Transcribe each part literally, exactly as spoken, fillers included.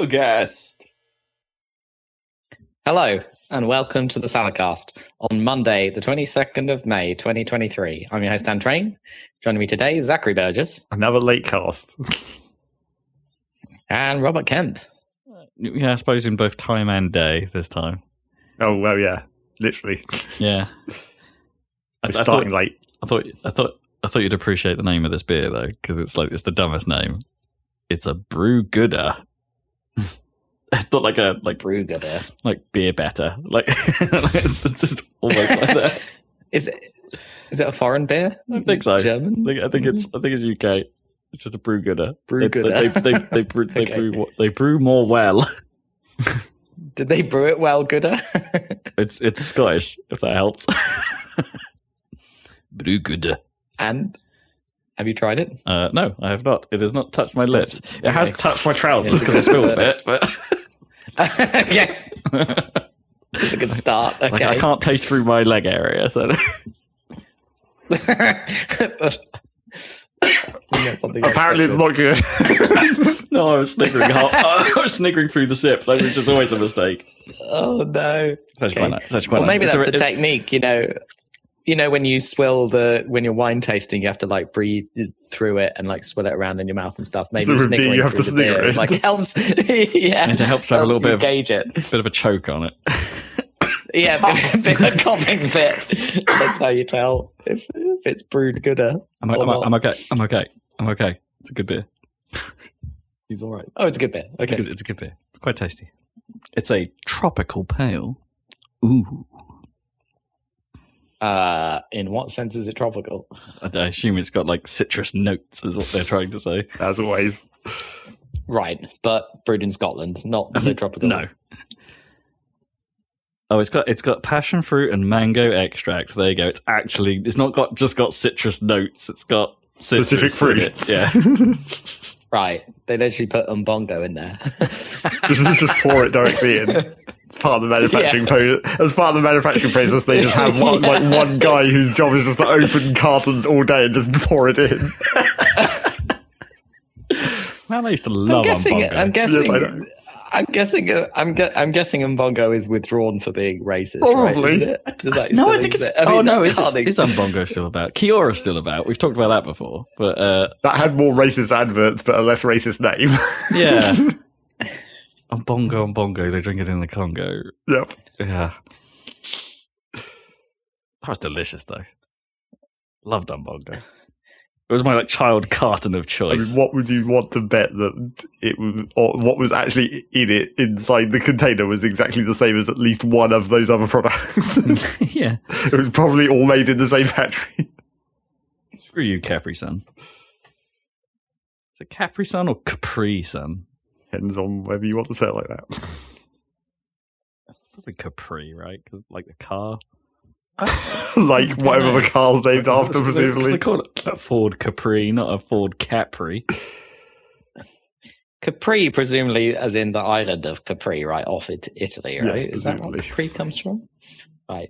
co-guest. Hello, and welcome to the Saladcast on Monday, the twenty-second of May, twenty twenty-three. I'm your host, Dan Train. Joining me today is Zachary Burgess. Another late cast. And Robert Kemp. Yeah, I suppose in both time and day this time. Oh, well, yeah. Literally. Yeah. It's I, starting I thought, late. I thought, I thought, I thought you'd appreciate the name of this beer, though, because it's like it's the dumbest name. It's a Brewgooder. It's not like a like Brewgooder, like beer better. Like it's just almost like that. Is it? Is it a foreign beer? I don't think so. German? I think it's. I think it's U K. It's just a Brewgooder. Brewgooder. They, they, they, they, they brew. They, okay. brew they brew more well. Did they brew it well, Gooder? it's it's Scottish, if that helps. Brewgooder. And have you tried it? Uh, no, I have not. It has not touched my lips. It okay. has touched my trousers because I spilled a bit. But yeah, it's a good start. Okay, like, I can't taste through my leg area, so. Apparently it's not good. No, I was sniggering. Whole, I was sniggering through the sip, which is always a mistake. Oh no! It's actually quite nice. It's actually quite well, nice. Maybe it's that's a, a technique, you know. You know, when you swill the when you're wine tasting, you have to like breathe through it and like swill it around in your mouth and stuff. Maybe so beer, you have to snigger it. Like it helps, yeah, and it helps have helps a little bit of gauge it, bit of a choke on it. Yeah, a bit of a coughing fit. That's how you tell if, if it's brewed gooder. I'm, I'm, I'm okay. I'm okay. I'm okay. It's a good beer. He's all right. Oh, it's a good beer. Okay, it's a good, it's a good beer. It's quite tasty. It's a tropical pale. Ooh. Uh, in what sense is it tropical? I assume it's got like citrus notes, is what they're trying to say. As always, right? But brewed in Scotland, not so tropical. No. Oh, it's got it's got passion fruit and mango extract. There you go. It's actually it's not got just got citrus notes. It's got specific fruits. Yeah. Right. They literally put Umbongo in there. Just, just pour it directly in. It's part of the manufacturing yeah. pro- as part of the manufacturing process, they just have one, yeah. like one guy whose job is just to open cartons all day and just pour it in. Man, I used to love I'm guessing, Umbongo. I'm guessing. Yes, I know. I'm guessing. Uh, I'm, gu- I'm guessing. Umbongo is withdrawn for being racist. Probably. Right? That no, I think it's. I mean, oh no, is Umbongo still about? Kia-Ora still about? We've talked about that before, but uh, that had more racist adverts, but a less racist name. Yeah. Umbongo, Umbongo. They drink it in the Congo. Yep. Yeah. That was delicious, though. Loved Umbongo. It was my like child carton of choice. I mean, what would you want to bet that it was, or what was actually in it inside the container was exactly the same as at least one of those other products? Yeah, it was probably all made in the same factory. Screw you, Capri Sun. Is it Capri Sun or Capri Sun? Depends on whether you want to say it like that. It's probably Capri, right? Cause, like the car. Like whatever the car's named after, presumably. They call it a Ford Capri, not a Ford Capri. Capri, presumably, as in the island of Capri, right off it, Italy, right? Yes, is that where Capri comes from? Right.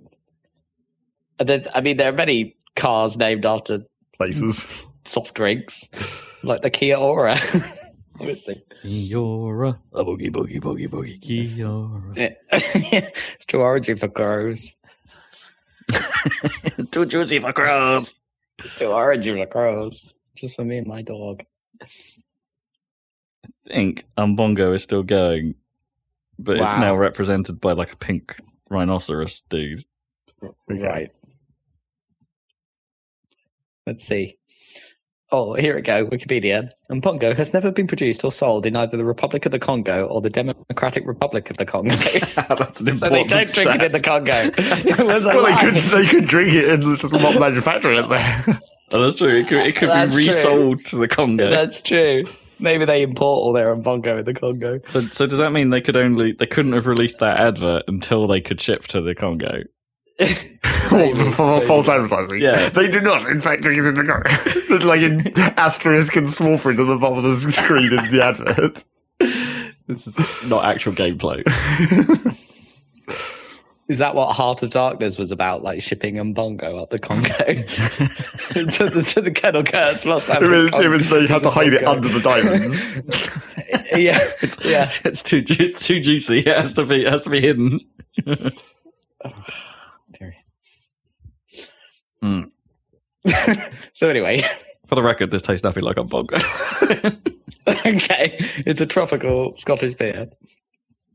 There's, I mean, there are many cars named after places, soft drinks, like the Kia-Ora. Obviously. Kia-Ora, a boogie, boogie, boogie, boogie. Kia-Ora. Yeah. It's too orangey for crows. Too juicy for crows. Too orangey for crows. Just for me and my dog. I think Umbongo is still going, but wow. It's now represented by like a pink rhinoceros dude. Okay. Right. Let's see. Oh, here we go. Wikipedia. Umbongo has never been produced or sold in either the Republic of the Congo or the Democratic Republic of the Congo. That's an important So they don't stat. drink it in the Congo. It was well, they could, they could drink it and just not manufacture it there. Oh, that's true. It could, it could be resold true. to the Congo. That's true. Maybe they import all their Umbongo in the Congo. So, so does that mean they could only they couldn't have released that advert until they could ship to the Congo? Maybe, for false advertising. Yeah. They do not, in fact, drink it in the car. There's like an asterisk and small print on the bottom of the screen in the advert. This is not actual gameplay. Is that what Heart of Darkness was about? Like shipping Umbongo up the Congo to the to the Kennel Curse? Must have it was, it was they had to hide it under the diamonds. yeah, it's, yeah, it's too it's too juicy. It has to be it has to be hidden. oh, mm. So anyway, for the record, this tastes nothing like Umbongo. Okay, it's a tropical Scottish beer,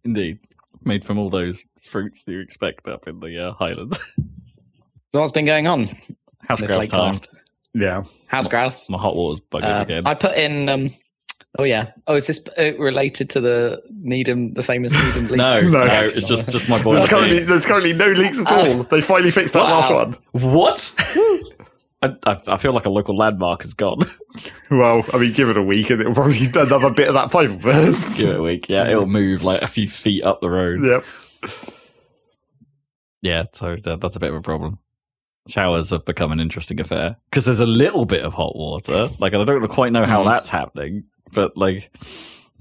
indeed. Made from all those fruits that you expect up in the uh, Highlands. So what's been going on? Housegrouse time. Cast? Yeah. Housegrouse. My, my hot water's bugging uh, again. I put in... Um, oh, yeah. Oh, is this related to the Needham, the famous Needham leak? no, no, no, it's just, just my boiler. There's currently, there's currently no leaks at all. Uh, they finally fixed that last one. What? I, I feel like a local landmark is gone. Well, I mean, give it a week and it'll probably be another bit of that pipe burst. Give it a week, yeah. It'll move like a few feet up the road. Yep. Yeah, so that, that's a bit of a problem. Showers have become an interesting affair because there's a little bit of hot water. Like, I don't quite know how that's happening, but like...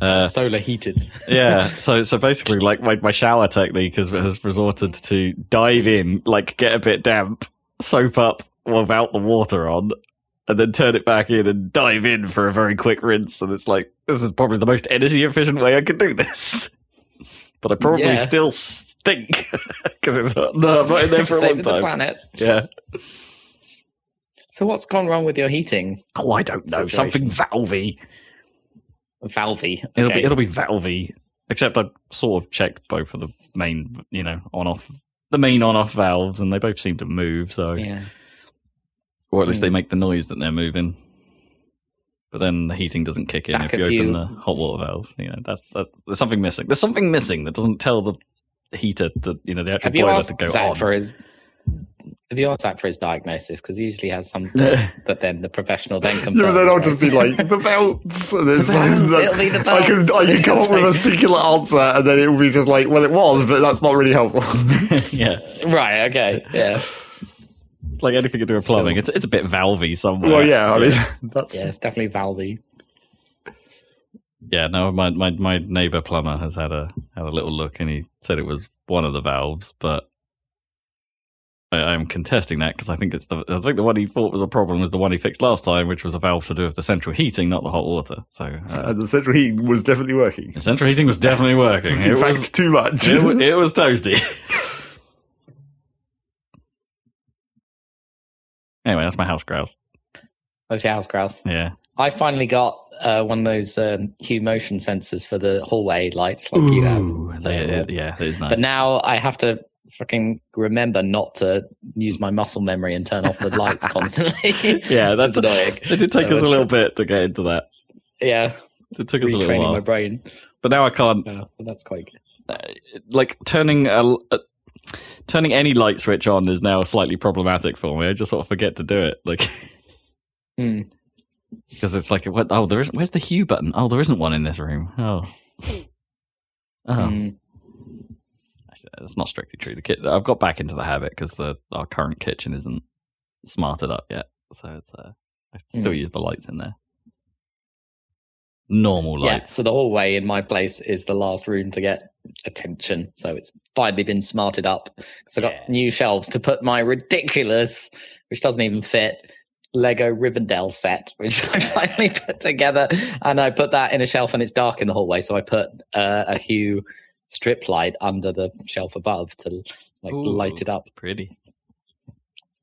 Uh, solar heated. yeah. So so basically, like, my, my shower technique has, has resorted to dive in, like, get a bit damp, soap up, without the water on, and then turn it back in and dive in for a very quick rinse. And it's like, this is probably the most energy efficient way I could do this. But I probably yeah. still stink because it's not, no, I'm not in there for a long time. The planet. Yeah. So what's gone wrong with your heating? Oh, I don't know. Situation. Something valvey. Valvey. Okay. It'll be it'll be valvey. Except I sort of checked both of the main, you know, on off the main on off valves, and they both seem to move. So yeah. Or at least they make the noise that they're moving. But then the heating doesn't kick in Zach, if you open you... the hot water valve. You know, that's, that's, there's something missing. There's something missing that doesn't tell the heater, that you know, the actual boiler to go Zach on. For his, have you asked Zach for his diagnosis? Because he usually has something that then the professional then comes up. Yeah, then I'll just be like, the belts. And it's like, it'll be the belts. I can, I can come up with a singular answer, and then it will be just like, well, it was, but that's not really helpful. yeah. Right, okay, yeah. It's like anything to do with plumbing. It's it's a bit valvey somewhere. Well, yeah, I mean, yeah. That's... yeah, it's definitely valvey. Yeah, no, my, my, my neighbour plumber has had a had a little look, and he said it was one of the valves, but I, I'm contesting that because I think it's the I think the one he thought was a problem was the one he fixed last time, which was a valve to do with the central heating, not the hot water. So uh, and the central heating was definitely working. The central heating was definitely working. It fact, was too much. It, it was toasty. Anyway, that's my house grouse. That's your house grouse? Yeah. I finally got uh, one of those um, Hue motion sensors for the hallway lights like Ooh, you have. They, yeah, it is nice. But now I have to fucking remember not to use my muscle memory and turn off the lights constantly. Yeah, that's annoying. It did take so us a little bit to get into that. Yeah. It took us a little while. My brain. But now I can't. Yeah, that's quite good. Uh, like turning a... a Turning any light switch on is now slightly problematic for me. I just sort of forget to do it, like, because mm. it's like, what, oh, there isn't. Where's the hue button? Oh, there isn't one in this room. Oh, oh, mm. Actually, that's not strictly true. The kit, I've got back into the habit because the our current kitchen isn't smarted up yet, so it's. Uh, I still mm. use the lights in there. Normal lights. Yeah, so the hallway in my place is the last room to get attention. So it's finally been smarted up. So yeah. I got new shelves to put my ridiculous, which doesn't even fit, Lego Rivendell set, which I finally put together. And I put that in a shelf, and it's dark in the hallway. So I put uh, a Hue strip light under the shelf above to like Ooh, light it up. Pretty.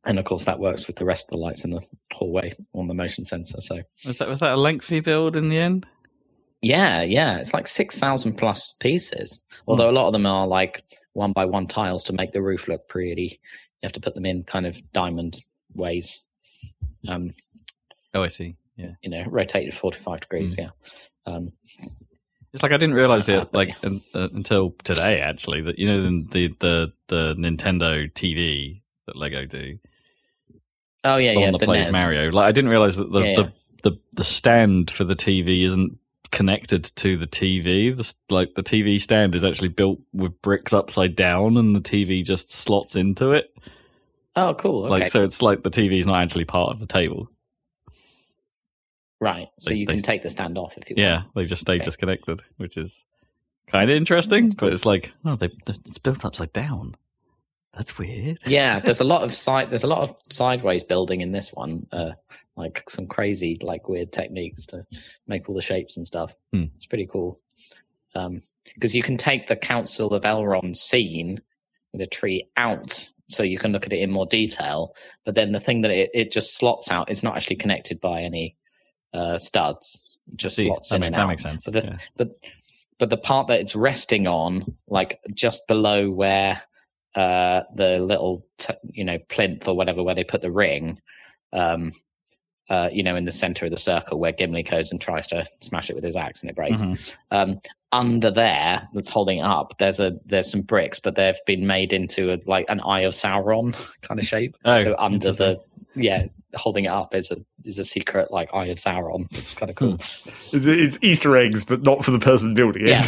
And of course, that works with the rest of the lights in the hallway on the motion sensor. So was that was that a lengthy build in the end? Yeah, yeah, it's like six thousand plus pieces. Although mm. a lot of them are like one by one tiles to make the roof look pretty. You have to put them in kind of diamond ways. Um, oh, I see. Yeah, you know, rotated forty-five degrees. Mm. Yeah, um, it's like I didn't realize it happening. like in, uh, until today actually that you know the the the Nintendo T V that Lego do. Oh yeah, the yeah. One that the plays N E S. Mario. Like I didn't realize that the, yeah, yeah. the the the stand for the T V isn't connected to the T V. The, like the T V stand is actually built with bricks upside down, and the T V just slots into it. Oh, cool. Okay. Like so, it's like the T V is not actually part of the table. Right. So they, you they, can take the stand off if you. Yeah, want. They just stay okay. disconnected, which is kind of interesting. Cool. But it's like, oh, they it's built upside down. That's weird. Yeah, there's a lot of side. There's a lot of sideways building in this one, uh, like some crazy, like weird techniques to make all the shapes and stuff. Hmm. It's pretty cool because um, you can take the Council of Elrond scene with a tree out, so you can look at it in more detail. But then the thing that it, it just slots out, it's not actually connected by any uh, studs. It just See, slots in makes, and out. That makes sense. But the, yeah. but but the part that it's resting on, like just below where. Uh, the little, t- you know, plinth or whatever where they put the ring, um, uh, you know, in the center of the circle where Gimli goes and tries to smash it with his axe and it breaks. Mm-hmm. Um, under there, that's holding it up. There's a there's some bricks, but they've been made into a, like an Eye of Sauron kind of shape. Oh, so under the yeah, holding it up is a is a secret like Eye of Sauron. It's kind of cool. it's, it's Easter eggs, but not for the person building it. Yeah.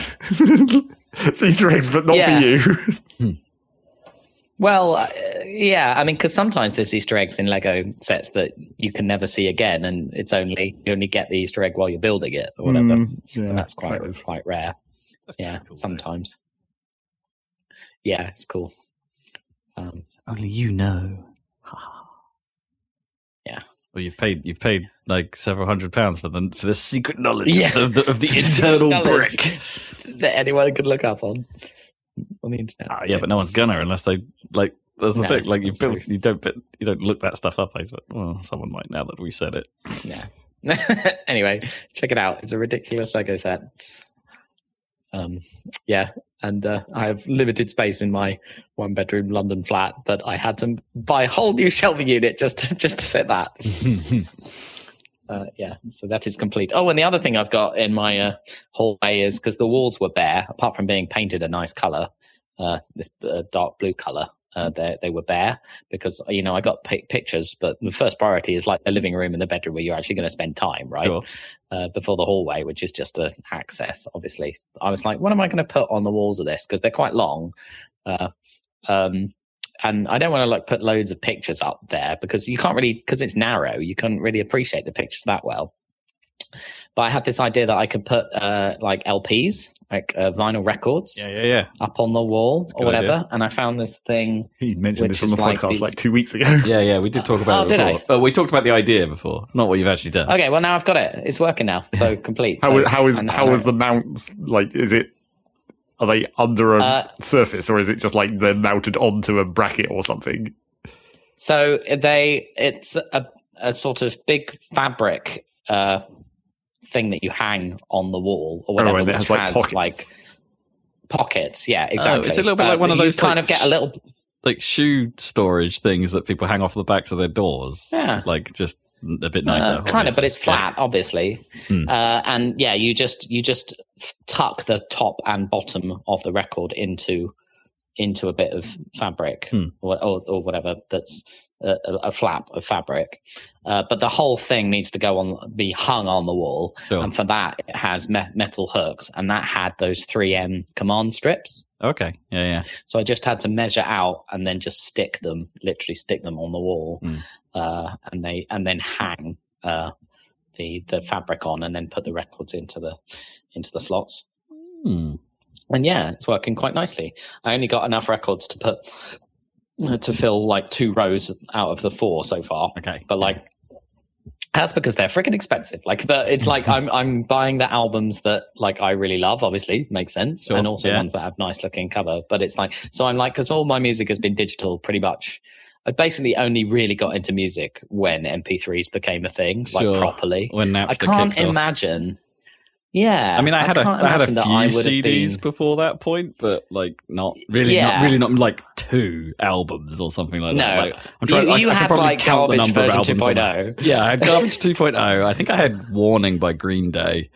It's Easter eggs, but not yeah. for you. Well, uh, yeah, I mean, because sometimes there's Easter eggs in Lego sets that you can never see again, and it's only you only get the Easter egg while you're building it or whatever. Mm, yeah, and that's quite exactly. quite rare. That's yeah, cool, sometimes. Though. Yeah, it's cool. Um, only you know. Yeah. Well, you've paid you've paid like several hundred pounds for the for the secret knowledge yeah. of the, of the internal brick that anyone could look up on. On the internet. Oh, yeah, but no one's gonna unless they like. That's the no, thing. Like you build, true. you don't, you don't look that stuff up. I suppose. Well, someone might now that we said it. Yeah. Anyway, check it out. It's a ridiculous Lego set. Um. Yeah, and uh, I have limited space in my one-bedroom London flat, but I had to buy a whole new shelving unit just to, just to fit that. Uh, yeah, so that is complete. Oh, and the other thing I've got in my uh, hallway is because the walls were bare, apart from being painted a nice colour, uh, this uh, dark blue colour, uh, they, they were bare because, you know, I got p- pictures, but the first priority is like the living room and the bedroom where you're actually going to spend time, right? Sure. Uh, before the hallway, which is just an access, obviously. I was like, what am I going to put on the walls of this? Because they're quite long. Uh, um And I don't want to like put loads of pictures up there because you can't really, because it's narrow, you can't really appreciate the pictures that well. But I had this idea that I could put uh, like L Ps, like uh, vinyl records, yeah, yeah, yeah. up on the wall or whatever. Idea. And I found this thing. You mentioned this on the podcast like, these... like two weeks ago. Yeah, yeah, we did talk about oh, it before. Did I? Uh, we talked about the idea before, not what you've actually done. Okay, well now I've got it. It's working now, so complete. how, so, is, how is and, how and, is the mount? Like, is it? Are they under a uh, surface, or is it just like they're mounted onto a bracket or something? So they, it's a, a sort of big fabric uh, thing that you hang on the wall or whatever, oh, which has, like, has pockets. like pockets. Yeah, exactly. Oh, it's a little bit like uh, one of those. You kind like, of get a little like shoe storage things that people hang off the backs of their doors. Yeah, like just. A bit nicer, uh, kind of, but it's flat, yeah. obviously. Mm. Uh, and yeah, you just you just tuck the top and bottom of the record into into a bit of fabric mm. or, or or whatever that's a, a flap of fabric. Uh, but the whole thing needs to go on, be hung on the wall, sure. and for that it has me- metal hooks, and that had those three M command strips. Okay. Yeah, yeah. So I just had to measure out and then just stick them, literally stick them on the wall. Mm. Uh, and they and then hang uh, the the fabric on, and then put the records into the into the slots. Mm. And yeah, it's working quite nicely. I only got enough records to put uh, to fill like two rows out of the four so far. Okay, but like that's because they're freaking expensive. Like, but it's like I'm I'm buying the albums that like I really love. Obviously, makes sense, sure. and also yeah. ones that have nice looking cover. But it's like so I'm like because all my music has been digital pretty much. I basically only really got into music when M P threes became a thing, like sure. properly. When Napster I can't imagine. Off. Yeah, I mean, I had I a, I had a few C Ds been... before that point, but like not really, yeah. not really, not like two albums or something like that. No, like, I'm trying, you, I, you I had like Garbage version two point oh. Yeah, I had Garbage two point oh. I think I had Warning by Green Day.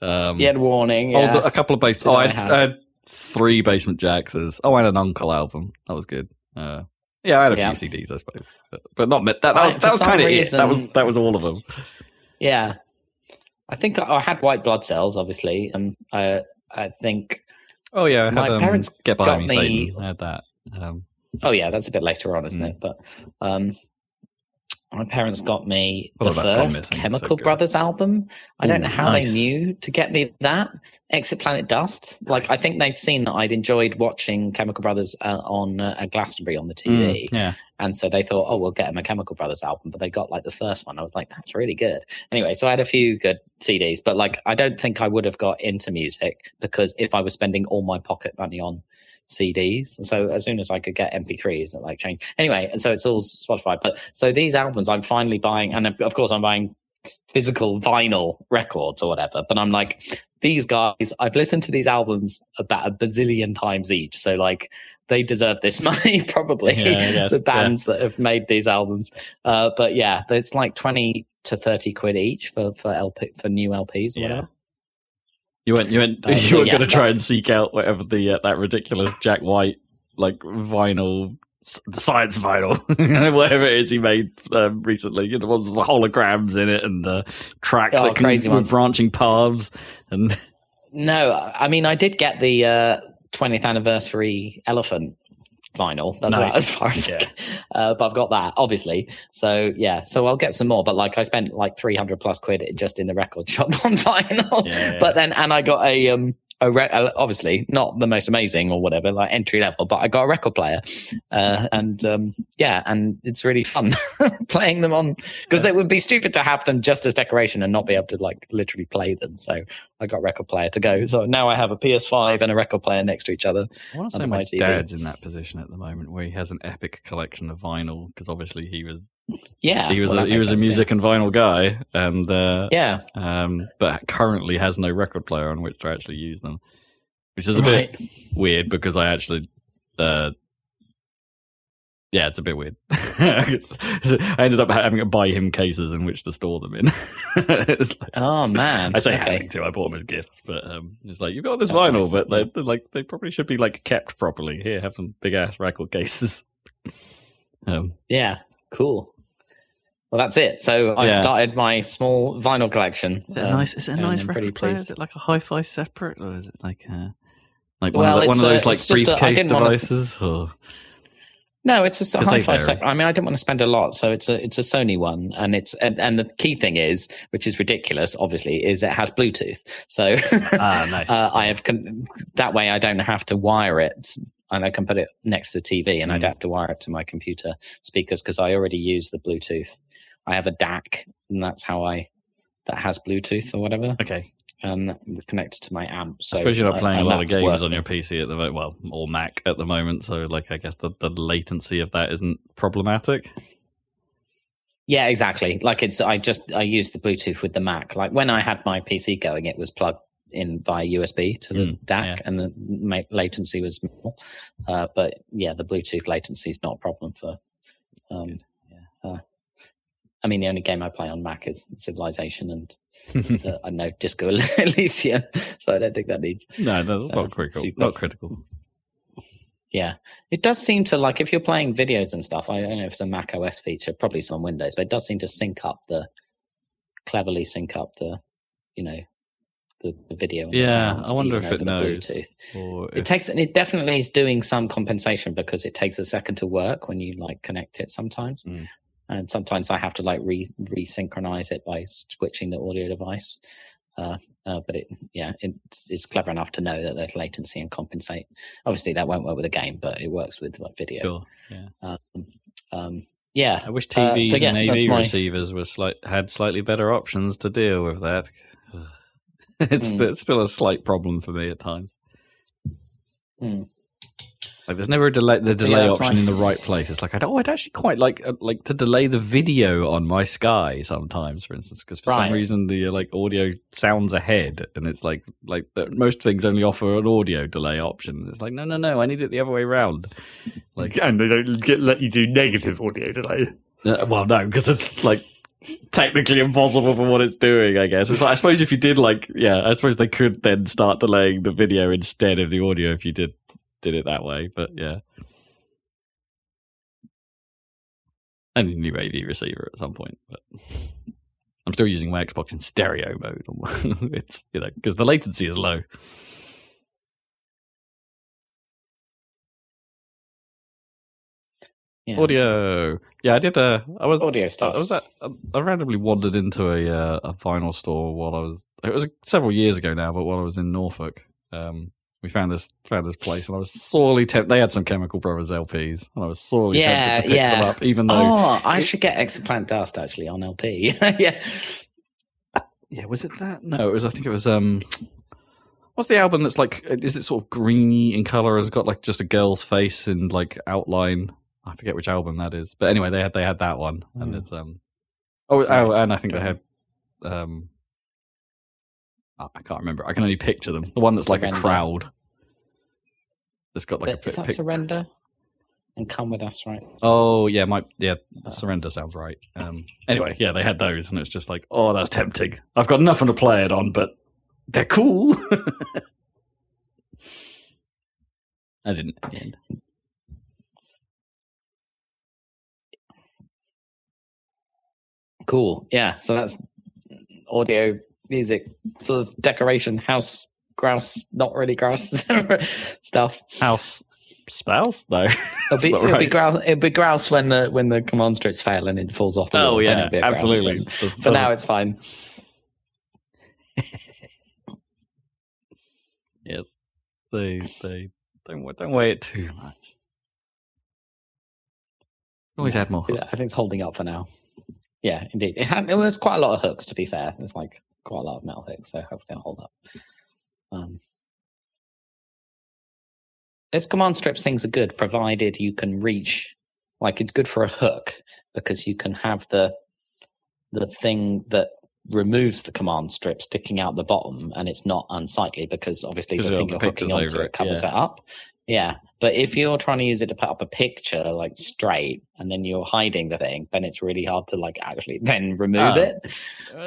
Um, you had Warning. Yeah. Oh, the, a couple of basement. Oh, I, I, I had three Basement Jaxes. Oh, I had an Uncle album. That was good. Uh, Yeah, I had a yeah. few C Ds, I suppose, but, but not that. That was, that was kind of it. That was that was all of them. Yeah, I think I, I had White Blood Cells, obviously, and I I think. Oh yeah, I had, my um, parents Get By Me, Satan. I had that. Um, oh yeah, that's a bit later on, isn't mm. it? But um, my parents got me the well, first Chemical so Brothers album. I Ooh, don't know how nice. They knew to get me that. Exit Planet Dust. Like, nice. I think they'd seen that I'd enjoyed watching Chemical Brothers uh, on uh, Glastonbury on the T V. Mm, yeah. And so they thought, oh, we'll get him a Chemical Brothers album. But they got, like, the first one. I was like, that's really good. Anyway, so I had a few good C Ds. But, like, I don't think I would have got into music because if I was spending all my pocket money on C Ds. And so as soon as I could get M P threes, it, like, changed. Anyway, and so it's all Spotify. But so these albums I'm finally buying. And, of course, I'm buying physical vinyl records or whatever. But I'm like, these guys, I've listened to these albums about a bazillion times each. So, like, they deserve this money, probably, yeah, yes, the bands yeah. that have made these albums. Uh, but, yeah, it's like twenty to thirty quid each for, for, L P, for new L Ps or yeah. whatever. You went, you went, um, you were yeah, going to try that. and seek out whatever the uh, that ridiculous Jack White, like, vinyl, science vinyl, whatever it is he made um, recently. You know, the ones with the holograms in it and the track oh, that crazy can, with branching paths. And no, I mean, I did get the uh, twentieth anniversary Elephant vinyl. That's nice. Well, as far as yeah. I, uh, but I've got that, obviously. So yeah, so I'll get some more. But like, I spent like three hundred plus quid just in the record shop on vinyl. Yeah, yeah, but then, and I got a. Um, A re- obviously not the most amazing or whatever, like entry level, but I got a record player uh, and um, yeah, and it's really fun playing them on because yeah. it would be stupid to have them just as decoration and not be able to like literally play them. So I got a record player to go. So now I have a P S five and a record player next to each other. I want to say my T V. Dad's in that position at the moment where he has an epic collection of vinyl because obviously he was yeah he was well, a, he was sense, a music yeah. and vinyl guy and uh yeah um but currently has no record player on which to actually use them, which is a right. bit weird because I actually uh yeah it's a bit weird. I ended up having to buy him cases in which to store them in. It's like, oh man, I say okay. having to I bought them as gifts, but um it's like, you've got this That's vinyl nice. But they, they're like they probably should be like kept properly. Here, have some big ass record cases. um yeah Cool. Well, that's it. So I yeah. started my small vinyl collection. Is it a nice? Is it a nice record player? Is it like a hi-fi separate, or is it like a, like one, well, of, the, one a, of those like briefcase a, devices? To... Or... No, it's just a hi-fi separate. I mean, I didn't want to spend a lot, so it's a it's a Sony one, and it's and, and the key thing is, which is ridiculous, obviously, is it has Bluetooth. So ah, nice. uh, I have con- that way I don't have to wire it. And I can put it next to the T V and mm. I'd have to wire it to my computer speakers because I already use the Bluetooth. I have a D A C and that's how I, that has Bluetooth or whatever. Okay. Um, connected to my amp. So I suppose you're not playing I, a lot of games working. On your P C at the moment, well, or Mac at the moment. So like, I guess the, the latency of that isn't problematic. Yeah, exactly. Like it's, I just, I use the Bluetooth with the Mac. Like when I had my P C going, it was plugged in via U S B to the mm, D A C yeah. and the ma- latency was minimal. Uh, but yeah, the Bluetooth latency is not a problem for, um, yeah. uh, I mean, the only game I play on Mac is Civilization and the, I know Disco Elysium, so I don't think that needs. No, that's uh, not critical. Super. Not critical. Yeah. It does seem to, like, if you're playing videos and stuff, I don't know if it's a Mac O S feature, probably some on Windows, but it does seem to sync up the, cleverly sync up the, you know, The, the video and yeah the sound, I wonder if it knows Bluetooth. Or if... it takes and it definitely is doing some compensation because it takes a second to work when you like connect it sometimes mm. and sometimes I have to like re resynchronize it by switching the audio device uh, uh but it yeah it's, it's clever enough to know that there's latency and compensate. Obviously that won't work with a game, but it works with like, video. Sure. yeah um, um yeah I wish T Vs uh, so yeah, and A V my... receivers were slight had slightly better options to deal with that. It's, mm. it's still a slight problem for me at times. Mm. Like, there's never a delay, the delay yeah, option right. in the right place. It's like, I don't, oh, I'd actually quite like uh, like to delay the video on my Sky sometimes, for instance, because for right. some reason the like audio sounds ahead, and it's like like the, most things only offer an audio delay option. It's like, no, no, no, I need it the other way around. Like, and they don't get, let you do negative audio delay. Uh, well, no, because it's like. Technically impossible for what it's doing, I guess. It's like, I suppose if you did like, yeah, I suppose they could then start delaying the video instead of the audio if you did did it that way. But yeah, and a new A V receiver at some point. But I'm still using my Xbox in stereo mode. It's you know because the latency is low. Yeah. Audio. Yeah, I did. Uh, I was audio stuff. I was. At, I randomly wandered into a uh, a vinyl store while I was. It was several years ago now, but while I was in Norfolk, um, we found this found this place, and I was sorely tempted. They had some Chemical Brothers L Ps, and I was sorely yeah, tempted to pick yeah. them up. Even though, oh, I it, should get Exoplant Dust actually on L P. yeah. Yeah, was it that? No, it was. I think it was. Um, what's the album that's like? Is it sort of greeny in color? Has it got like just a girl's face and like outline? I forget which album that is, but anyway, they had they had that one, mm. and it's um. Oh, oh, and I think they had um. Oh, I can't remember. I can only picture them. The one that's Surrender. Like a crowd. That's got like. Is a, that pic- Surrender? And Come With Us, right? Oh yeah, my yeah. Uh, Surrender sounds right. Um. Anyway, yeah, they had those, and it's just like, oh, that's tempting. I've got nothing to play it on, but they're cool. I didn't. I didn't. Cool. Yeah. So that's audio, music, sort of decoration, house, grouse, not really grouse stuff. House. Spouse though. It'll be, it'll, right. be grouse, it'll be grouse when the when the command strips fail and it falls off the wall. Oh yeah, absolutely. But for now it's fine. Yes. They they don't don't weigh it too much. Always yeah, add more hooks. I think it's holding up for now. Yeah, indeed. It had it was quite a lot of hooks to be fair. There's like quite a lot of metal hooks, so hopefully it'll hold up. Um Those command strips things are good, provided you can reach. Like it's good for a hook because you can have the the thing that removes the command strip sticking out the bottom, and it's not unsightly because obviously the thing you're hooking onto it covers it up. Yeah, but if you're trying to use it to put up a picture like straight, and then you're hiding the thing, then it's really hard to like actually then remove oh. it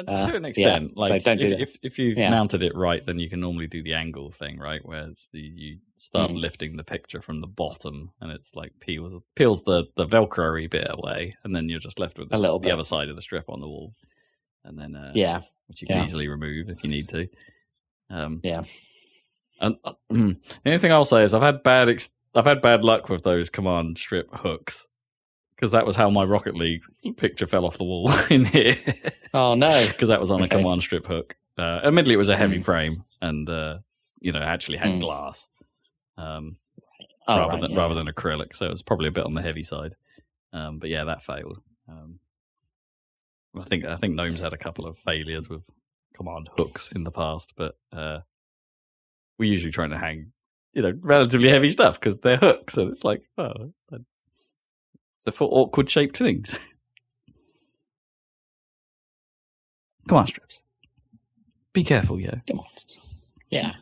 uh, to an extent. Yeah. Like so don't if, do if if you've yeah. mounted it right, then you can normally do the angle thing, right? Where it's the you start mm. lifting the picture from the bottom, and it's like peels peels the the velcro-y bit away, and then you're just left with the, strip, the other side of the strip on the wall, and then uh, yeah, which you can yeah. easily remove if you need to. Um, yeah. And uh, the only thing I'll say is I've had bad ex- I've had bad luck with those command strip hooks because that was how my Rocket League picture fell off the wall in here. Oh no! Because that was on okay. a command strip hook. Uh, admittedly, it was a heavy mm. frame, and uh, you know actually had mm. glass um, oh, rather right, than yeah. rather than acrylic, so it was probably a bit on the heavy side. Um, but yeah, that failed. Um, I think I think Gnome's had a couple of failures with command hooks in the past, but. Uh, We're usually trying to hang, you know, relatively heavy stuff because they're hooks, and it's like, oh, they're for awkward shaped things. Come on, strips. Be careful, yo. Come on. Yeah.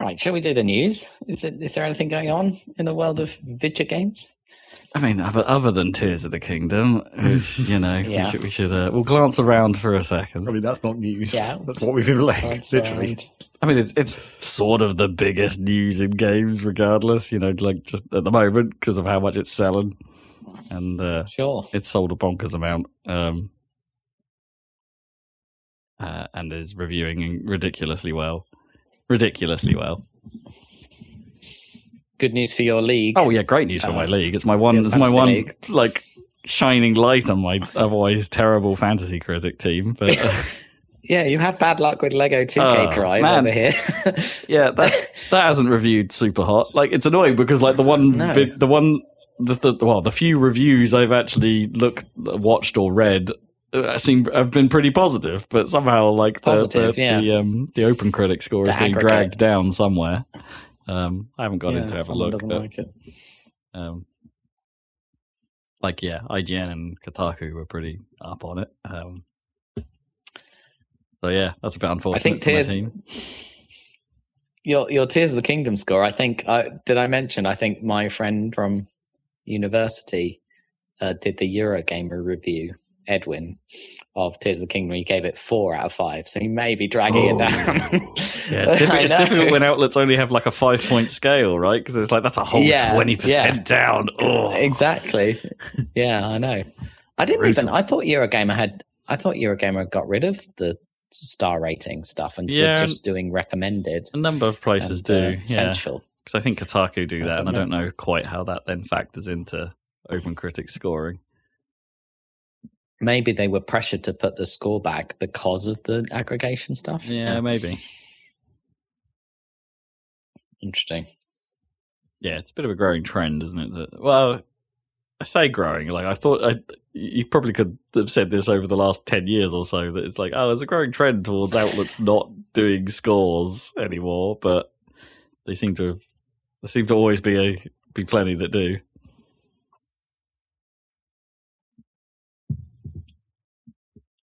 Right, shall we do the news? Is it? Is there anything going on in the world of video games? I mean, other, other than Tears of the Kingdom, which, you know, yeah. we should, we should uh, we'll glance around for a second. I mean, that's not news. Yeah, that's what we've been like, literally. Around. I mean, it, it's sort of the biggest news in games, regardless, you know, like just at the moment because of how much it's selling. And uh, sure. it's sold a bonkers amount um, uh, and is reviewing ridiculously well. Ridiculously well. Good news for your league. Oh yeah, great news for uh, my league. It's my one. It's my one league. Like shining light on my otherwise terrible fantasy critic team. But uh, yeah, you had bad luck with Lego two K Drive uh, over here. yeah, that that hasn't reviewed super hot. Like it's annoying because like the one no. vi- the one the, the well the few reviews I've actually looked watched or read uh, seem have been pretty positive, but somehow like positive, the, the, yeah. the um the Open Critic score the is being aggregate. dragged down somewhere. Um, I haven't got yeah, in to have a look. Doesn't but, like, it. Um, like, yeah, I G N and Kotaku were pretty up on it. Um, so, yeah, that's a bit unfortunate I think Tears, for my team. Your, your Tears of the Kingdom score, I think, uh, did I mention, I think my friend from university uh, did the Eurogamer review, Edwin, of Tears of the Kingdom. He gave it four out of five, so he may be dragging oh. it down. Yeah, it's, diffi- it's difficult when outlets only have like a five-point scale, right? Because it's like, that's a whole yeah, twenty percent yeah. down. Oh. Exactly. Yeah, I know. I didn't Brutal. even... I thought Eurogamer had... I thought Eurogamer got rid of the star rating stuff and yeah, were just doing recommended. A number of places and, do. Uh, yeah. Essential. Because I think Kotaku do that, I and know. I don't know quite how that then factors into Open Critic scoring. Maybe they were pressured to put the score back because of the aggregation stuff. Yeah, yeah. Maybe. Interesting. Yeah, it's a bit of a growing trend, isn't it? That, well, I say growing. Like I thought, I, you probably could have said this over the last ten years or so. That it's like, oh, there's a growing trend towards outlets not doing scores anymore, but they seem to have, there seem to always be a, be plenty that do.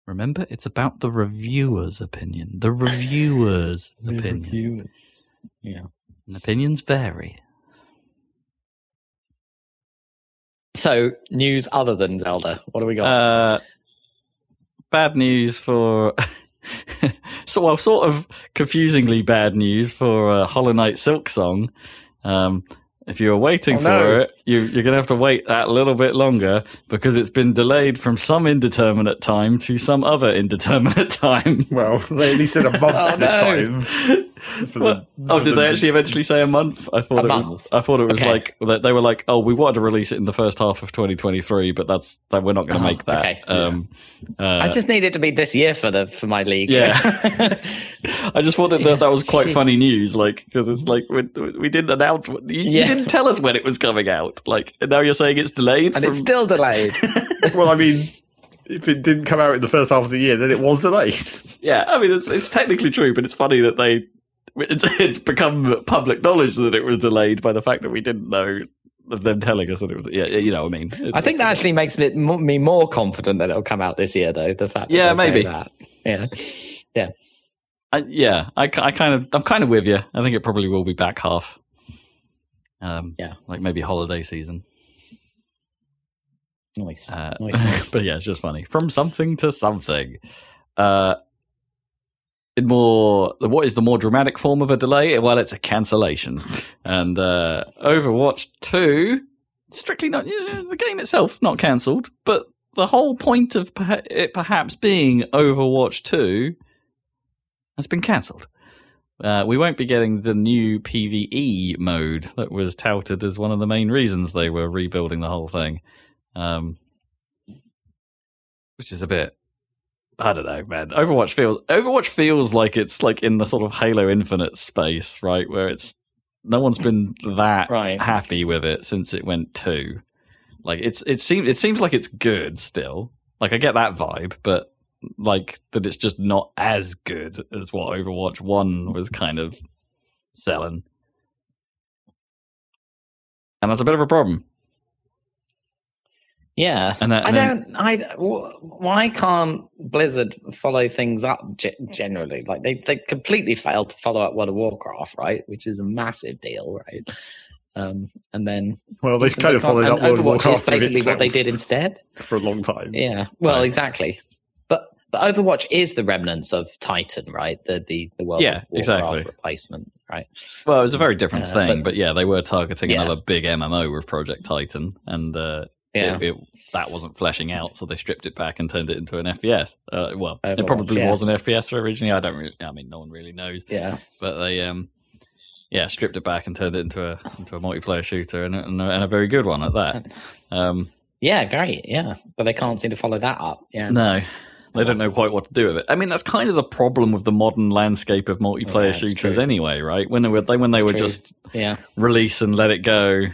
Remember, it's about the reviewer's opinion. The reviewer's the opinion. Reviewers. Yeah, and opinions vary. So, news other than Zelda, what do we got? Uh, bad news for, so well, sort of confusingly bad news for uh, Hollow Knight Silksong. Um, if you were waiting oh, for no. it, you, you're going to have to wait that little bit longer because it's been delayed from some indeterminate time to some other indeterminate time. Well, they only said a month oh, this no. time. Well, oh, did they actually eventually say a month? I thought a it month. was. I thought it was okay. like that. They were like, "Oh, we wanted to release it in the first half of twenty twenty-three, but that's that we're not going to oh, make that." Okay. Um, yeah. uh, I just need it to be this year for the for my league. Yeah, I just thought that that, that was quite funny news, like because it's like we, we didn't announce. You, yeah. you didn't tell us when it was coming out. Like and now you're saying it's delayed, and from... it's still delayed. Well, I mean. If it didn't come out in the first half of the year, then it was delayed. Yeah, I mean, it's it's technically true, but it's funny that they it's, it's become public knowledge that it was delayed by the fact that we didn't know of them telling us that it was. Yeah, you know what I mean. It's, I think that actually makes me, me more confident that it'll come out this year, though. The fact that yeah, maybe that. yeah, yeah, I, yeah. I, I kind of I'm kind of with you. I think it probably will be back half. Um, yeah, like maybe holiday season. Nice. Uh, nice, nice. But yeah, it's just funny. From something to something. Uh, in more, what is the more dramatic form of a delay? Well, it's a cancellation. And uh, Overwatch two, strictly not, the game itself not cancelled, but the whole point of it perhaps being Overwatch two has been cancelled. Uh, we won't be getting the new PvE mode that was touted as one of the main reasons they were rebuilding the whole thing. Um, which is a bit, I don't know, man. Overwatch feels Overwatch feels like it's like in the sort of Halo Infinite space, right? Where it's no one's been that right. happy with it since it went two. Like it's it seems it seems like it's good still. Like I get that vibe, but like that it's just not as good as what Overwatch one was kind of selling, and that's a bit of a problem. Yeah, and that, and I don't. I why can't Blizzard follow things up g- generally? Like they, they completely failed to follow up World of Warcraft, right? Which is a massive deal, right? Um, and then well, they've kind they of followed up World of Warcraft. Overwatch is basically what they did instead for a long time. Yeah, well, exactly. But but Overwatch is the remnants of Titan, right? The the, the World yeah, of Warcraft exactly. replacement, right? Well, it was a very different uh, thing, but, but yeah, they were targeting yeah. another big M M O with Project Titan, and. Uh, Yeah. It, it, that wasn't fleshing out, so they stripped it back and turned it into an F P S. Uh, well, Overwatch, it probably yeah. was an F P S originally. I don't. Really, I mean, no one really knows. Yeah, but they, um, yeah, stripped it back and turned it into a into a multiplayer shooter and and a, and a very good one at that. Um, yeah, great. Yeah, but they can't seem to follow that up. Yeah, no, they don't know quite what to do with it. I mean, that's kind of the problem with the modern landscape of multiplayer yeah, shooters, true. anyway, right? When they were, when they it's were true. just yeah. release and let it go.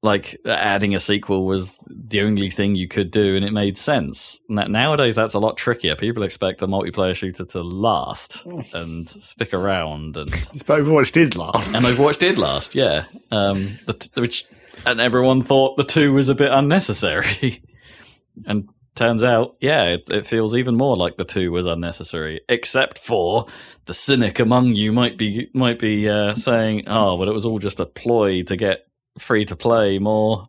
Like adding a sequel was the only thing you could do, and it made sense. Nowadays, that's a lot trickier. People expect a multiplayer shooter to last and stick around, and but Overwatch did last. And Overwatch did last, yeah. Um, the t- which and everyone thought the two was a bit unnecessary, and turns out, yeah, it, it feels even more like the two was unnecessary. Except for the cynic among you might be might be uh, saying, "Oh, well, it was all just a ploy to get." Free to play, more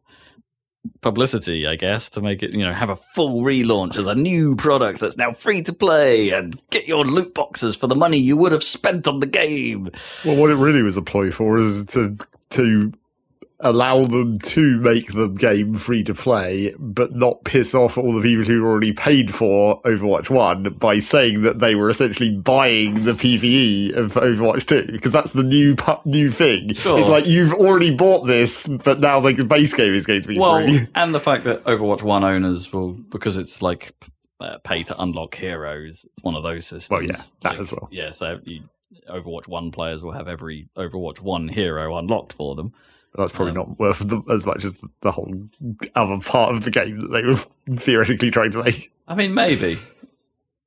publicity, I guess, to make it, you know, have a full relaunch as a new product that's now free to play and get your loot boxes for the money you would have spent on the game. Well, what it really was a ploy for is to to allow them to make the game free to play, but not piss off all the people who already paid for Overwatch one by saying that they were essentially buying the P V E of Overwatch two, because that's the new pu- new thing. Sure. It's like, you've already bought this, but now like, the base game is going to be well, free. And the fact that Overwatch one owners will, because it's like uh, pay to unlock heroes, it's one of those systems. Well, yeah, that like, as well. Yeah, so you, Overwatch one players will have every Overwatch one hero unlocked for them. That's probably um, not worth the, as much as the whole other part of the game that they were theoretically trying to make. I mean, maybe.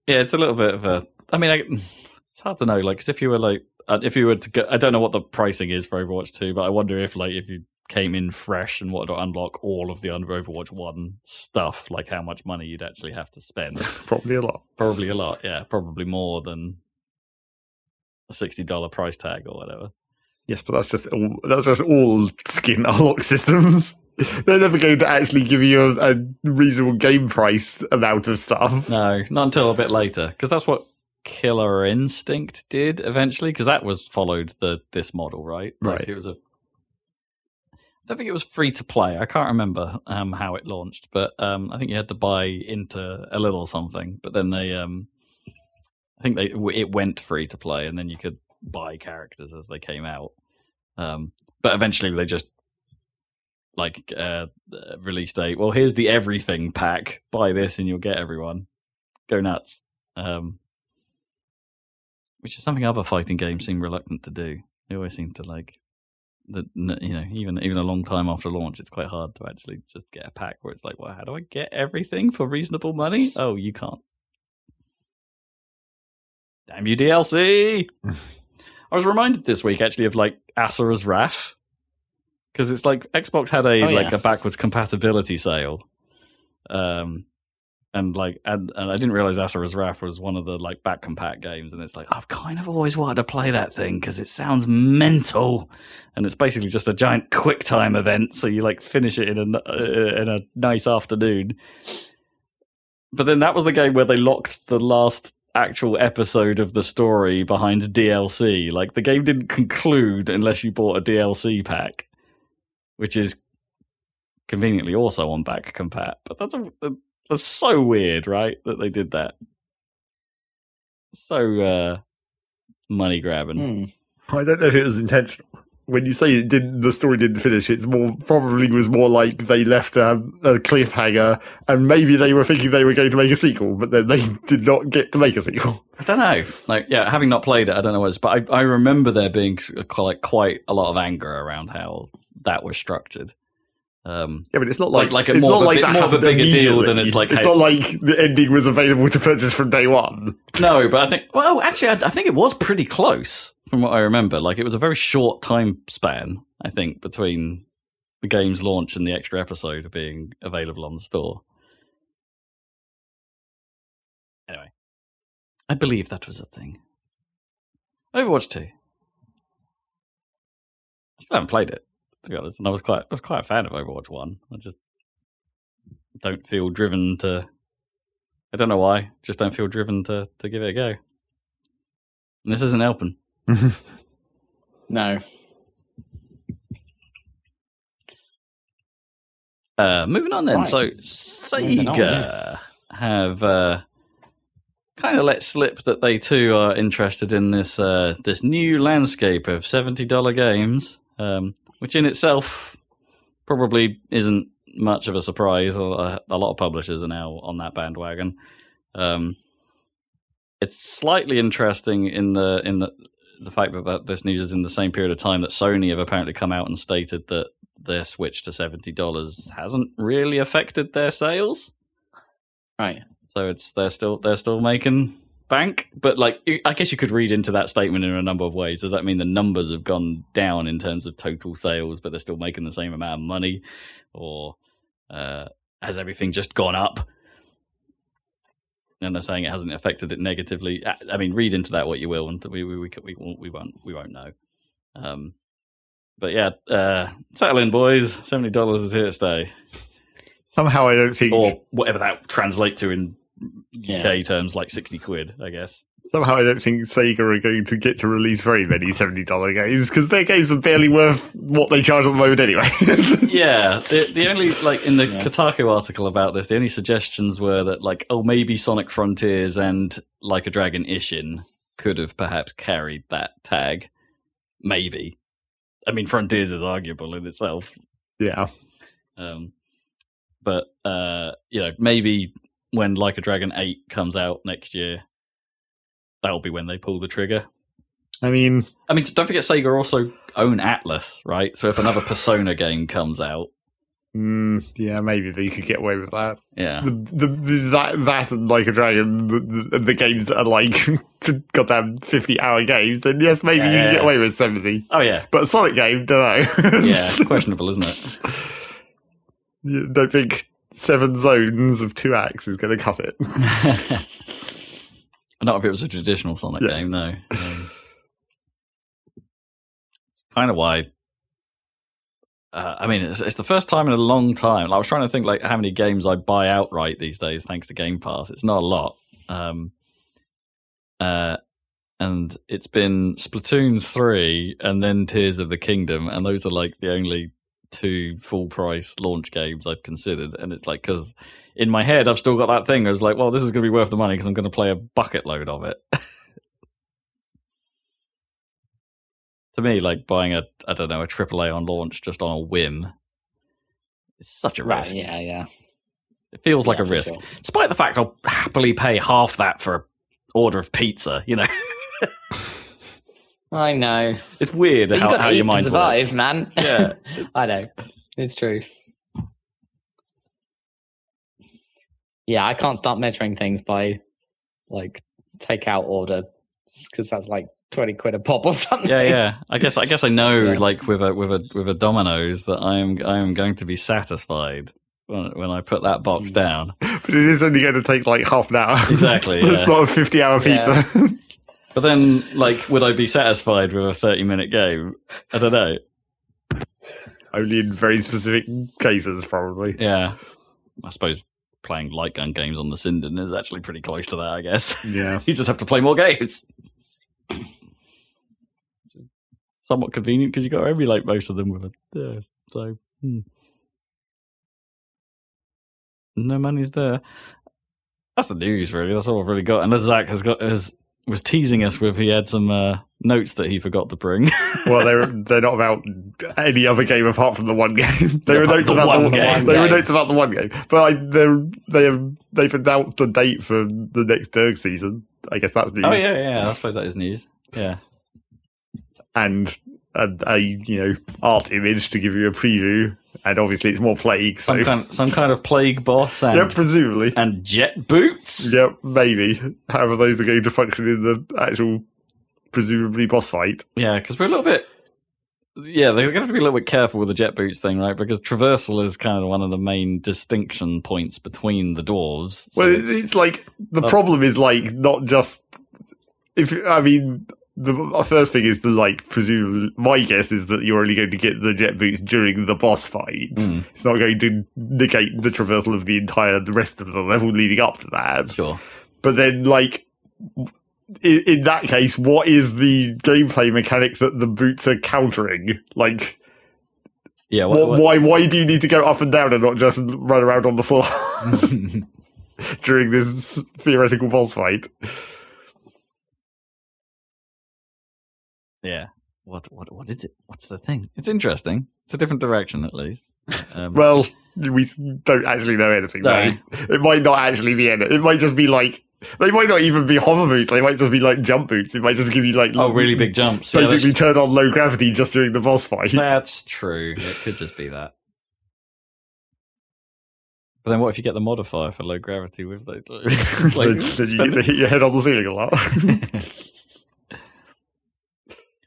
Yeah, it's a little bit of a... I mean, I, it's hard to know. Like, cause if you were like, if you were to go, I don't know what the pricing is for Overwatch two, but I wonder if like if you came in fresh and wanted to unlock all of the Overwatch one stuff, like how much money you'd actually have to spend. Probably a lot. Probably a lot. Yeah, probably more than a sixty dollars price tag or whatever. Yes, but that's just all, that's just all skin unlock systems. They're never going to actually give you a, a reasonable game price amount of stuff. No, not until a bit later, because that's what Killer Instinct did eventually. Because that was followed the this model, right? Right. Like it was a. I don't think it was free to play. I can't remember um, how it launched, but um, I think you had to buy into a little something. But then they, um, I think they it went free to play, and then you could buy characters as they came out, um but eventually they just like uh released a well here's the everything pack, buy this and you'll get everyone, go nuts, um which is something other fighting games seem reluctant to do. They always seem to like that, you know, even even a long time after launch, it's quite hard to actually just get a pack where it's like, well, how do I get everything for reasonable money? Oh, you can't. Damn you, D L C. I was reminded this week, actually, of, like, Asura's Wrath. Because it's like, Xbox had a oh, yeah. like a backwards compatibility sale. Um, and, like, and, and I didn't realize Asura's Wrath was one of the, like, back compat games. And it's like, I've kind of always wanted to play that thing because it sounds mental. And it's basically just a giant QuickTime event. So you, like, finish it in a, in a nice afternoon. But then that was the game where they locked the last actual episode of the story behind D L C. Like, the game didn't conclude unless you bought a D L C pack, which is conveniently also on back compat. But that's a, that's so weird, right? That they did that. So uh, money grabbing. Mm. I don't know if it was intentional. When you say it didn't, the story didn't finish, it's more probably was more like they left a, a cliffhanger, and maybe they were thinking they were going to make a sequel, but then they did not get to make a sequel. I don't know. Like, yeah, having not played it, I don't know what it's, but I, I remember there being like quite a lot of anger around how that was structured. Um, yeah, but it's not like, like, like it's more not of a, like bit, that more of a bigger deal than it's like. It's hey, not like the ending was available to purchase from day one. No, but I think well, actually, I, I think it was pretty close from what I remember. Like, it was a very short time span, I think, between the game's launch and the extra episode being available on the store. Anyway, I believe that was a thing. Overwatch two. I still haven't played it, to be honest, and I was quite I was quite a fan of Overwatch one. I just don't feel driven to... I don't know why, just don't feel driven to, to give it a go. And this isn't helping. No. Uh, moving on then, right. So Sega on, yeah. have uh, kind of let slip that they too are interested in this, uh, this new landscape of seventy dollars games. Um, which in itself probably isn't much of a surprise. A lot of publishers are now on that bandwagon. Um, it's slightly interesting in the in the the fact that, that this news is in the same period of time that Sony have apparently come out and stated that their switch to seventy dollars hasn't really affected their sales. Right. So it's they're still they're still making bank, but like I guess you could read into that statement in a number of ways. Does that mean the numbers have gone down in terms of total sales, but they're still making the same amount of money, or uh, has everything just gone up? And they're saying it hasn't affected it negatively. I mean, read into that what you will, and we we we we won't we won't, we won't know. Um, but yeah, uh, settle in, boys. seventy dollars is here to stay. Somehow, I don't think, or whatever that translates to in U K yeah. terms, like sixty quid, I guess. Somehow I don't think Sega are going to get to release very many seventy dollars games, because their games are barely worth what they charge at the moment anyway. Yeah, the, the only, like, in the yeah. Kotaku article about this, the only suggestions were that, like, oh, maybe Sonic Frontiers and Like a Dragon Ishin could have perhaps carried that tag. Maybe. I mean, Frontiers is arguable in itself. Yeah. Um, but, uh, you know, maybe when Like a Dragon eight comes out next year, that'll be when they pull the trigger. I mean... I mean, don't forget Sega also own Atlus, right? So if another Persona game comes out... Mm, yeah, maybe they could get away with that. Yeah. The, the, the, that, that and Like a Dragon, the, the games that are like goddamn fifty-hour games, then yes, maybe yeah, you yeah. can get away with seventy. Oh, yeah. But a Sonic game, don't know. Yeah, questionable, isn't it? You don't think seven zones of two acts is going to cut it. Not if it was a traditional Sonic yes. game, no. Um, it's kind of why... Uh, I mean, it's, it's the first time in a long time. Like, I was trying to think like how many games I buy outright these days thanks to Game Pass. It's not a lot. Um, uh, and it's been Splatoon three and then Tears of the Kingdom, and those are like the only two full-price launch games I've considered. And it's like, because in my head, I've still got that thing. I was like, well, this is going to be worth the money because I'm going to play a bucket load of it. To me, like buying a, I don't know, a triple A on launch just on a whim, it's such a risk. Right, yeah, yeah. It feels yeah, like a risk. Sure. Despite the fact I'll happily pay half that for an order of pizza, you know. I know. It's weird but how, you how your mind to survive, works. Man. Yeah. I know. It's true. Yeah, I can't start measuring things by, like, takeout order, because that's like twenty quid a pop or something. Yeah, yeah. I guess I guess I know, yeah. like, with a with a, with a Domino's that I am, I am going to be satisfied when, when I put that box mm. down. But it is only going to take, like, half an hour. Exactly, It's yeah. not a fifty-hour pizza. Yeah. But then, like, would I be satisfied with a thirty-minute game? I don't know. Only in very specific cases, probably. Yeah. I suppose playing light gun games on the Sinden is actually pretty close to that, I guess. Yeah. You just have to play more games. Somewhat convenient, because you got to emulate most of them with a... Yeah, so, hmm. No money's there. That's the news, really. That's all I've really got. And Zach has got... Has, was teasing us with he had some uh, notes that he forgot to bring. Well, they're they're not about any other game apart from the one game. They were notes about the one game. They were notes about the one game. But I, they're, they have, they've announced the date for the next Dirk season. I guess that's news. Oh yeah, yeah. I suppose that is news. Yeah. And a, a you know art image to give you a preview, and obviously it's more Plague. So. Some kind, some kind of Plague boss, and yeah, presumably, and jet boots. Yep, yeah, maybe. However, those are going to function in the actual, presumably boss fight. Yeah, because we're a little bit. Yeah, they're going to have to be a little bit careful with the jet boots thing, right? Because traversal is kind of one of the main distinction points between the dwarves. So well, it's, it's like the uh, problem is like not just if I mean. The first thing is to, like, presume... My guess is that you're only going to get the jet boots during the boss fight. Mm. It's not going to negate the traversal of the entire the rest of the level leading up to that. Sure. But then, like, in, in that case, what is the gameplay mechanic that the boots are countering? Like, yeah, what, what, why why do you need to go up and down and not just run around on the floor during this theoretical boss fight? Yeah. What what what is it? What's the thing? It's interesting. It's a different direction, at least. Um, well, we don't actually know anything. No. Right? It might not actually be anything. It might just be like they might not even be hover boots. They might just be like jump boots. It might just give you like oh, long, really big jumps. Basically, yeah, just... turn on low gravity just during the boss fight. That's true. It could just be that. But then, what if you get the modifier for low gravity with those? Like, then you get to hit your head on the ceiling a lot.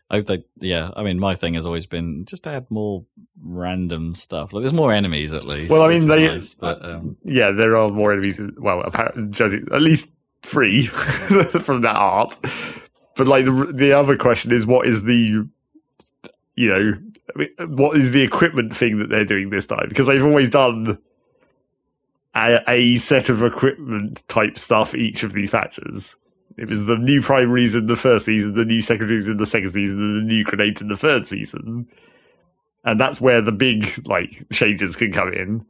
I hope they, yeah, I mean, my thing has always been just add more random stuff. Like, there's more enemies at least. Well, I mean, they, nice, but, um, yeah, there are more enemies. Well, apparently, at least three from that art. But like the the other question is, what is the, you know, I mean, what is the equipment thing that they're doing this time? Because they've always done a, a set of equipment type stuff each of these patches. It was the new primaries in the first season, the new secondaries in the second season, and the new grenades in the third season. And that's where the big, like, changes can come in.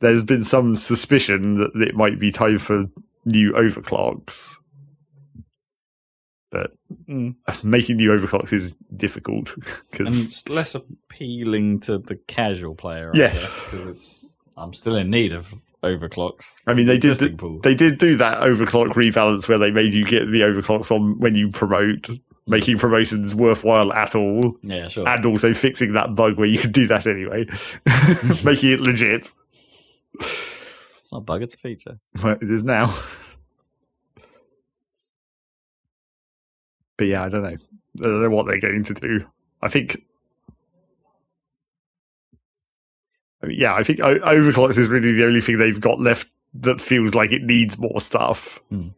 There's been some suspicion that it might be time for new overclocks. But mm. making new overclocks is difficult. Cause... And it's less appealing to the casual player, I yes. guess, because I'm still in need of overclocks. I mean, they did, do, they did do that overclock rebalance where they made you get the overclocks on when you promote, making promotions worthwhile at all. Yeah, sure. And also fixing that bug where you could do that anyway. Making it legit. It's not a bug, it's a feature. But it is now. But yeah, I don't know. I don't know what they're going to do. I think... I mean, yeah, I think Overclocks is really the only thing they've got left that feels like it needs more stuff. Hmm.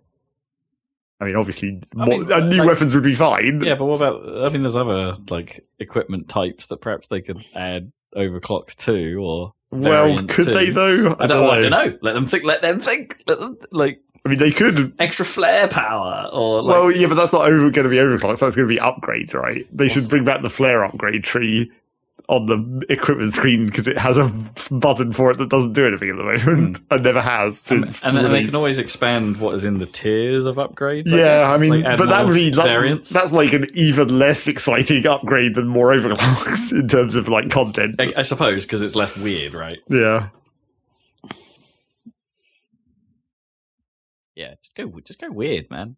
I mean, obviously, I more, mean, uh, new like, weapons would be fine. Yeah, but what about... I mean, there's other like equipment types that perhaps they could add Overclocks to, or... Well, could to. they, though? I, I, don't, don't, know. I don't know. Let them think. Let them think. Let them, like... I mean, they could... Extra flare power, or... Like... Well, yeah, but that's not over, going to be overclocks. So that's going to be upgrades, right? They awesome. should bring back the flare upgrade tree on the equipment screen, because it has a button for it that doesn't do anything at the moment. Mm. It never has since... And, and, and they can always expand what is in the tiers of upgrades, I yeah, guess. I mean, like, but that would be... Like, that's like an even less exciting upgrade than more overclocks in terms of, like, content. I, I suppose, because it's less weird, right? Yeah. Yeah, just go, just go weird, man.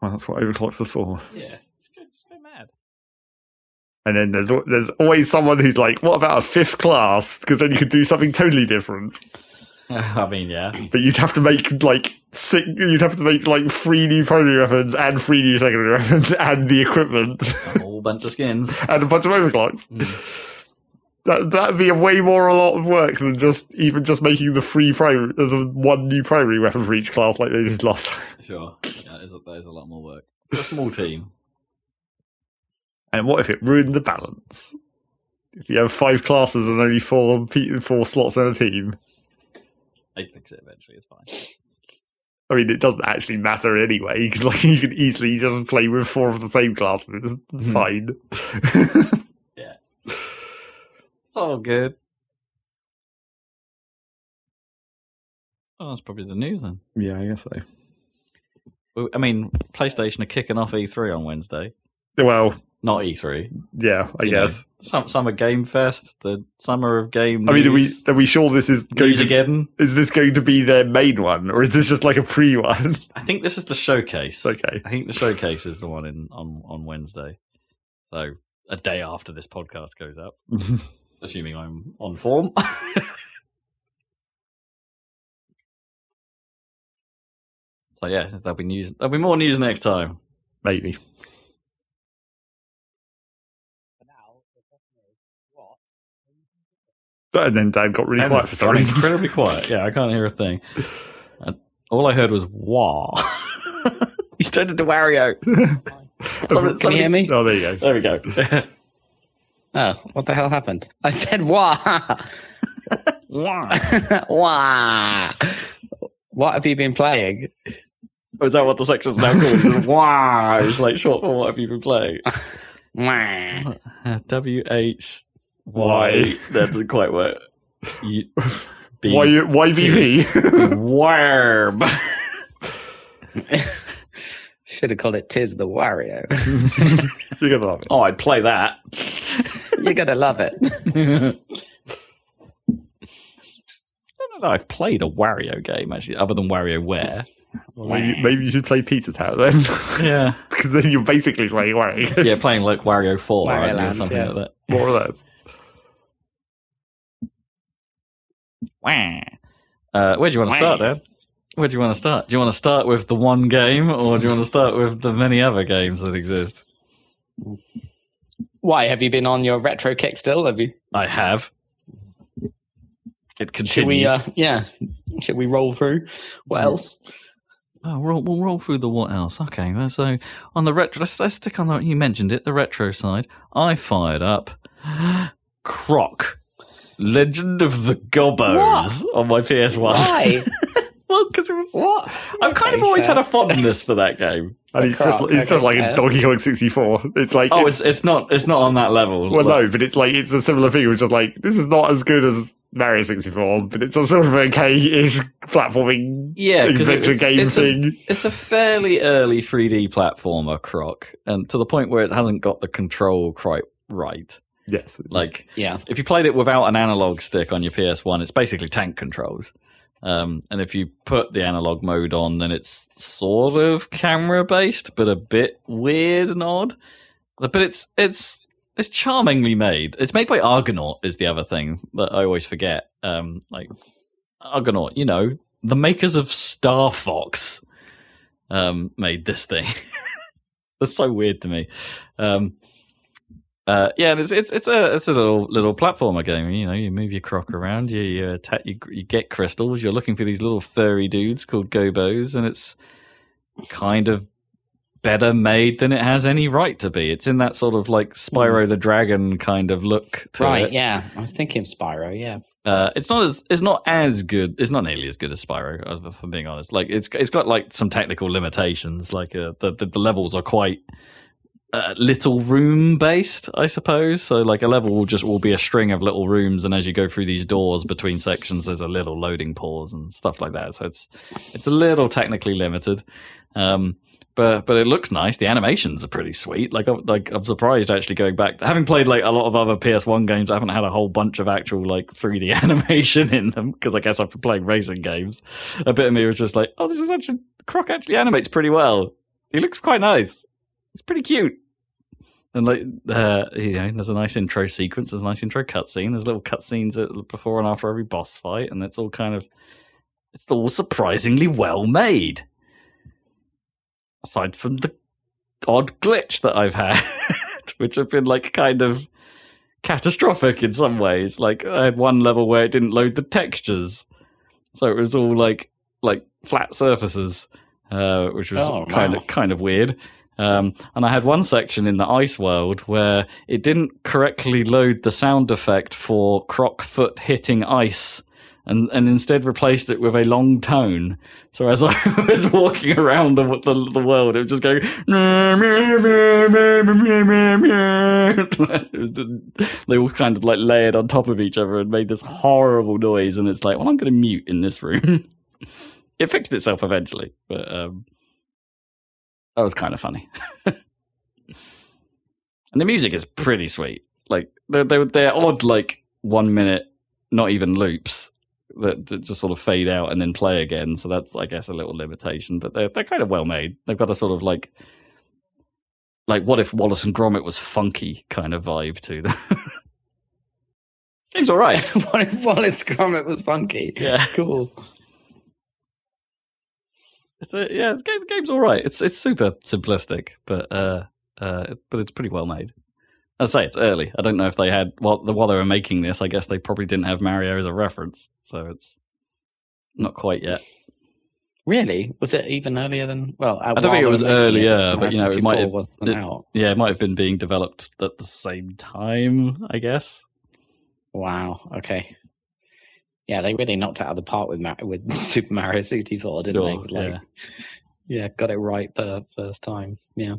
Well, that's what overclocks are for. Yeah, just go, just go mad. And then there's there's always someone who's like, "What about a fifth class? Because then you could do something totally different." I mean, yeah, but you'd have to make like six, you'd have to make like three new primary weapons and three new secondary weapons and the equipment, a whole bunch of skins and a bunch of overclocks. Mm. That that'd be a way more a lot of work than just even just making the free primary, the one new primary weapon for each class like they did last time. Sure, yeah, that is a, that is a lot more work. It's a small team. And what if it ruined the balance? If you have five classes and only four four slots in a team, they fix it eventually. It's fine. I mean, it doesn't actually matter anyway because like you can easily just play with four of the same classes. It's fine. Yeah. It's all good. Oh, that's probably the news then. Yeah, I guess so. I mean, PlayStation are kicking off E three on Wednesday. Well... Not E three. Yeah, I you guess. Know, summer Game Fest, the summer of game news. I mean, are we, are we sure this is... Going news to, again? Is this going to be their main one, or is this just like a pre-one? I think this is the showcase. Okay. I think the showcase is the one in on, on Wednesday. So, a day after this podcast goes up. Assuming I'm on form. So yeah, there'll be news. There'll be more news next time. Maybe. And then Dan got really and quiet for some reason. Incredibly quiet. Yeah, I can't hear a thing. And all I heard was "wah." He's turned into Wario. Somebody, can you hear me? Oh, there you go. There we go. Oh, what the hell happened? I said "wah." Wah. Wah. What have you been playing? Oh, is that what the section's now called? It's "wah." It was like short for "what have you been playing?" Wah. W H. Why? That doesn't quite work. You, be, why you, Y V V? Warb. Should have called it Tears of the Wario. You're going to love it. Oh, I'd play that. You're going to love it. I don't know. I've played a Wario game, actually, other than WarioWare. Well, maybe, maybe you should play Pizza Tower then. Yeah. Because then you're basically playing Wario. Yeah, playing like Wario four Wario right? Land, or something yeah. like that. More or less. Uh, where do you want to start, Dan? Where do you want to start? Do you want to start with the one game, or do you want to start with the many other games that exist? Why, have you been on your retro kick still? Have you? I have. It continues. Should we, uh, yeah. Should we roll through? What else? Oh, we'll, we'll roll through the what else. Okay, so on the retro, let's, let's stick on the, you mentioned it, the retro side. I fired up Croc Legend of the Gobbos what? on my P S one. Why? Well, because it was. What? I've kind okay, of always fair. had a fondness for that game. And it's just, it's okay, just like fair. a Donkey Kong sixty-four. It's like. Oh, it's, it's not, it's not on that level. Well, like, no, but it's like, it's a similar thing. Which is like, this is not as good as Mario sixty-four, but it's a sort of okay-ish platforming yeah, adventure it's, game it's thing. A, it's a fairly early three D platformer, Croc, and to the point where it hasn't got the control quite right. Yes. Like, yeah. If you played it without an analog stick on your P S one, it's basically tank controls. Um, and if you put the analog mode on, then it's sort of camera-based, but a bit weird and odd. But it's it's... It's charmingly made. It's made by Argonaut is the other thing that I always forget. Um, like Argonaut, you know, the makers of Star Fox um, made this thing. That's so weird to me. Um, uh, yeah, and it's it's it's a it's a little little platformer game. You know, you move your croc around, you you, attack, you you get crystals. You're looking for these little furry dudes called Gobbos, and it's kind of better made than it has any right to be. It's in that sort of like Spyro the Dragon kind of look to right, it. Right, yeah. I was thinking Spyro, yeah. Uh, it's not as it's not as good. It's not nearly as good as Spyro, if I'm being honest. Like it's it's got like some technical limitations. Like uh, the, the the levels are quite uh, little room based, I suppose. So like a level will just will be a string of little rooms, and as you go through these doors between sections, there's a little loading pause and stuff like that. So it's it's a little technically limited. Um, But but it looks nice. The animations are pretty sweet. Like I'm, like I'm surprised actually going back. Having played like a lot of other P S one games, I haven't had a whole bunch of actual like three D animation in them because I guess I've been playing racing games. A bit of me was just like, oh, this is actually Croc actually animates pretty well. He looks quite nice. It's pretty cute. And like uh, you know, there's a nice intro sequence. There's a nice intro cutscene. There's little cutscenes before and after every boss fight, and it's all kind of it's all surprisingly well made. Aside from the odd glitch that I've had, which have been like kind of catastrophic in some ways. Like I had one level where it didn't load the textures, so it was all like like flat surfaces, uh, which was oh, kind wow. of kind of weird. Um, and I had one section in the ice world where it didn't correctly load the sound effect for Croc foot hitting ice. And and instead replaced it with a long tone. So as I was walking around the the, the world, it was just going. They all kind of like layered on top of each other and made this horrible noise. And it's like, well, I'm going to mute in this room. It fixed itself eventually, but um, that was kind of funny. And the music is pretty sweet. Like they they they're odd, like one minute, not even loops. That just sort of fade out and then play again. So that's, I guess, a little limitation. But they're they're kind of well made. They've got a sort of like, like what if Wallace and Gromit was funky kind of vibe to them. Game's all right. What if Wallace Gromit was funky? Yeah, cool. It's a, yeah, it's, the game's all right. It's it's super simplistic, but uh, uh, but it's pretty well made. I say it's early. I don't know if they had well, while they were making this. I guess they probably didn't have Mario as a reference, so it's not quite yet. Really? Was it even earlier than? Well, I don't think it was earlier, it, but you know, it might have, wasn't it, out. Yeah, it might have been being developed at the same time. I guess. Wow. Okay. Yeah, they really knocked it out of the park with Mar- with Super Mario sixty-four, didn't sure, they? Like, yeah. Yeah, got it right the first time. Yeah.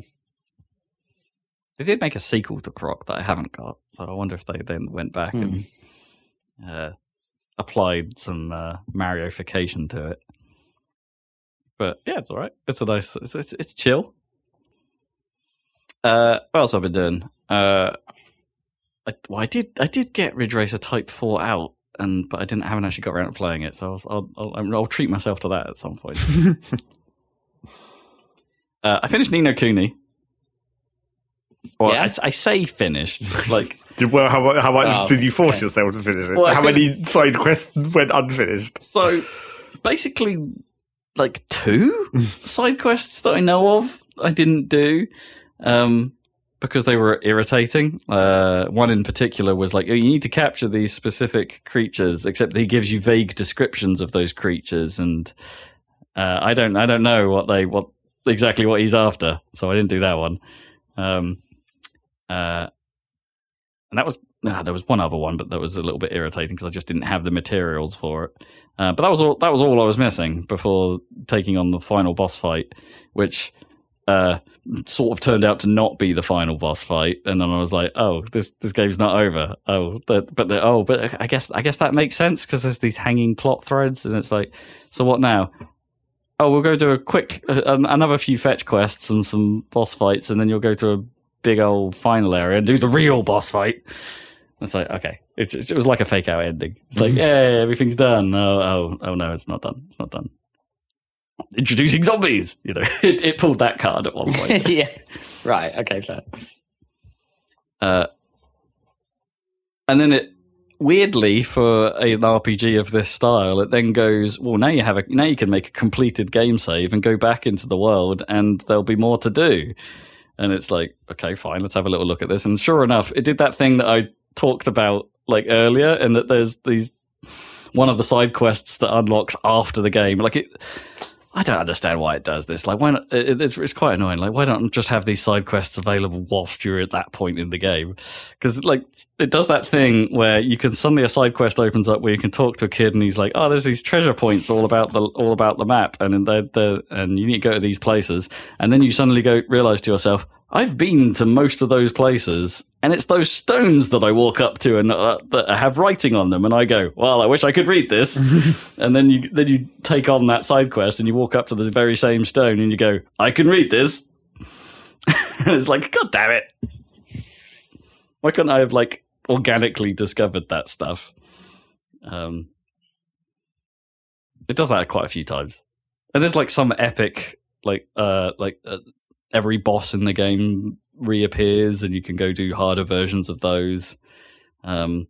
They did make a sequel to Croc that I haven't got, so I wonder if they then went back mm. and uh, applied some uh, Mario-fication to it. But yeah, it's all right. It's a nice, it's it's, it's chill. Uh, what else have I been doing? Uh, I, well, I did I did get Ridge Racer Type Four out, and but I didn't haven't actually got around to playing it, so I was, I'll, I'll I'll treat myself to that at some point. uh, I finished Ni no Kuni. Or yeah. I, I say finished. Like, well, how, how much oh, did you force okay. yourself to finish it? Well, how fin- many side quests went unfinished? So, basically, like two side quests that I know of, I didn't do um, because they were irritating. Uh, one in particular was like, oh, you need to capture these specific creatures, except that he gives you vague descriptions of those creatures, and uh, I don't, I don't know what they, what exactly what he's after. So I didn't do that one. Um, Uh, and that was ah, there was one other one, but that was a little bit irritating because I just didn't have the materials for it. Uh, but that was all. That was all I was missing before taking on the final boss fight, which uh, sort of turned out to not be the final boss fight. And then I was like, "Oh, this this game's not over." Oh, but, but the, oh, but I guess I guess that makes sense because there's these hanging plot threads, and it's like, so what now? Oh, we'll go do a quick uh, another few fetch quests and some boss fights, and then you'll go to a big old final area and do the real boss fight. It's like, okay, it, it was like a fake out ending. It's like, yeah, everything's done. Oh, oh, oh no, it's not done. It's not done. Introducing zombies. You know, it, it pulled that card at one point. Yeah, right. Okay, fair. Uh, and then it weirdly for an R P G of this style, it then goes, well, now you have a now you can make a completed game save and go back into the world, and there'll be more to do. And it's like, okay, fine, let's have a little look at this. And sure enough, it did that thing that I talked about like earlier, and that there's these one of the side quests that unlocks after the game. Like, it, I don't understand why it does this. Like, why not? It, it's, it's quite annoying. Like, why don't just have these side quests available whilst you're at that point in the game? Because like, it does that thing where you can suddenly a side quest opens up where you can talk to a kid, and he's like, "Oh, there's these treasure points all about the all about the map, and they're, they're, and you need to go to these places." And then you suddenly go realize to yourself, I've been to most of those places, and it's those stones that I walk up to and uh, that have writing on them, and I go, well, I wish I could read this. And then you then you take on that side quest, and you walk up to the very same stone, and you go, I can read this. And it's like, God damn it. Why couldn't I have, like, organically discovered that stuff? Um, it does that quite a few times. And there's, like, some epic, like, uh, like... Uh, every boss in the game reappears, and you can go do harder versions of those um,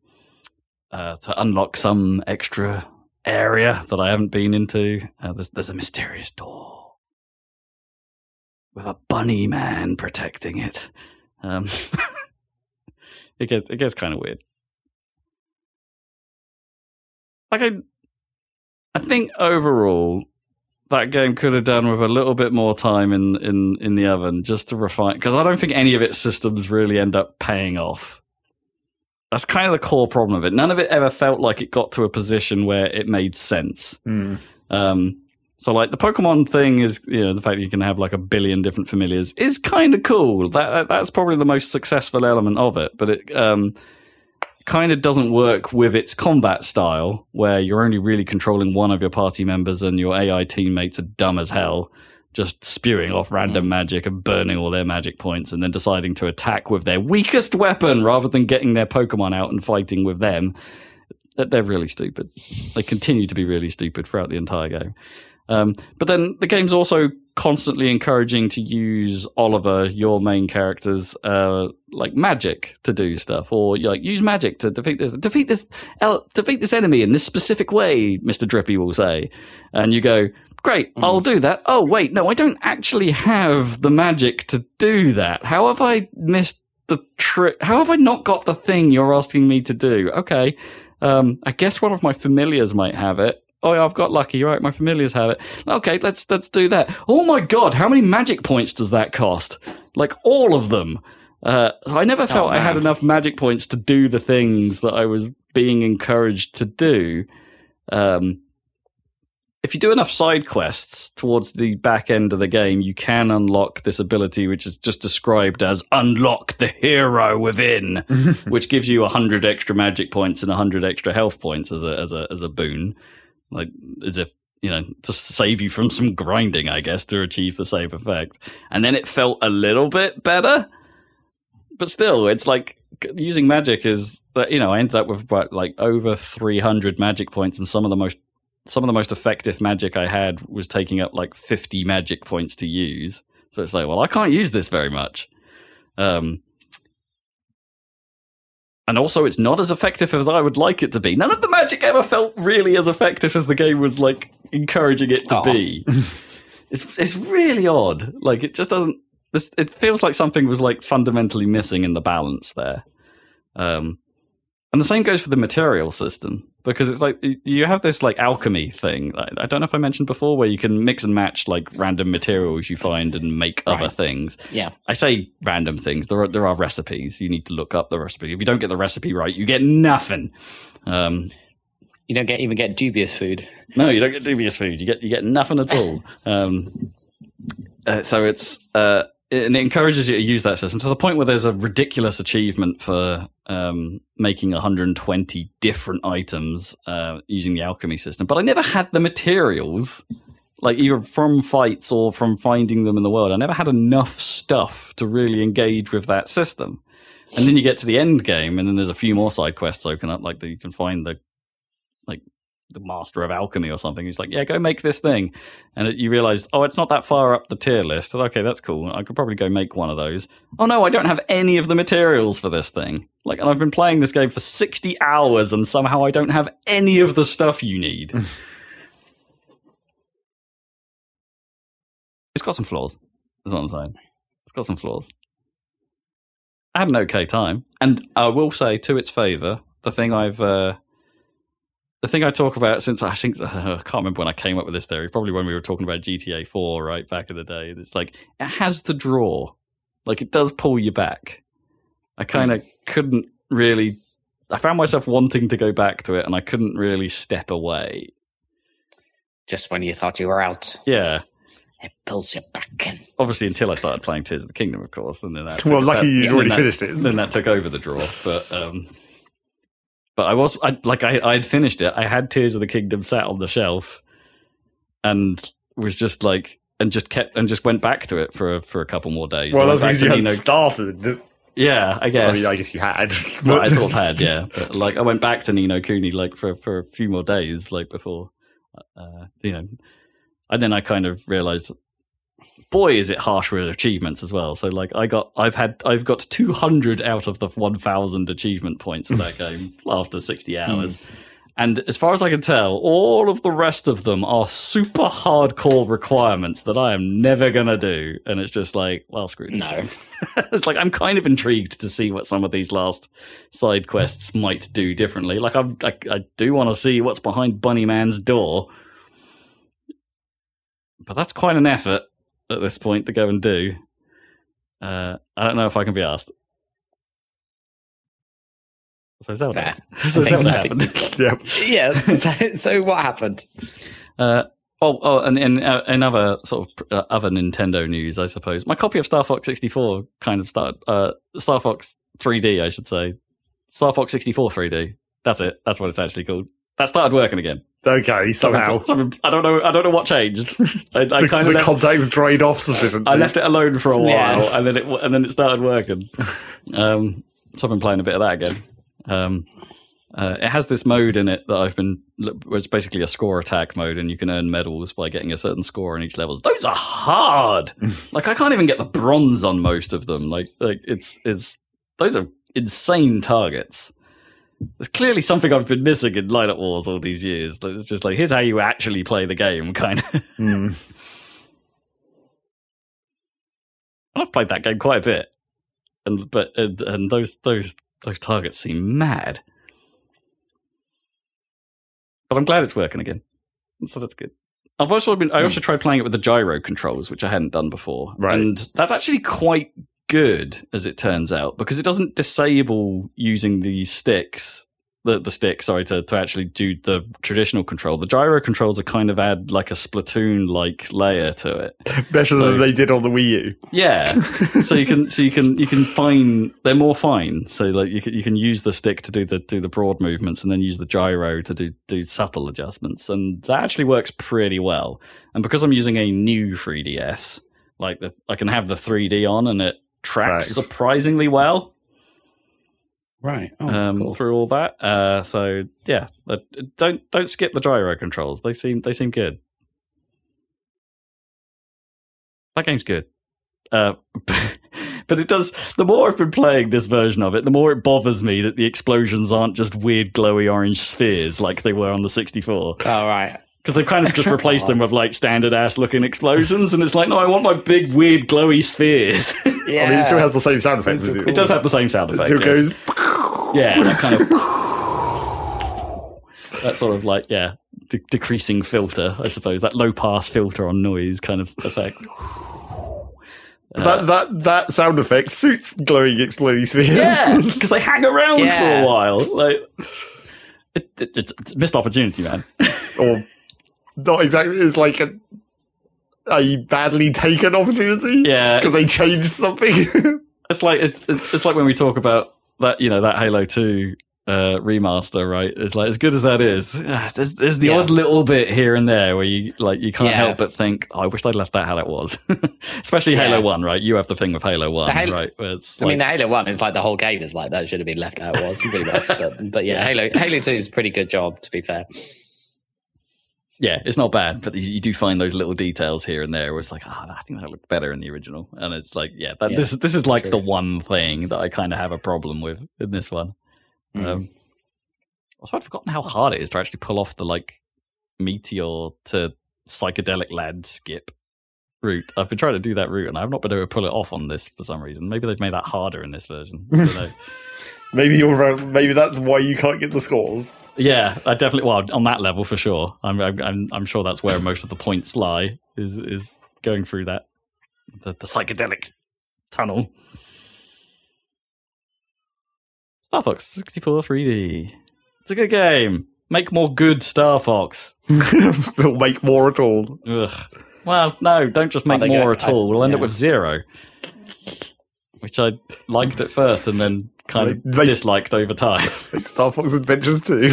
uh, to unlock some extra area that I haven't been into. Uh, there's, there's a mysterious door with a bunny man protecting it. Um, it gets it gets kind of weird. Like I, I think overall, that game could have done with a little bit more time in, in, in the oven just to refine, because I don't think any of its systems really end up paying off. That's kind of the core problem of it. None of it ever felt like it got to a position where it made sense. Mm. Um, so, like, the Pokemon thing is, you know, the fact that you can have, like, a billion different familiars is kind of cool. That, that That's probably the most successful element of it, but it um, kind of doesn't work with its combat style, where you're only really controlling one of your party members, and your A I teammates are dumb as hell, just spewing off random magic and burning all their magic points, and then deciding to attack with their weakest weapon rather than getting their Pokemon out and fighting with them. They're really stupid. They continue to be really stupid throughout the entire game. Um, but then the game's also constantly encouraging to use Oliver, your main character's uh, like magic to do stuff, or like use magic to defeat this defeat this el- defeat this enemy in this specific way, Mister Drippy will say, and you go, great, mm. I'll do that. Oh wait, no, I don't actually have the magic to do that. How have I missed the trick? How have I not got the thing you're asking me to do? Okay, um, I guess one of my familiars might have it. Oh, yeah, I've got lucky, right? My familiars have it. Okay, let's let's do that. Oh my god, how many magic points does that cost? Like, all of them. Uh, I never felt oh, I had enough magic points to do the things that I was being encouraged to do. Um, if you do enough side quests towards the back end of the game, you can unlock this ability, which is just described as unlock the hero within, which gives you one hundred extra magic points and one hundred extra health points as a as a as a boon. Like, as if, you know, to save you from some grinding, I guess, to achieve the same effect. And then it felt a little bit better, but still, it's like using magic is, you know, I ended up with about like over three hundred magic points, and some of the most some of the most effective magic I had was taking up like fifty magic points to use. So it's like, well, I can't use this very much. Um, And also, it's not as effective as I would like it to be. None of the magic ever felt really as effective as the game was, like, encouraging it to oh. be. It's it's really odd. Like, it just doesn't... This, it feels like something was, like, fundamentally missing in the balance there. Um, And the same goes for the material system, because it's like you have this like alchemy thing. I don't know if I mentioned before, where you can mix and match like random materials you find and make right. other things. Yeah, I say random things. There are there are recipes. You need to look up the recipe. If you don't get the recipe right, you get nothing. Um, you don't get even get dubious food. No, you don't get dubious food. You get you get nothing at all. Um, uh, so it's. Uh, And it encourages you to use that system to the point where there's a ridiculous achievement for um, making one hundred twenty different items uh, using the alchemy system. But I never had the materials, like either from fights or from finding them in the world. I never had enough stuff to really engage with that system. And then you get to the end game, and then there's a few more side quests open up, like that you can find the like the master of alchemy or something. He's like, yeah, go make this thing. And it, you realize, oh, it's not that far up the tier list. Okay, that's cool. I could probably go make one of those. Oh no, I don't have any of the materials for this thing. Like, and I've been playing this game for sixty hours and somehow I don't have any of the stuff you need. It's got some flaws, is what I'm saying. It's got some flaws. I had an okay time. And I will say, to its favor, the thing I've... Uh, The thing I talk about since I think, uh, I can't remember when I came up with this theory, probably when we were talking about G T A four, right, back in the day. It's like, it has the draw. Like, it does pull you back. I kind of mm. couldn't really, I found myself wanting to go back to it and I couldn't really step away. Just when you thought you were out. Yeah. It pulls you back in. Obviously, until I started playing Tears of the Kingdom, of course. And then that well, lucky that, you'd already that, finished it. Then that took over the draw, but... um But I was I, like, I I had finished it. I had Tears of the Kingdom sat on the shelf, and was just like, and just kept and just went back to it for for a couple more days. Well, that's because you had you know, started. Yeah, I guess. I mean, I guess you had. Well, I sort of had, yeah. But like, I went back to Ni no Kuni like for for a few more days, like before, uh, you know, and then I kind of realized, boy, is it harsh with achievements as well. So, like, I got, I've had, I've got two hundred out of the one thousand achievement points for that game after sixty hours. Mm. And as far as I can tell, all of the rest of them are super hardcore requirements that I am never going to do. And it's just like, well, screw it. No. It's like, I'm kind of intrigued to see what some of these last side quests might do differently. Like, I'm, I, I do want to see what's behind Bunny Man's door. But that's quite an effort at this point to go and do. Uh, I don't know if I can be asked. So is that what happened? So is that what happened? Yep. Yeah. So, so what happened? Uh, oh, oh, and in uh, another sort of uh, other Nintendo news, I suppose, my copy of Star Fox sixty-four kind of started. Uh, Star Fox three D, I should say. Star Fox sixty-four three D. That's it. That's what it's actually called. That started working again. Okay, somehow. Something, something, I don't know. I don't know what changed. I, I the kind of the left, contacts drained off sufficiently. I left it alone for a while, yeah. and then it and then it started working. Um, so I've been playing a bit of that again. Um, uh, it has this mode in it that I've been. It's basically a score attack mode, and you can earn medals by getting a certain score on each level. Those are hard. Like, I can't even get the bronze on most of them. Like like it's it's those are insane targets. There's clearly something I've been missing in lineup wars all these years. It's just like, here's how you actually play the game, kind of. Mm. I've played that game quite a bit, and but and, and those those those targets seem mad. But I'm glad it's working again, so that's good. I've also been I also mm. tried playing it with the gyro controls, which I hadn't done before, right. and that's actually quite good, as it turns out, because it doesn't disable using the sticks, the the stick, sorry, to, to actually do the traditional control. The gyro controls are kind of add like a Splatoon-like layer to it. Better so, than they did on the Wii U. Yeah, so you can so you can you can fine. They're more fine. So like you can you can use the stick to do the do the broad movements, and then use the gyro to do do subtle adjustments, and that actually works pretty well. And because I'm using a new three D S, like the, I can have the three D on, and it tracks right. surprisingly well right oh, um cool. through all that uh so yeah uh, don't don't skip the gyro controls. They seem they seem good. That game's good. Uh but it does, the more I've been playing this version of it, the more it bothers me that the explosions aren't just weird glowy orange spheres like they were on the sixty-four. Oh, right. Because they've kind of just replaced them with, like, standard-ass-looking explosions, and it's like, no, I want my big, weird, glowy spheres. Yeah. I mean, it still has the same sound effect, does it? It does have the same sound effect, it still yes. goes... Yeah, that kind of that sort of like yeah de- decreasing filter, I suppose, that low pass filter on noise kind of effect. Uh, that that that sound effect suits glowing exploding spheres. Yeah, because they hang around yeah. for a while. Like it, it, it's a missed opportunity, man. Or not exactly. It's like a a badly taken opportunity. Yeah, because they changed something. It's like it's it's like when we talk about that, you know, that Halo two uh, remaster, right? It's like, as good as that is, there's, there's the yeah. odd little bit here and there where you like you can't yeah. help but think, oh, I wish I'd left that how it was. Especially yeah. Halo one, right? You have the thing with Halo one, Halo, right? Where it's I like, mean, the Halo one is like the whole game is like that should have been left how it was, pretty much. But, but yeah, Halo Halo two is a pretty good job, to be fair. Yeah, it's not bad, but you do find those little details here and there where it's like, ah, oh, I think that looked better in the original. And it's like, yeah, that, yeah this this is like true. the one thing that I kind of have a problem with in this one. Mm. Um, also, I'd forgotten how hard it is to actually pull off the, like, meteor to psychedelic lad skip route. I've been trying to do that route, and I've not been able to pull it off on this for some reason. Maybe they've made that harder in this version. I don't know. Maybe you're. Maybe that's why you can't get the scores. Yeah, I definitely. Well, on that level for sure. I'm. I'm. I'm sure that's where most of the points lie. Is is going through that the, the psychedelic tunnel. Star Fox sixty-four three D. It's a good game. Make more good Star Fox. We'll make more at all. Ugh. Well, no, don't just make oh, more go, at I, all. We'll end yeah. up with zero, which I liked at first, and then. Kind of they, disliked over time. Like Star Fox Adventures too.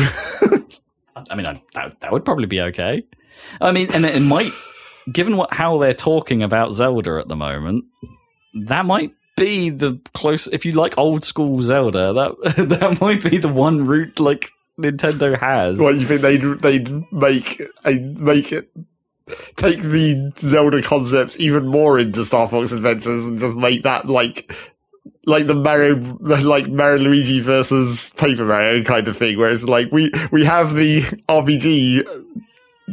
I mean, I, that that would probably be okay. I mean, and it, it might, given what how they're talking about Zelda at the moment, that might be the close. If you like old school Zelda, that that might be the one route like Nintendo has. Well, you think they'd they'd make a, make it take the Zelda concepts even more into Star Fox Adventures and just make that like. Like the Mario, like Mario Luigi versus Paper Mario kind of thing, where it's like we we have the R P G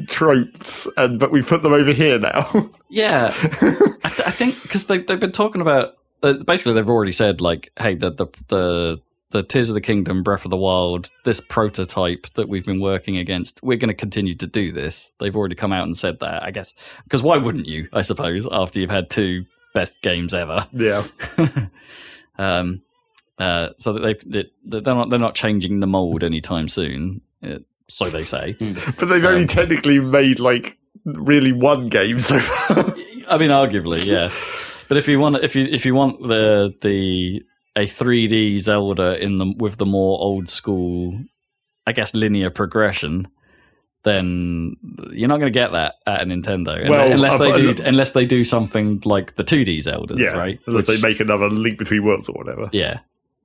tropes, and but we put them over here now. Yeah, I, th- I think because they they've been talking about uh, basically they've already said like, hey, the the the the Tears of the Kingdom, Breath of the Wild, this prototype that we've been working against, we're going to continue to do this. They've already come out and said that, I guess, because why wouldn't you? I suppose after you've had two best games ever, yeah. Um, uh, so that they, they they're not they're not changing the mold anytime soon, so they say. But they've only um, technically made like really one game so far. I mean, arguably, yeah. But if you want if you if you want the the a three D Zelda in the with the more old school, I guess, linear progression, then you're not going to get that at a Nintendo, well, unless they do unless they do something like the two D Zeldas, yeah, right? Unless Which, they make another Link Between Worlds or whatever. Yeah,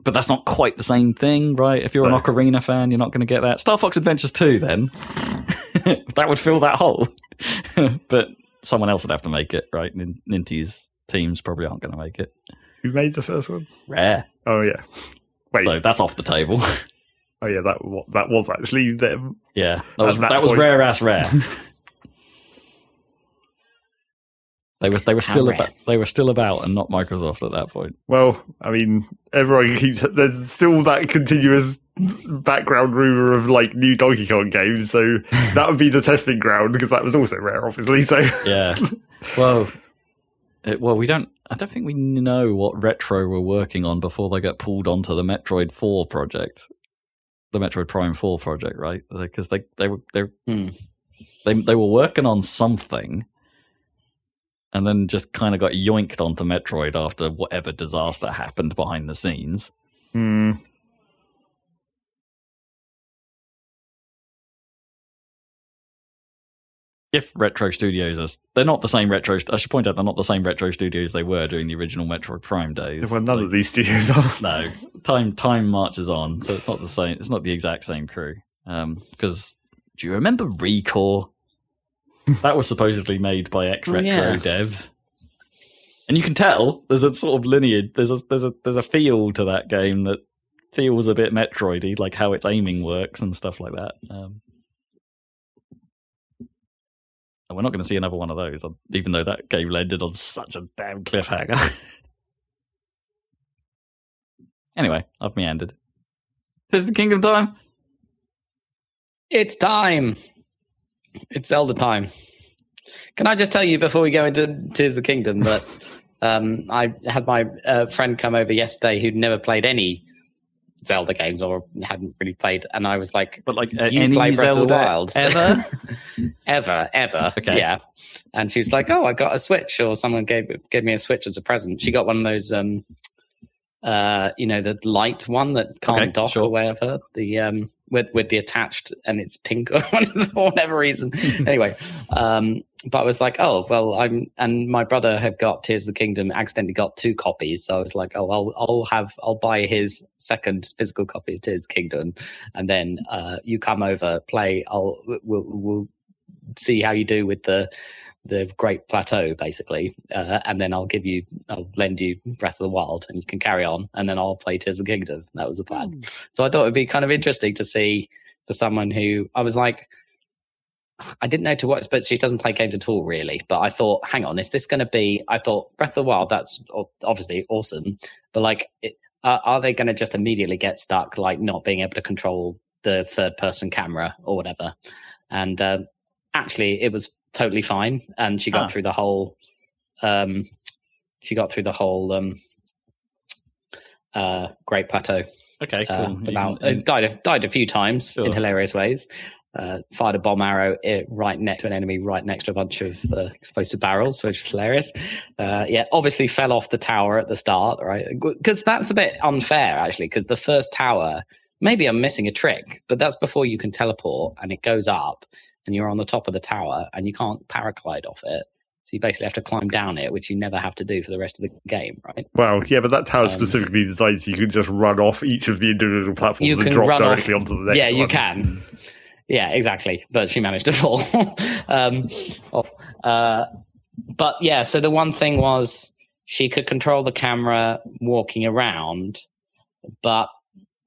but that's not quite the same thing, right? If you're no. an Ocarina fan, you're not going to get that. Star Fox Adventures two, then that would fill that hole, but someone else would have to make it, right? N- Ninty's teams probably aren't going to make it. Who made the first one? Rare. Oh yeah. Wait, so that's off the table. Oh yeah, that that was actually them. Yeah, that was that, that was rare ass rare. they was they were still about they were still about and not Microsoft at that point. Well, I mean, everyone keeps there's still that continuous background rumor of like new Donkey Kong games, so that would be the testing ground because that was also Rare, obviously. So yeah, well, it, well, we don't. I don't think we know what Retro were working on before they got pulled onto the Metroid four project. The Metroid Prime four project, right? Because they they were they hmm. they they were working on something, and then just kind of got yoinked onto Metroid after whatever disaster happened behind the scenes. Hmm. If Retro Studios are, they're not the same Retro. I should point out they're not the same Retro Studios they were during the original Metroid Prime days. Well, none like, of these studios are. No, time time marches on, so it's not the same. It's not the exact same crew. Um, because do you remember ReCore? That was supposedly made by ex Retro yeah. devs, and you can tell there's a sort of lineage. There's a there's a there's a feel to that game that feels a bit Metroidy, like how its aiming works and stuff like that. Um, And we're not going to see another one of those, even though that game landed on such a damn cliffhanger. Anyway, I've meandered. Tears of the Kingdom time. It's time. It's Zelda time. Can I just tell you before we go into Tears of the Kingdom that um, I had my uh, friend come over yesterday who'd never played any Zelda games or hadn't really played, and I was like, "But like, you any play Breath Zelda of the Wild ever, ever, ever?" Okay. Yeah. And she was like, "Oh, I got a Switch, or someone gave gave me a Switch as a present." She got one of those, um, uh, you know, the light one that can't okay, dock sure. or whatever. The um, with with the attached, and it's pink or for whatever reason. Anyway, um, but I was like, "Oh, well, I'm," and my brother had got Tears of the Kingdom, accidentally got two copies, so I was like, "Oh, I'll I'll have I'll buy his second physical copy of Tears of the Kingdom, and then uh, you come over, play. I'll we'll we'll see how you do with the the Great Plateau, basically, uh, and then I'll give you I'll lend you Breath of the Wild, and you can carry on, and then I'll play Tears of the Kingdom." That was the plan. Mm. So I thought it'd be kind of interesting to see for someone who I was like. I didn't know to watch, but she doesn't play games at all, really. But I thought, hang on, is this going to be... I thought, Breath of the Wild, that's obviously awesome. But, like, it, uh, are they going to just immediately get stuck, like, not being able to control the third-person camera or whatever? And uh, actually, it was totally fine. And she got ah. through the whole... Um, she got through the whole um, uh, Great Plateau. Okay, cool. Uh, without, uh, died, a, died a few times sure. in hilarious ways. Uh, fired a bomb arrow it, right next to an enemy, right next to a bunch of uh, explosive barrels, which is hilarious. Uh, yeah, obviously fell off the tower at the start, right? Because that's a bit unfair, actually, because the first tower, maybe I'm missing a trick, but that's before you can teleport and it goes up and you're on the top of the tower and you can't paraglide off it. So you basically have to climb down it, which you never have to do for the rest of the game, right? Well, yeah, but that tower um, specifically designed so you can just run off each of the individual platforms and drop directly off, onto the next yeah, one. Yeah, you can. Yeah, exactly. But she managed to fall um, off. Uh, but yeah, so the one thing was she could control the camera walking around, but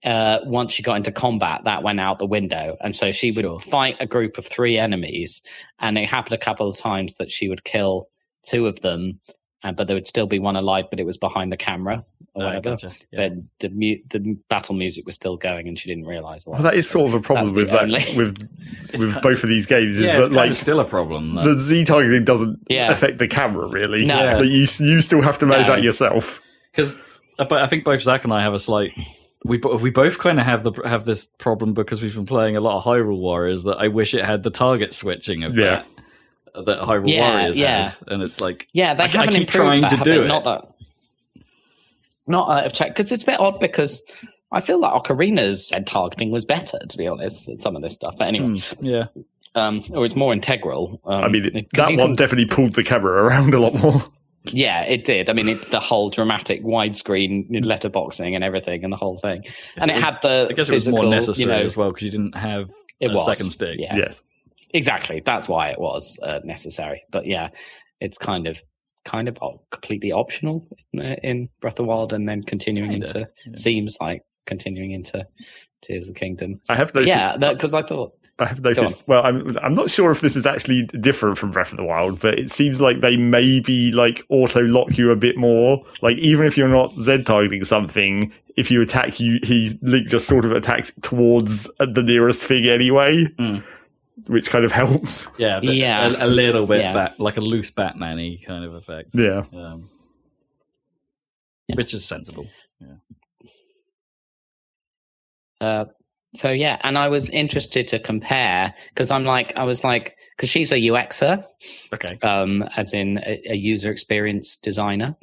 uh, once she got into combat, that went out the window. And so she would sure. fight a group of three enemies, and it happened a couple of times that she would kill two of them, and, but there would still be one alive, but it was behind the camera. Or whatever. Uh, gotcha. Yeah. But the mu- the battle music was still going, and she didn't realise why. Well, that is so sort of a problem with that, only... with with both of, of these games. Is yeah, that it's like still a problem? Though. The Z targeting doesn't yeah. affect the camera really. No, yeah. But you you still have to manage no. that yourself. Because I think both Zach and I have a slight. We we both kind of have the have this problem because we've been playing a lot of Hyrule Warriors. That I wish it had the target switching of yeah. that that Hyrule yeah, Warriors yeah. has, and it's like yeah, they I, haven't I keep trying that, to do it. Not that. Not out of check, because it's a bit odd because I feel like Ocarina's targeting was better, to be honest, at some of this stuff. But anyway, mm, yeah, um, or it's more integral. Um, I mean, it, that one can, definitely pulled the camera around a lot more. Yeah, it did. I mean, it, the whole dramatic widescreen letterboxing and everything and the whole thing. Yes, and it, it had the I guess physical, it was more necessary you know, as well because you didn't have it a was, second stick. Yeah. Yes. Exactly. That's why it was uh, necessary. But yeah, it's kind of... kind of completely optional in Breath of the Wild and then continuing Kinda, into yeah. seems like continuing into Tears of the Kingdom. I have noticed yeah because I thought I have noticed well I'm I'm not sure if this is actually different from Breath of the Wild, but it seems like they maybe like auto lock you a bit more, like even if you're not Z targeting something, if you attack you he Link just sort of attacks towards the nearest thing anyway. Mm. Which kind of helps. Yeah, but yeah. A, a little bit, yeah. Bat, like a loose Batman-y kind of effect. Yeah. Um, yeah. Which is sensible. Yeah. Uh, so, yeah, and I was interested to compare, because I'm like, I was like, because she's a UXer, okay. um, as in a, a user experience designer.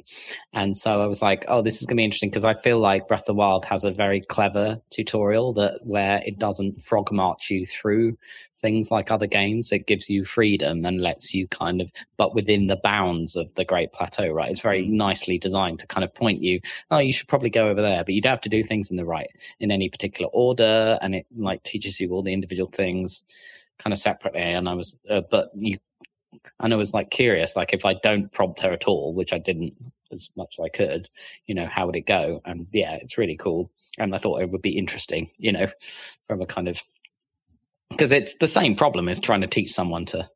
And so I was like, oh, this is going to be interesting, because I feel like Breath of the Wild has a very clever tutorial that where it doesn't frog march you through things like other games. It gives you freedom and lets you kind of, but within the bounds of the Great Plateau, right? It's very nicely designed to kind of point you, oh, you should probably go over there, but you don't have to do things in the right, in any particular order. And it like teaches you all the individual things kind of separately. And I was, uh, but you, and I was like curious, like if I don't prompt her at all, which I didn't as much as I could, you know, how would it go? And yeah, it's really cool. And I thought it would be interesting, you know, from a kind of, because it's the same problem as trying to teach someone to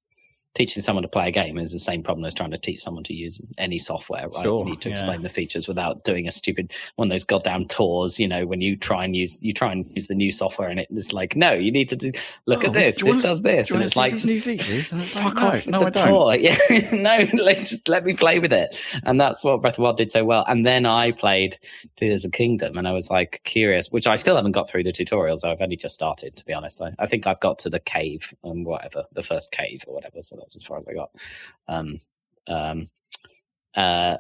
teaching someone to play a game is the same problem as trying to teach someone to use any software, right? Sure, you need to explain yeah. the features without doing a stupid one of those goddamn tours, you know, when you try and use you try and use the new software and it, it's like, no, you need to do, look oh, at this, this to, does this. Do and it's like, just, new features? And it's like, fuck off no, no, the I tour. Yeah. no, like, just let me play with it. And that's what Breath of the Wild did so well. And then I played Tears of the Kingdom and I was like curious, which I still haven't got through the tutorials. I've only just started, to be honest. I, I think I've got to the cave and whatever, the first cave or whatever. So as far as I got, um, um, uh,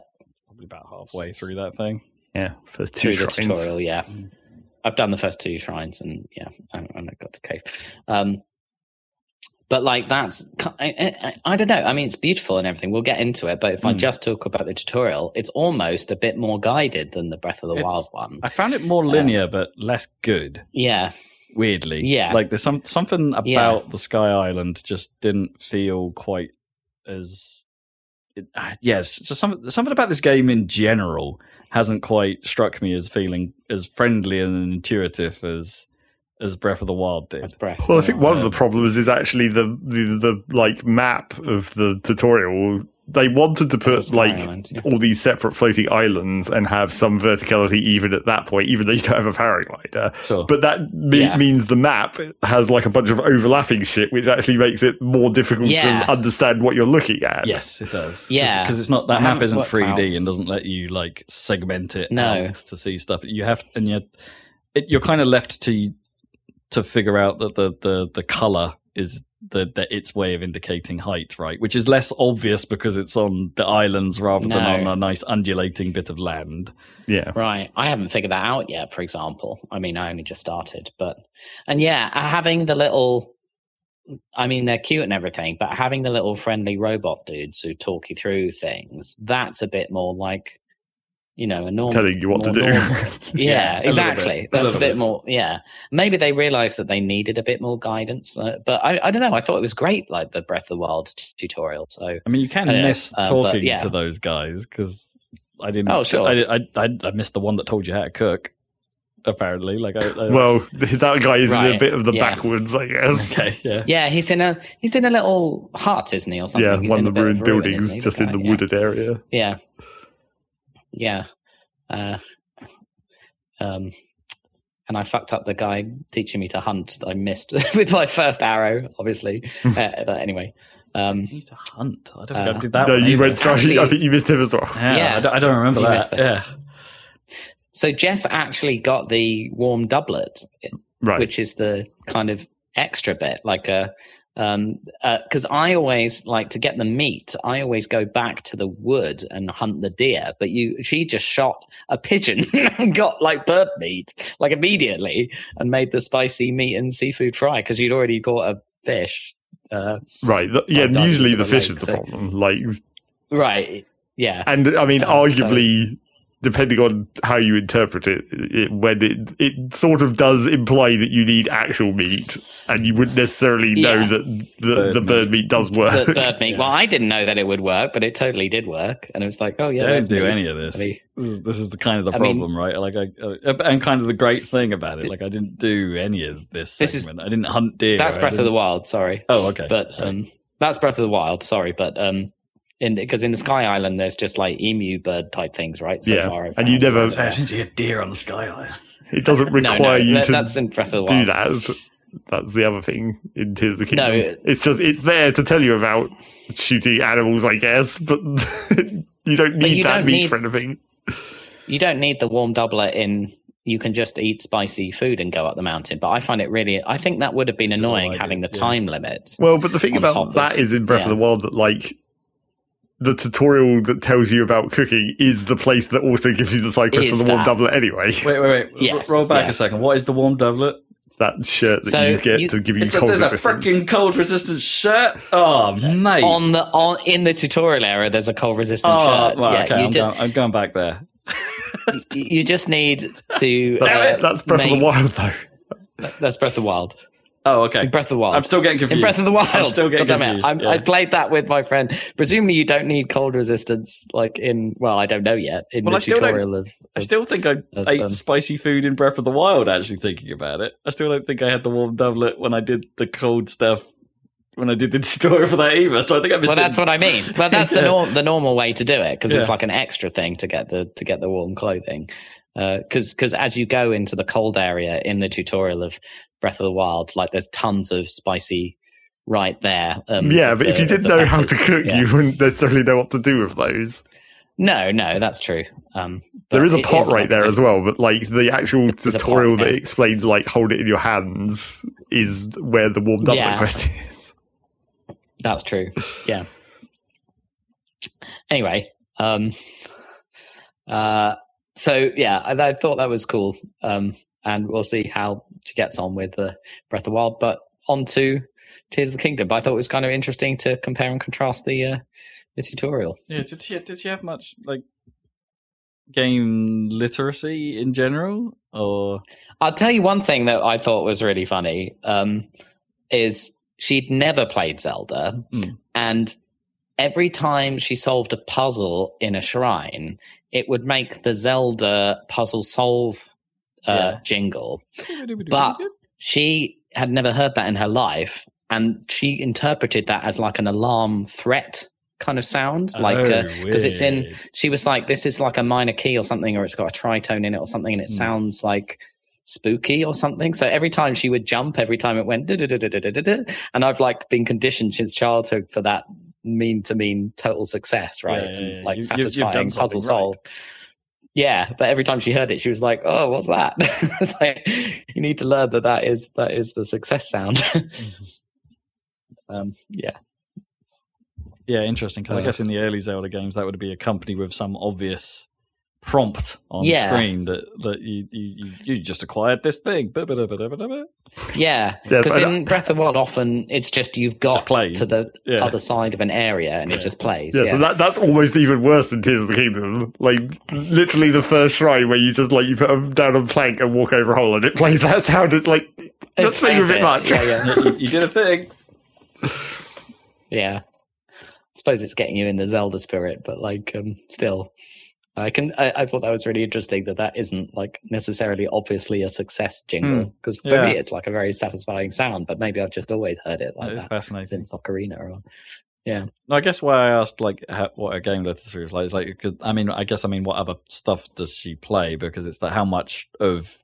probably about halfway through that thing. Yeah, first two through shrines. The tutorial, yeah, mm. I've done the first two shrines, and yeah, and I, I got to cave. Um, but like that's, I, I, I don't know. I mean, it's beautiful and everything. We'll get into it. But if mm. I just talk about the tutorial, it's almost a bit more guided than the Breath of the it's, Wild one. I found it more linear, um, but less good. Yeah. Weirdly, yeah, like there's some something about yeah. the Sky Island just didn't feel quite as it, uh, yes. Just something something about this game in general hasn't quite struck me as feeling as friendly and intuitive as as Breath of the Wild did. Well, I think one of the problems is actually the the, the like map of the tutorial. They wanted to put like island, yeah. all these separate floating islands and have some verticality even at that point, even though you don't have a paraglider. Sure. But that me- yeah. means the map has like a bunch of overlapping shit, which actually makes it more difficult yeah. to understand what you're looking at. Yes, it does. Yeah, because it's not that I map isn't three D out. And doesn't let you like segment it no. out to see stuff. You have and you're it, you're kind of left to to figure out that the the the color is. The, the its way of indicating height, right? Which is less obvious because it's on the islands rather no. than on a nice undulating bit of land. Yeah. Right. I haven't figured that out yet, for example. I mean, I only just started, but... And yeah, having the little... I mean, they're cute and everything, but having the little friendly robot dudes who talk you through things, that's a bit more like, you know, a normal... Telling you what to do. yeah, yeah, exactly. A that's a, a bit, bit more... Yeah. Maybe they realised that they needed a bit more guidance. Uh, but I, I don't know. I thought it was great, like, the Breath of the Wild t- tutorial. So I mean, you can miss know, talking uh, but, yeah. to those guys, because I didn't... Oh, sure. I, I, I missed the one that told you how to cook, apparently. Like, I, I, Well, that guy is right. in a bit of the yeah. backwards, I guess. Okay, yeah. Yeah, he's in a he's in a little hut, isn't he, or something? Yeah, he's one of the ruined buildings, ruin, just in the yeah. wooded area. Yeah. Yeah, uh, um, and I fucked up the guy teaching me to hunt. I missed with my first arrow, obviously. uh, but anyway, um, you need to hunt. I don't think uh, I did that. No, one you went. Actually, I think you missed him as well. Yeah, yeah I, don't, I don't remember that. that. Yeah. So Jess actually got the warm doublet, right. which is the kind of extra bit, like a. Um, because uh, I always like to get the meat. I always go back to the wood and hunt the deer. But you, she just shot a pigeon and got like bird meat, like immediately, and made the spicy meat and seafood fry because you'd already caught a fish. Uh, right. The, yeah. Usually the, the fish lake, is the so. problem. Like. Right. Yeah. And I mean, um, arguably. So- depending on how you interpret it, it when it it sort of does imply that you need actual meat, and you wouldn't necessarily know yeah. that the bird, the bird meat. meat does work. The bird meat. Yeah. Well, I didn't know that it would work, but it totally did work, and it was like, oh yeah, they don't do meat. Any of this. I mean, this, is, this is the kind of the I problem, mean, right? Like, I, uh, and kind of the great thing about it, like, I didn't do any of this. This segment. Is I didn't hunt deer. That's Breath of the Wild. Sorry. Oh, okay. But right. um, that's Breath of the Wild. Sorry, but um. Because in, in the Sky Island, there's just like emu bird type things, right? So yeah, far and you never so actually see a deer on the Sky Island. It doesn't require no, no, you that, to that's in Breath of the Wild. Do that. That's the other thing in Tears of the Kingdom. No, it, it's just it's there to tell you about shooting animals, I guess, but you don't need you that don't meat need, for anything. You don't need the warm doublet in. You can just eat spicy food and go up the mountain. But I find it really... I think that would have been annoying, did, having the yeah. time limit. Well, but the thing about that of, is in Breath yeah. of the Wild that like... the tutorial that tells you about cooking is the place that also gives you the side quest for the warm that. doublet anyway. Wait, wait, wait. Yes, R- roll back yeah. a second. What is the warm doublet? It's that shirt that so you get you, to give you cold a, there's resistance. There's a freaking cold resistance shirt? Oh, mate. On the, on, in the tutorial era, there's a cold resistance oh, shirt. Well, yeah, okay, you I'm, do- going, I'm going back there. You just need to... That's, uh, that's Breath make, of the Wild, though. That's Breath of the Wild. Oh, okay. In Breath of the Wild. I'm still getting confused. In Breath of the Wild. I'm still getting God confused. I'm, yeah. I played that with my friend. Presumably you don't need cold resistance, like in, well, I don't know yet, in well, the I tutorial of, of... I still think I of, ate um, spicy food in Breath of the Wild, actually thinking about it. I still don't think I had the warm doublet when I did the cold stuff when I did the tutorial for that either. So I think I missed Well, that's it. What I mean. Well, that's yeah. the norm, the normal way to do it, because yeah. it's like an extra thing to get the to get the warm clothing. Because uh, because as you go into the cold area in the tutorial of Breath of the Wild, like there's tons of spicy right there. Um, yeah, but the, if you didn't know peppers, how to cook, yeah. you wouldn't necessarily know what to do with those. No, no, that's true. Um, but there is a pot right there as well, but like the actual tutorial pot, that yeah. explains like hold it in your hands is where the warmed up yeah. request is. That's true. Yeah. Anyway, um, uh, so yeah, I, I thought that was cool, um, and we'll see how she gets on with the uh, Breath of the Wild. But on to Tears of the Kingdom. But I thought it was kind of interesting to compare and contrast the. Uh, The tutorial. Yeah, did she did she have much like game literacy in general? Or I'll tell you one thing that I thought was really funny, um, is she'd never played Zelda, mm. and every time she solved a puzzle in a shrine, it would make the Zelda puzzle solve uh, yeah. jingle. But she had never heard that in her life, and she interpreted that as like an alarm threat kind of sound, like because oh, uh, it's in she was like, this is like a minor key or something, or it's got a tritone in it or something, and it mm. sounds like spooky or something. So every time she would jump, every time it went and I've like been conditioned since childhood for that mean to mean total success, right? Yeah, yeah, yeah. And like you, satisfying puzzle solved. Right. Yeah, but every time she heard it, she was like, oh, what's that? It's like, you need to learn that that is that is the success sound. um yeah Yeah, interesting, because uh, I guess in the early Zelda games that would be accompanied with some obvious prompt on yeah. screen that, that you, you you just acquired this thing. Yeah, because in Breath of the Wild often it's just you've got just to the yeah. other side of an area and yeah. it just plays. Yeah, yeah. so that, that's almost even worse than Tears of the Kingdom. Like, literally the first shrine where you just, like, you put them down on plank and walk over a hole and it plays that sound. It's like, not it playing with it much. Yeah, yeah. you, you did a thing. Yeah. I suppose it's getting you in the Zelda spirit, but like um, still, I can. I, I thought that was really interesting that that isn't like necessarily obviously a success jingle, because mm, for yeah. me it's like a very satisfying sound. But maybe I've just always heard it like it that fascinating. Since Ocarina. Or, yeah, no, I guess why I asked like how, what a game literacy is like is like because I mean I guess I mean what other stuff does she play, because it's like how much of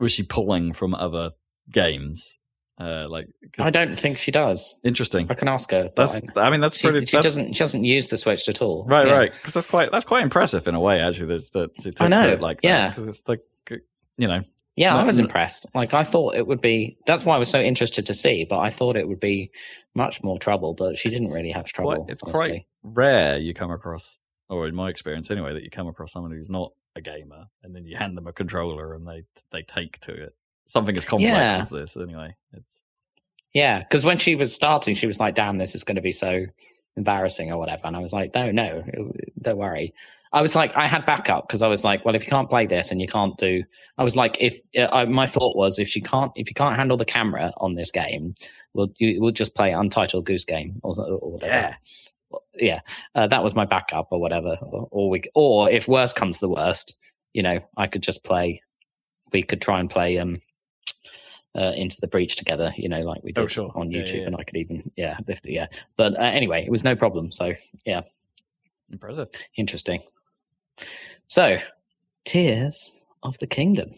was she pulling from other games. Uh, like I don't think she does. Interesting. I can ask her. But that's, I mean, that's she, pretty. She that's, doesn't. She doesn't use the Switch at all. Right, yeah. right. Because that's quite. That's quite impressive in a way, actually. That she took I know. To it like that. Yeah. Because it's like, you know. Yeah, not, I was impressed. Like I thought it would be. That's why I was so interested to see. But I thought it would be much more trouble. But she didn't really have trouble. Quite, it's honestly. Quite rare you come across, or in my experience anyway, that you come across someone who's not a gamer, and then you hand them a controller and they they take to it. Something as complex yeah. as this, anyway. It's... Yeah, because when she was starting, she was like, damn, this is going to be so embarrassing or whatever. And I was like, no, no, don't worry. I was like, I had backup because I was like, well, if you can't play this and you can't do... I was like, if uh, my thought was, if she can't if you can't handle the camera on this game, we'll, you, we'll just play Untitled Goose Game or, or whatever. Yeah. Yeah, uh, that was my backup or whatever. Or, or, we, or if worse comes to the worst, you know, I could just play... We could try and play... um. Uh, into the breach together, you know, like we did oh, sure. on YouTube, yeah, yeah, yeah. and I could even, yeah, lift it, yeah. But uh, anyway, it was no problem. So, yeah, impressive, interesting. So, Tears of the Kingdom.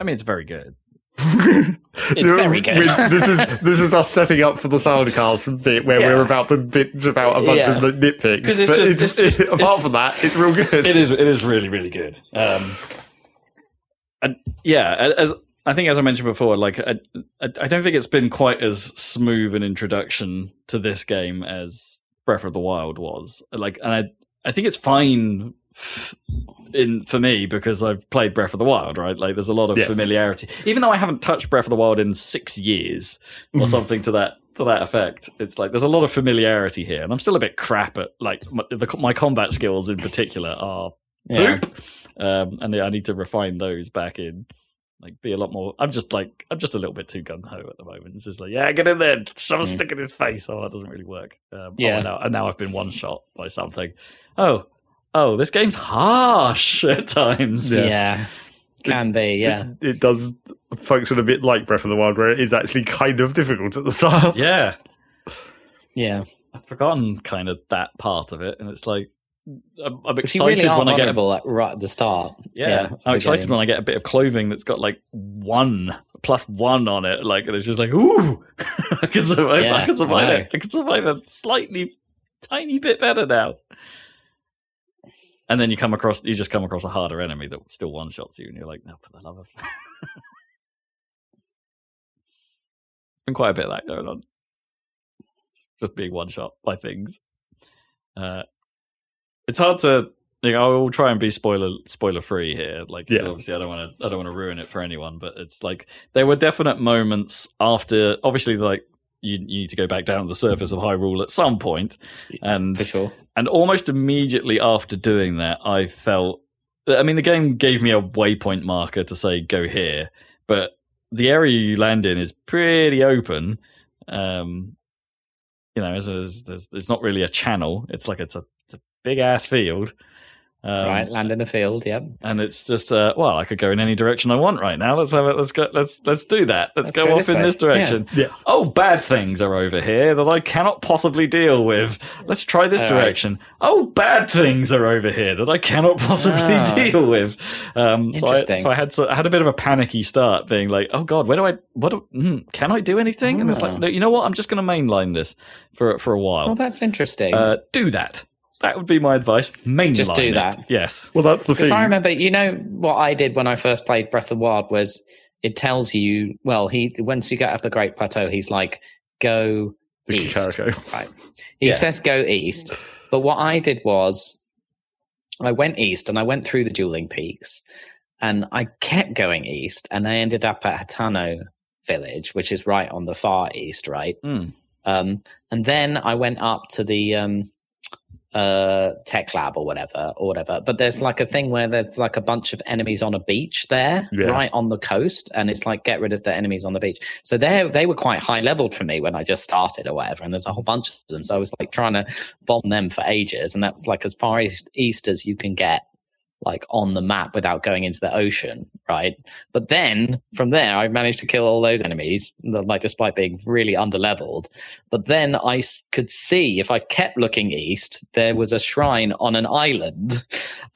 I mean, it's very good. It's very good. We, this is this is us setting up for the soundcast bit where yeah. we're about to bitch about a bunch yeah. of the nitpicks. It's but just, it's, it's just, it, apart it's, from that, it's real good. It is. It is really, really good. Um, and yeah, as. I think, as I mentioned before, like I, I don't think it's been quite as smooth an introduction to this game as Breath of the Wild was. Like, and I, I think it's fine f- in for me because I've played Breath of the Wild, right? Like, there's a lot of yes. familiarity, even though I haven't touched Breath of the Wild in six years or something to that to that effect. It's like there's a lot of familiarity here, and I'm still a bit crap at like my, the, my combat skills in particular are yeah. poop, um, and I need to refine those back in. Like, be a lot more. I'm just like, I'm just a little bit too gung ho at the moment. It's just like, yeah, get in there, shove a stick in his face. Oh, that doesn't really work. Um, yeah. Oh, and, now, and now I've been one shot by something. Oh, oh, this game's harsh at times. Yes. Yeah. Can be, yeah. It, it does function a bit like Breath of the Wild, where it is actually kind of difficult at the start. Yeah. Yeah. I've forgotten kind of that part of it, and it's like, I'm, I'm excited really when I get... A, right at the start. Yeah, yeah I'm excited game. when I get a bit of clothing that's got like one, plus one on it, like, and it's just like, ooh, I can survive, yeah, I can survive I it. I can survive a slightly, tiny bit better now. And then you come across, you just come across a harder enemy that still one-shots you, and you're like, no, for the love of... Been quite a bit of that going on. Just being one-shot by things. Uh, it's hard to. Like, I will try and be spoiler spoiler free here. Like, yeah. obviously, I don't want to. I don't want to ruin it for anyone. But it's like there were definite moments after. Obviously, like you, you need to go back down to the surface of Hyrule at some point, and for sure. And almost immediately after doing that, I felt. I mean, the game gave me a waypoint marker to say go here, but the area you land in is pretty open. Um, you know, it's, it's, it's not really a channel. It's like it's a big ass field, um, right? Land in a field, yep. And it's just, uh, well, I could go in any direction I want right now. Let's have it. Let's go. Let's let's do that. Let's, let's go, go off this in way. this direction. Yeah. Yes. Oh, bad things are over here that I cannot possibly deal with. Let's try this All direction. Right. Oh, bad things are over here that I cannot possibly oh. deal with. Um, Interesting. So I, so I had so I had a bit of a panicky start, being like, oh god, where do I? What do, mm, can I do anything? Oh. And it's like, no, you know what? I'm just going to mainline this for for a while. Well, that's interesting. Uh, do that. That would be my advice. Mainline Just do it. that. Yes. Well, that's the thing. Because I remember, you know, what I did when I first played Breath of the Wild was it tells you, well, he once you get up the Great Plateau, he's like, go east. Right. He yeah. says go east. But what I did was I went east and I went through the Dueling Peaks and I kept going east and I ended up at Hatano Village, which is right on the far east, right? Mm. Um, and then I went up to the... Um, uh tech lab or whatever or whatever but there's like a thing where there's like a bunch of enemies on a beach there yeah. right on the coast, and it's like get rid of the enemies on the beach. So they they were quite high leveled for me when I just started or whatever, and there's a whole bunch of them, so I was like trying to bomb them for ages, and that was like as far east, east as you can get like on the map without going into the ocean, right? But then from there I managed to kill all those enemies, like despite being really underleveled. But then I could see, if I kept looking east, there was a shrine on an island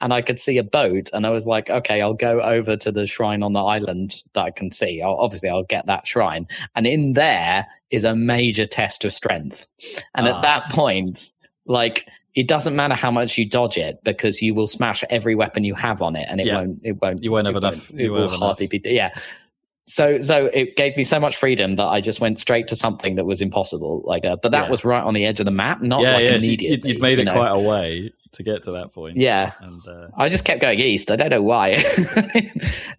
and I could see a boat, and I was like, okay, I'll go over to the shrine on the island that I can see. I'll, obviously I'll get that shrine, and in there is a major test of strength. And uh. at that point, like, it doesn't matter how much you dodge it, because you will smash every weapon you have on it, and it yeah. won't. It won't. You won't have enough. Won't, it you will won't hardly enough. be. Yeah. So, so it gave me so much freedom that I just went straight to something that was impossible. Like, uh, but that yeah. was right on the edge of the map, not yeah, like yeah. immediately. So you'd, you'd made you it know? quite a way to get to that point. Yeah. And, uh, I just kept going east. I don't know why.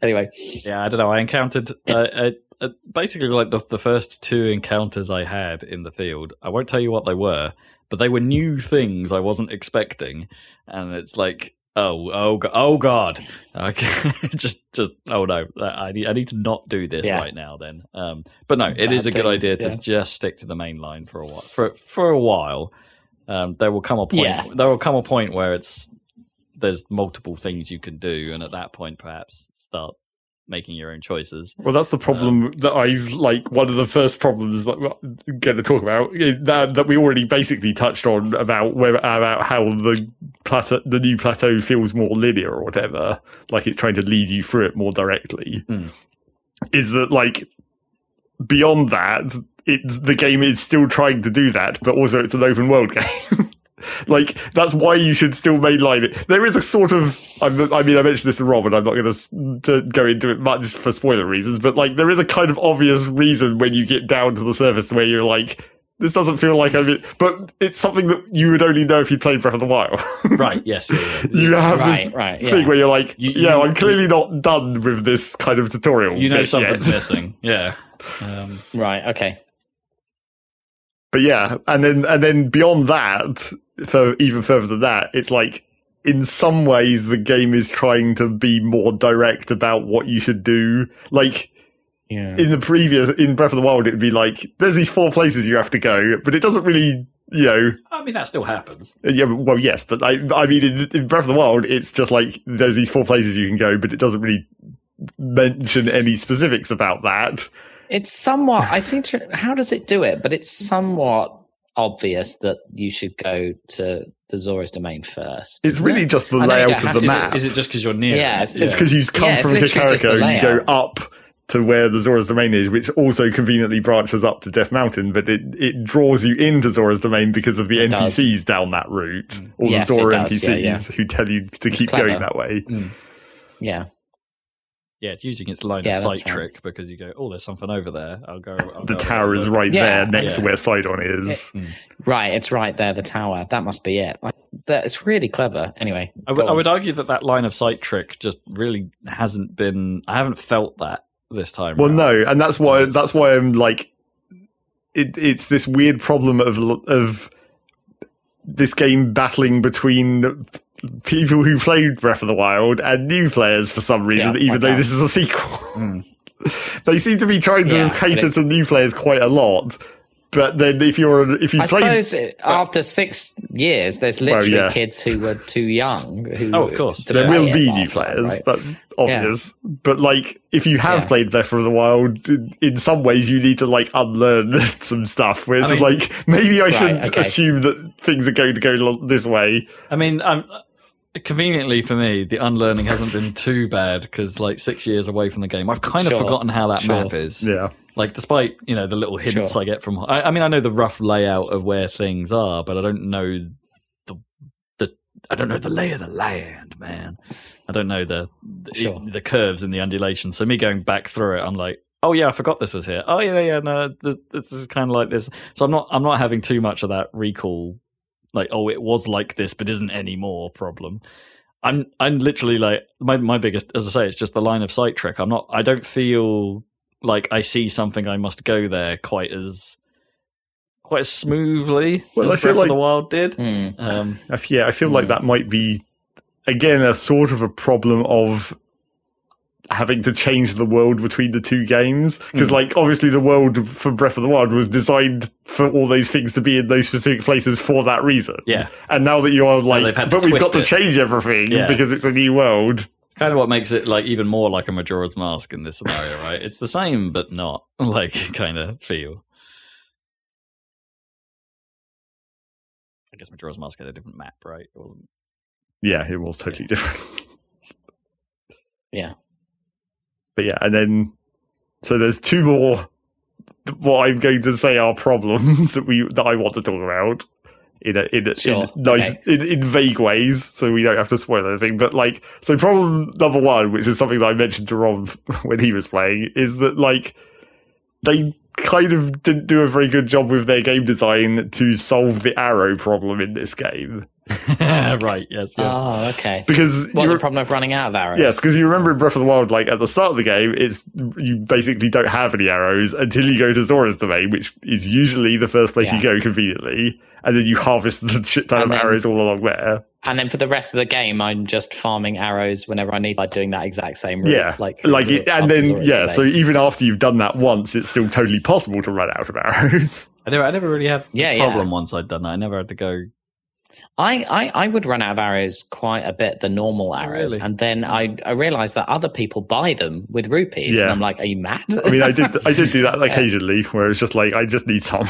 Anyway. Yeah, I don't know. I encountered uh, uh, basically like the the first two encounters I had in the field. I won't tell you what they were, but they were new things I wasn't expecting, and it's like, oh, oh, oh, god, okay. just, just, oh no, I need, I need to not do this yeah. right now. Then, um, but no, it Bad is a things, good idea yeah. to just stick to the main line for a while. For for a while, um, there will come a point. Yeah. There will come a point where it's there's multiple things you can do, and at that point, perhaps start making your own choices. Well, that's the problem um, that I've like one of the first problems that we're going to talk about that, that we already basically touched on about where about how the plateau, the new plateau feels more linear or whatever, like it's trying to lead you through it more directly. Mm. Is that like beyond that, it's the game is still trying to do that, but also it's an open world game. Like, that's why you should still mainline it. There is a sort of, I'm, I mean, I mentioned this to Rob, and I'm not going to, to go into it much for spoiler reasons, but, like, there is a kind of obvious reason when you get down to the surface where you're like, this doesn't feel like I'm... It. But it's something that you would only know if you played Breath of the Wild. Right, yes. Yeah, yeah. You have right, this right, yeah. thing where you're like, you, you, yeah, you, I'm clearly you, not done with this kind of tutorial. You know something's yet. missing, yeah. Um, right, okay. But yeah, and then and then beyond that... For even further than that, it's like in some ways the game is trying to be more direct about what you should do. Like yeah. in the previous in Breath of the Wild, it'd be like there's these four places you have to go, but it doesn't really, you know. I mean, that still happens. Yeah, well, yes, but I, I mean, in, in Breath of the Wild, it's just like there's these four places you can go, but it doesn't really mention any specifics about that. It's somewhat, I seem to, how does it do it? But it's somewhat obvious that you should go to the Zora's Domain first. It's really it? just the layout of the to, map. Is it, is it just because you're near? Yeah, it's because you've come yeah, from Kakariko and you go up to where the Zora's Domain is, which also conveniently branches up to Death Mountain, but it, it draws you into Zora's Domain because of the it N P Cs does. down that route, or yes, the Zora N P Cs yeah, yeah. who tell you to it's keep clever. going that way. Mm. Yeah. Yeah, it's using its line yeah, of sight trick right. because you go, oh, there's something over there. I'll go. I'll the go tower is right yeah. there next yeah. to where Sidon is. It, mm. Right, it's right there, the tower. That must be it. Like, that, it's really clever. Anyway. I, w- I would argue that that line of sight trick just really hasn't been, I haven't felt that this time. Well, around. no. And that's why, that's why I'm like, it, it's this weird problem of of this game battling between people who played Breath of the Wild and new players for some reason, yeah, even though this is a sequel. Mm. They seem to be trying to yeah, cater to new players quite a lot. But then if you're, if you I play... I suppose after well, six years, there's literally well, yeah. kids who were too young. Who oh, of course. There will be new players. Time, right? That's obvious. Yeah. But like, if you have yeah. played Breath of the Wild, in some ways you need to like unlearn some stuff. Whereas I mean, like, maybe I right, shouldn't okay. assume that things are going to go this way. I mean, I'm... Conveniently for me, the unlearning hasn't been too bad because, like, six years away from the game, I've kind of sure. forgotten how that sure. map is. Yeah, like, despite you know the little hints sure. I get from, I, I mean, I know the rough layout of where things are, but I don't know the the I don't know the lay of the land, man. I don't know the the, sure. the curves and the undulations. So me going back through it, I'm like, oh yeah, I forgot this was here. Oh yeah, yeah, no, this, this is kind of like this. So I'm not I'm not having too much of that recall. Like, oh, it was like this, but isn't anymore problem. I'm I'm literally like, my, my biggest, as I say, it's just the line of sight trick. I'm not, I don't feel like I see something I must go there quite as, quite as smoothly well, as Breath like, of the Wild did. Mm. Um, I feel, yeah, I feel mm. like that might be, again, a sort of a problem of having to change the world between the two games, because mm. like obviously the world for Breath of the Wild was designed for all those things to be in those specific places for that reason, yeah and now that you are like, but we've got it. to change everything yeah. because it's a new world. It's kind of what makes it like even more like a Majora's Mask in this scenario. Right, it's the same but not like kind of feel. I guess Majora's Mask had a different map, right? It wasn't yeah it was totally yeah. different. yeah But yeah, and then, so there's two more, what I'm going to say are problems that we that I want to talk about in a, in, a, sure. in, nice, okay. in in vague ways, so we don't have to spoil anything. But like, so problem number one, which is something that I mentioned to Rob when he was playing, is that like, they kind of didn't do a very good job with their game design to solve the arrow problem in this game. Right, yes. Yeah. Oh, okay. Because what, the problem of running out of arrows? Yes, because you remember in Breath of the Wild, like at the start of the game, it's you basically don't have any arrows until you go to Zora's Domain, which is usually the first place yeah. you go conveniently, and then you harvest the shit ton of then, arrows all along there. And then for the rest of the game, I'm just farming arrows whenever I need by doing that exact same route. Yeah, like, like it, and then Zora's yeah, Domain. So even after you've done that once, it's still totally possible to run out of arrows. I never, I never really had yeah, a problem yeah. once I'd done that. I never had to go. I, I, I would run out of arrows quite a bit, the normal arrows, really? and then I, I realised that other people buy them with rupees, yeah. and I'm like, are you mad? I mean, I did I did do that occasionally, where it's just like, I just need some.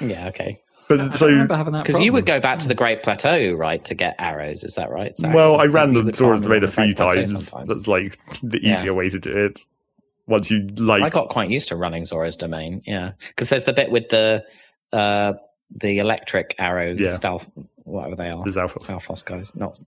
yeah, okay. But I, so because you would go back to the Great Plateau, right, to get arrows, is that right? Sorry, well, I ran the Zora's Domain a few times. Sometimes. That's like the easier yeah. way to do it. Once you like, I got quite used to running Zora's Domain, yeah, because there's the bit with the. Uh, The electric arrow, yeah. Star, whatever they are, Star Fox guys, not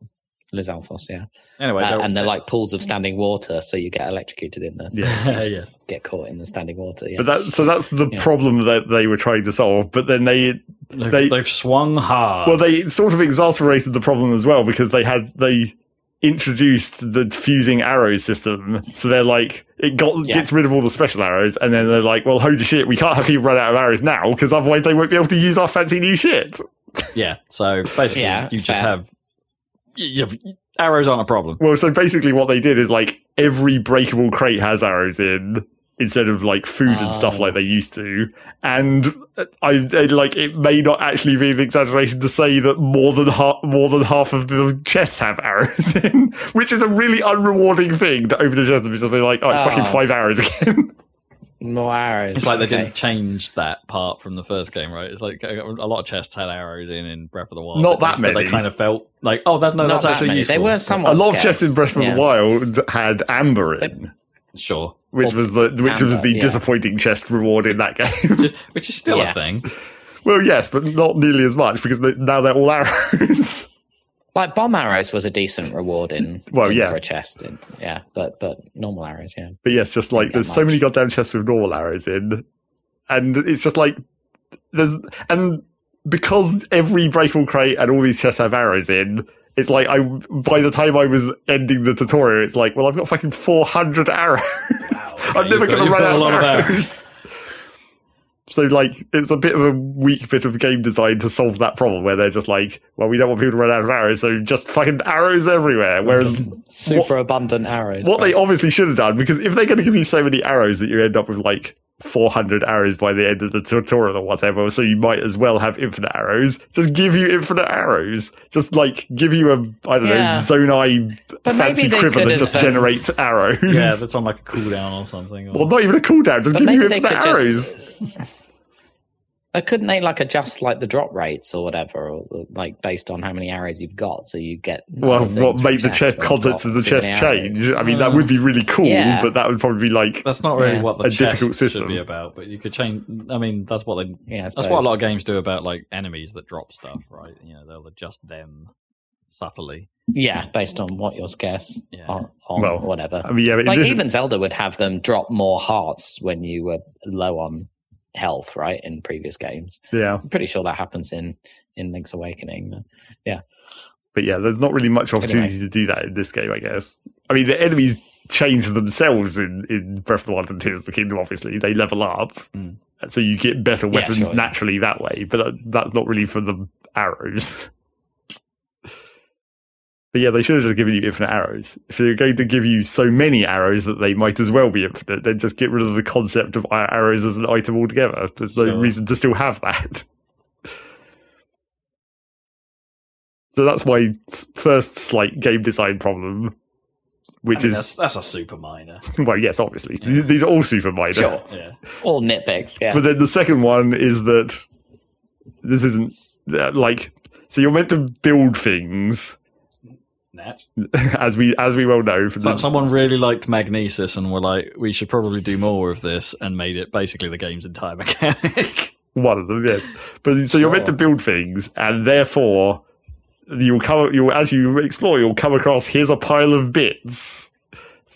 Liz Alphos, yeah. Anyway, uh, and they're like pools of standing water, so you get electrocuted in there. Yeah, yes. Get caught in the standing water. Yeah. But that, so that's the yeah. problem that they were trying to solve. But then they, they've, they they've swung hard. Well, they sort of exacerbated the problem as well because they had they introduced the fusing arrow system. So they're like. It got, yeah. gets rid of all the special arrows, and then they're like, well, holy shit, we can't have people run out of arrows now, because otherwise they won't be able to use our fancy new shit. Yeah, so basically yeah, you fair. just have, you have... Arrows aren't a problem. Well, so basically what they did is, like, every breakable crate has arrows in, instead of like food oh. and stuff like they used to. And I like it may not actually be an exaggeration to say that more than ha- more than half of the chests have arrows in, which is a really unrewarding thing to open a chest and just be like, oh, it's oh. fucking five arrows again. More arrows. It's like they okay. didn't change that part from the first game, right? It's like a lot of chests had arrows in in Breath of the Wild. Not that many. They kind of felt like, oh, that, no, that's that actually many. Useful. They were somewhat. A lot scarce. Of chests in Breath of yeah. the Wild had amber in. They, sure. Which or was the which amber, was the yeah. disappointing chest reward in that game, which is, which is still yes. a thing. Well, yes, but not nearly as much because they, now they're all arrows. Like bomb arrows was a decent reward in, well, in yeah. for a chest, in, yeah. But but normal arrows, yeah. But yes, yeah, just like there's much. so many goddamn chests with normal arrows in, and it's just like there's and because every breakable crate and all these chests have arrows in, it's like I by the time I was ending the tutorial, it's like well I've got fucking four hundred arrows. Wow, okay, I'm never going to run out of arrows. arrows. So, like, it's a bit of a weak bit of game design to solve that problem where they're just like, well, we don't want people to run out of arrows, so just fucking arrows everywhere. Whereas super what, abundant arrows. What right. they obviously should have done, because if they're going to give you so many arrows that you end up with, like, four hundred arrows by the end of the tutorial or whatever, so you might as well have infinite arrows, just give you infinite arrows. Just, like, give you a, I don't yeah. know, Zonai but fancy quiver that just been... generates arrows. Yeah, that's on, like, a cooldown or something. Or... Well, not even a cooldown, just but give you infinite arrows. Just... Couldn't they like adjust like the drop rates or whatever, or like based on how many arrows you've got, so you get well, what make the chest contents of the chest change? I mean, uh, that would be really cool, yeah. but that would probably be like that's not really yeah. what the chest should be about. But you could change. I mean, that's what they. Yeah, that's what a lot of games do about like enemies that drop stuff, right? You know, they'll adjust them subtly. Yeah, based on what you're scarce yeah. on, on well, whatever. I mean, yeah, but like this, even Zelda would have them drop more hearts when you were low on. Health, right, in previous games. Yeah, I'm pretty sure that happens in in Link's Awakening. But yeah, but yeah, there's not really much opportunity anyway. to do that in this game, I guess. I mean, the enemies change themselves in in Breath of the Wild and Tears of the Kingdom. Obviously, they level up, mm. so you get better weapons yeah, sure, naturally yeah. that way. But that, that's not really for the arrows. But yeah, they should have just given you infinite arrows. If they're going to give you so many arrows that they might as well be infinite, then just get rid of the concept of arrows as an item altogether. There's no sure. reason to still have that. So that's my first slight game design problem, which I mean, is... That's, that's a super minor. Well, yes, obviously. Yeah. These are all super minor. Sure. Yeah. All nitpicks, yeah. But then the second one is that this isn't... Like, so you're meant to build things... Net. As we as we well know, from so, the... someone really liked Magnesis and were like, "We should probably do more of this," and made it basically the game's entire mechanic. One of them, yes. But so you're oh. meant to build things, and therefore you'll come. You'll as you explore, you'll come across here's a pile of bits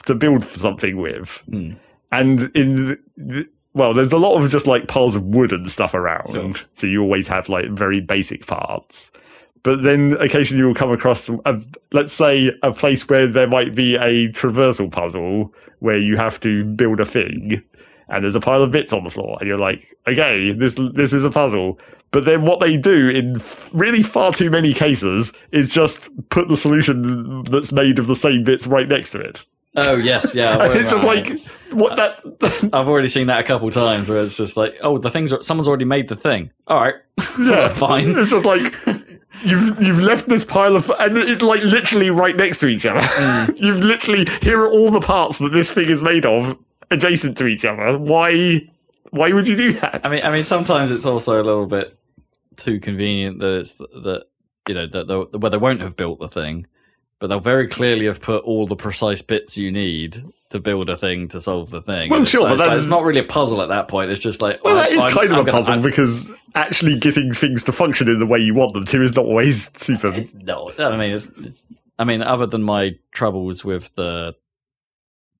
to build something with, mm. and in the, well, there's a lot of just like piles of wood and stuff around, sure. so you always have like very basic parts. But then occasionally you'll come across, a, let's say, a place where there might be a traversal puzzle where you have to build a thing, and there's a pile of bits on the floor, and you're like, okay, this this is a puzzle. But then what they do in really far too many cases is just put the solution that's made of the same bits right next to it. Oh, yes, yeah. And it's just like, what that... I've already seen that a couple times where it's just like, oh, the things are, someone's already made the thing. All right. Yeah. Fine. It's just like... You've you've left this pile of... And it's, like, literally right next to each other. Mm. You've literally... Here are all the parts that this thing is made of adjacent to each other. Why Why would you do that? I mean, I mean, sometimes it's also a little bit too convenient that, it's th- that you know, that where well, they won't have built the thing, but they'll very clearly have put all the precise bits you need to build a thing to solve the thing. Well, sure, so, but so is... it's not really a puzzle at that point. It's just like... Well, well that is I'm, kind I'm, of I'm a puzzle, gonna, because... Actually, getting things to function in the way you want them to is not always super. It's not. I mean, it's, it's, I mean, other than my troubles with the,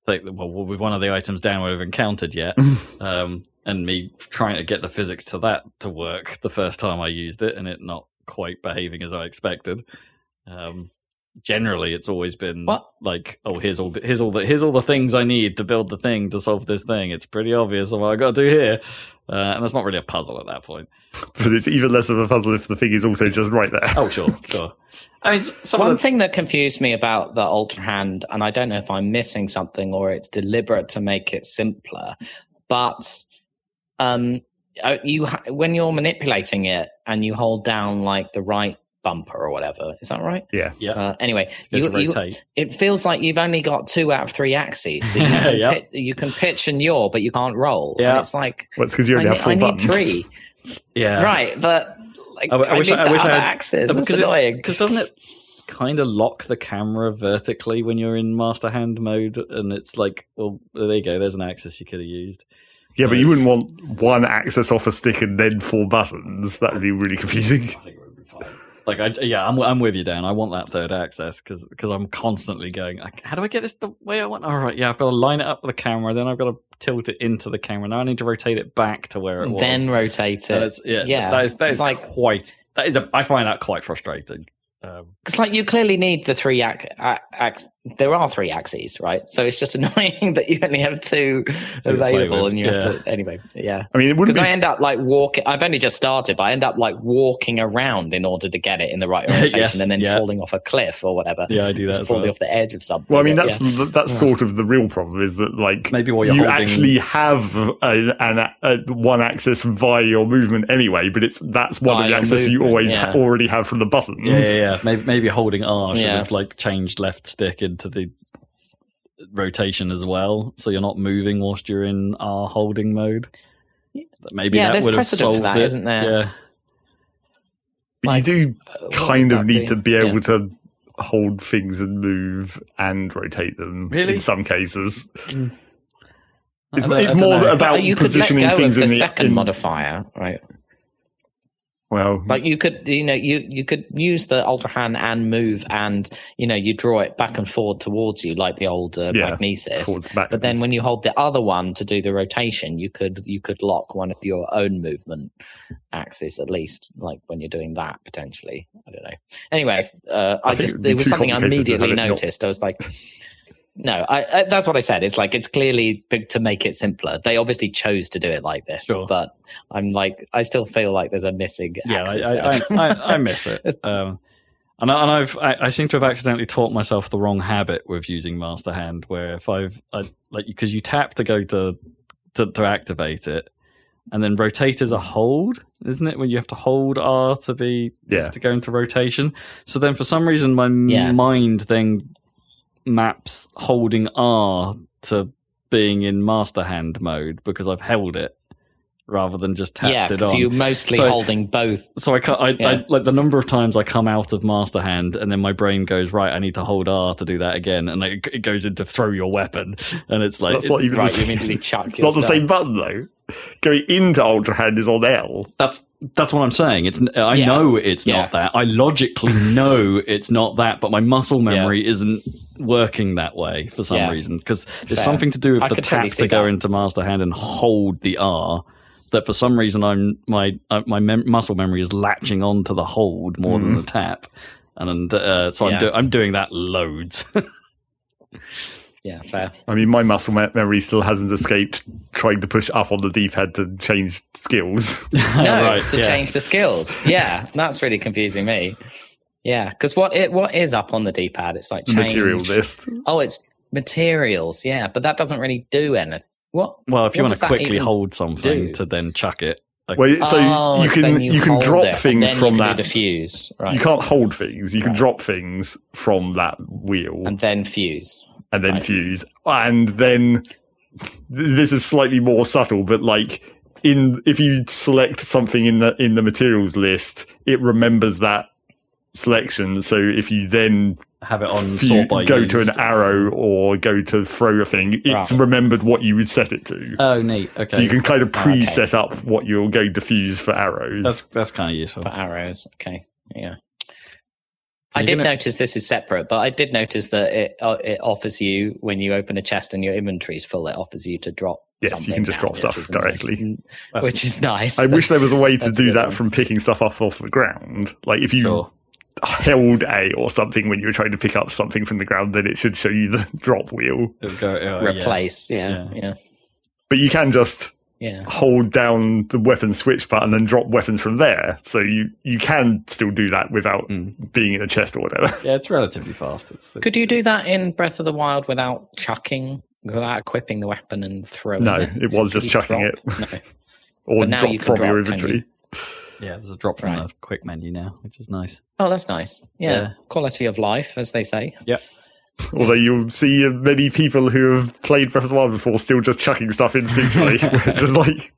like, well, with one of the items Dan would have encountered yet, um, and me trying to get the physics to that to work the first time I used it, and it not quite behaving as I expected. Um, generally it's always been what? like, oh, here's all the, here's all the here's all the things I need to build the thing to solve this thing. It's pretty obvious what I got to do here, uh, and it's not really a puzzle at that point. But it's even less of a puzzle if the thing is also just right there. Oh, sure, sure. I mean, some one of the... thing that confused me about the Ultra Hand, and I don't know if I'm missing something or it's deliberate to make it simpler, but um, you when you're manipulating it and you hold down like the right bumper or whatever, is that right? Yeah. Yeah. Uh, anyway, you, you, it feels like you've only got two out of three axes. So you, can yep. pit, you can pitch and yaw, but you can't roll. Yeah. And it's like, well, it's because you only I, have four I buttons. Need three. Yeah. Right, but like, I, I, I wish I, I wish I had axes. It's annoying because it, doesn't it kind of lock the camera vertically when you're in master hand mode? And it's like, well, there you go. There's an axis you could have used. Yeah, but it's, you wouldn't want one axis off a stick and then four buttons. That would be really confusing. I think it would be fine. Like, I, yeah, I'm I'm with you, Dan. I want that third access because because I'm constantly going, how do I get this the way I want? All right, yeah, I've got to line it up with the camera, then I've got to tilt it into the camera. Now I need to rotate it back to where it was. Then rotate it. That's, yeah, yeah, that is that it's is like quite. That is a, I find that quite frustrating. Um, it's like you clearly need the three ac- axes. There are three axes, right? So it's just annoying that you only have two available, and you yeah. have to anyway. Yeah, I mean, it wouldn't because be... I end up like walking. I've only just started, but I end up like walking around in order to get it in the right orientation, yes, and then yeah. falling off a cliff or whatever. Yeah, I do that. Falling well. off the edge of something. Well, I mean, but, that's yeah. that's sort of the real problem is that like maybe while you're you holding... actually have a, an a, one axis via your movement anyway, but it's that's one via of the axes you always yeah. ha- already have from the buttons. Yeah, yeah, yeah. Maybe, maybe holding R should yeah. have like changed left stick in. To the rotation as well, so you're not moving whilst you're in our holding mode. Maybe yeah, that would have solved that, it, isn't there? Yeah, but like, you do kind of need be? to be able yeah. to hold things and move and rotate them. Really? In some cases, mm. it's, it's more know. about you positioning could let go things of in the second in, modifier, right? Well, like you could, you know, you, you could use the Ultra Hand and move, and you know, you draw it back and forward towards you, like the old uh, yeah, magnesis. But then when you hold the other one to do the rotation, you could you could lock one of your own movement axis, at least, like when you're doing that potentially. I don't know. Anyway, uh, I, I just there was something I immediately noticed. Not- I was like. No, I, I, that's what I said. It's like it's clearly big to make it simpler. They obviously chose to do it like this, sure. but I'm like, I still feel like there's a missing. Yeah, axis I, I, I, I, I miss it, um, and, I, and I've I, I seem to have accidentally taught myself the wrong habit with using Master Hand, where if I've I, like because you tap to go to, to to activate it, and then rotate is a hold, isn't it? When you have to hold R to be yeah. to, to go into rotation. So then, for some reason, my yeah. mind then. Maps holding R to being in master hand mode because I've held it rather than just tapped yeah, it on. Yeah, you're mostly so, holding both. So I, I, yeah. I like the number of times I come out of master hand and then my brain goes, right, I need to hold R to do that again, and like, it goes into throw your weapon, and it's like that's not even right, the same, immediately chuck it's not the same button though. Going into Ultra Hand is on L. That's that's what I'm saying. It's I yeah. know it's yeah. not that. I logically know it's not that, but my muscle memory yeah. isn't working that way for some yeah. reason. Because there's something to do with I the tap totally to go that. into Master Hand and hold the R. That for some reason I'm my uh, my mem- muscle memory is latching on to the hold more mm. than the tap, and uh, so yeah. I'm do- I'm doing that loads. Yeah, fair. I mean, my muscle memory still hasn't escaped trying to push up on the D-pad to change skills. No, right, to yeah. change the skills. Yeah, that's really confusing me. Yeah, because what it what is up on the D-pad? It's like change. Material list. Oh, it's materials, yeah, but that doesn't really do anything. What? Well, if you want to quickly hold something do? to then chuck it. Like, well, so oh, you can you, you can drop it, things from you that. Diffuse. Right. You can't hold things. You can right. drop things from that wheel. And then fuse. And then right. fuse, and then this is slightly more subtle, but like in if you select something in the in the materials list, it remembers that selection. So if you then have it on fuse, sort by go used. to an arrow or go to throw a thing, it's right. remembered what you would set it to. Oh, neat. Okay. So you can kind of pre-set oh, okay. up what you're going to fuse for arrows. That's that's kind of useful for arrows. Okay, yeah. I did gonna... notice this is separate, but I did notice that it uh, it offers you, when you open a chest and your inventory's full, it offers you to drop yes, something. Yes, you can just drop stuff directly. Nice, which is nice. I wish there was a way to do that one. From picking stuff up off the ground. Like if you sure. held A or something when you were trying to pick up something from the ground, then it should show you the drop wheel. It'll go, uh, replace, yeah. Yeah, yeah. But you can just yeah. hold down the weapon switch button and drop weapons from there. So you, you can still do that without mm. being in a chest or whatever. Yeah, it's relatively fast. It's, it's, Could you do that in Breath of the Wild without chucking, without equipping the weapon and throwing no, it? No, it was just you chucking drop. it. No. Or drop you from drop, your inventory. Yeah, there's a drop from right. the quick menu now, which is nice. Oh, that's nice. Yeah, yeah. Quality of life, as they say. Yep. Although you'll see many people who have played Breath of the Wild before still just chucking stuff instinctively. Just like,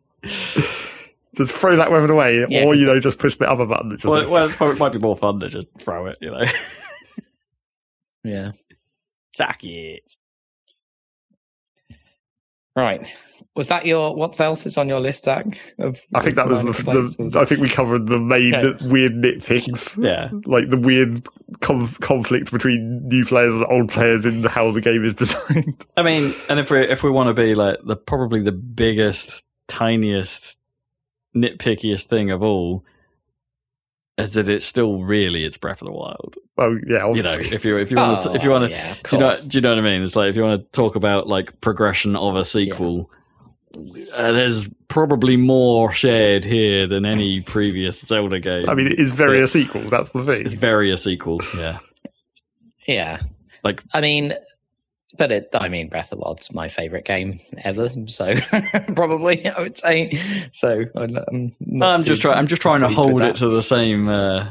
just throw that weapon away, yeah, or, you know, just push the other button. That just well, well it might be more fun to just throw it, you know. Yeah. Chuck it. Right. Was that your? What else is on your list, Zach? Of, I think that was the. the I think we covered the main okay. weird nitpicks. Yeah, like the weird conf- conflict between new players and old players in how the game is designed. I mean, and if we if we want to be like the probably the biggest, tiniest, nitpickiest thing of all, is that it's still really it's Breath of the Wild. Oh yeah, obviously. You know, if you if you oh, want to, if you want to, yeah, do, you know, do you know what I mean? It's like if you want to talk about like progression of a sequel. Yeah. Uh, there's probably more shared here than any previous Zelda game. I mean, it is very a sequel. That's the thing. It's very a sequel. Yeah, yeah. Like, I mean, but it. I mean, Breath of the Wild's my favorite game ever. So probably I would say. So I'm, not I'm just trying. I'm just trying to hold it to the same. Uh,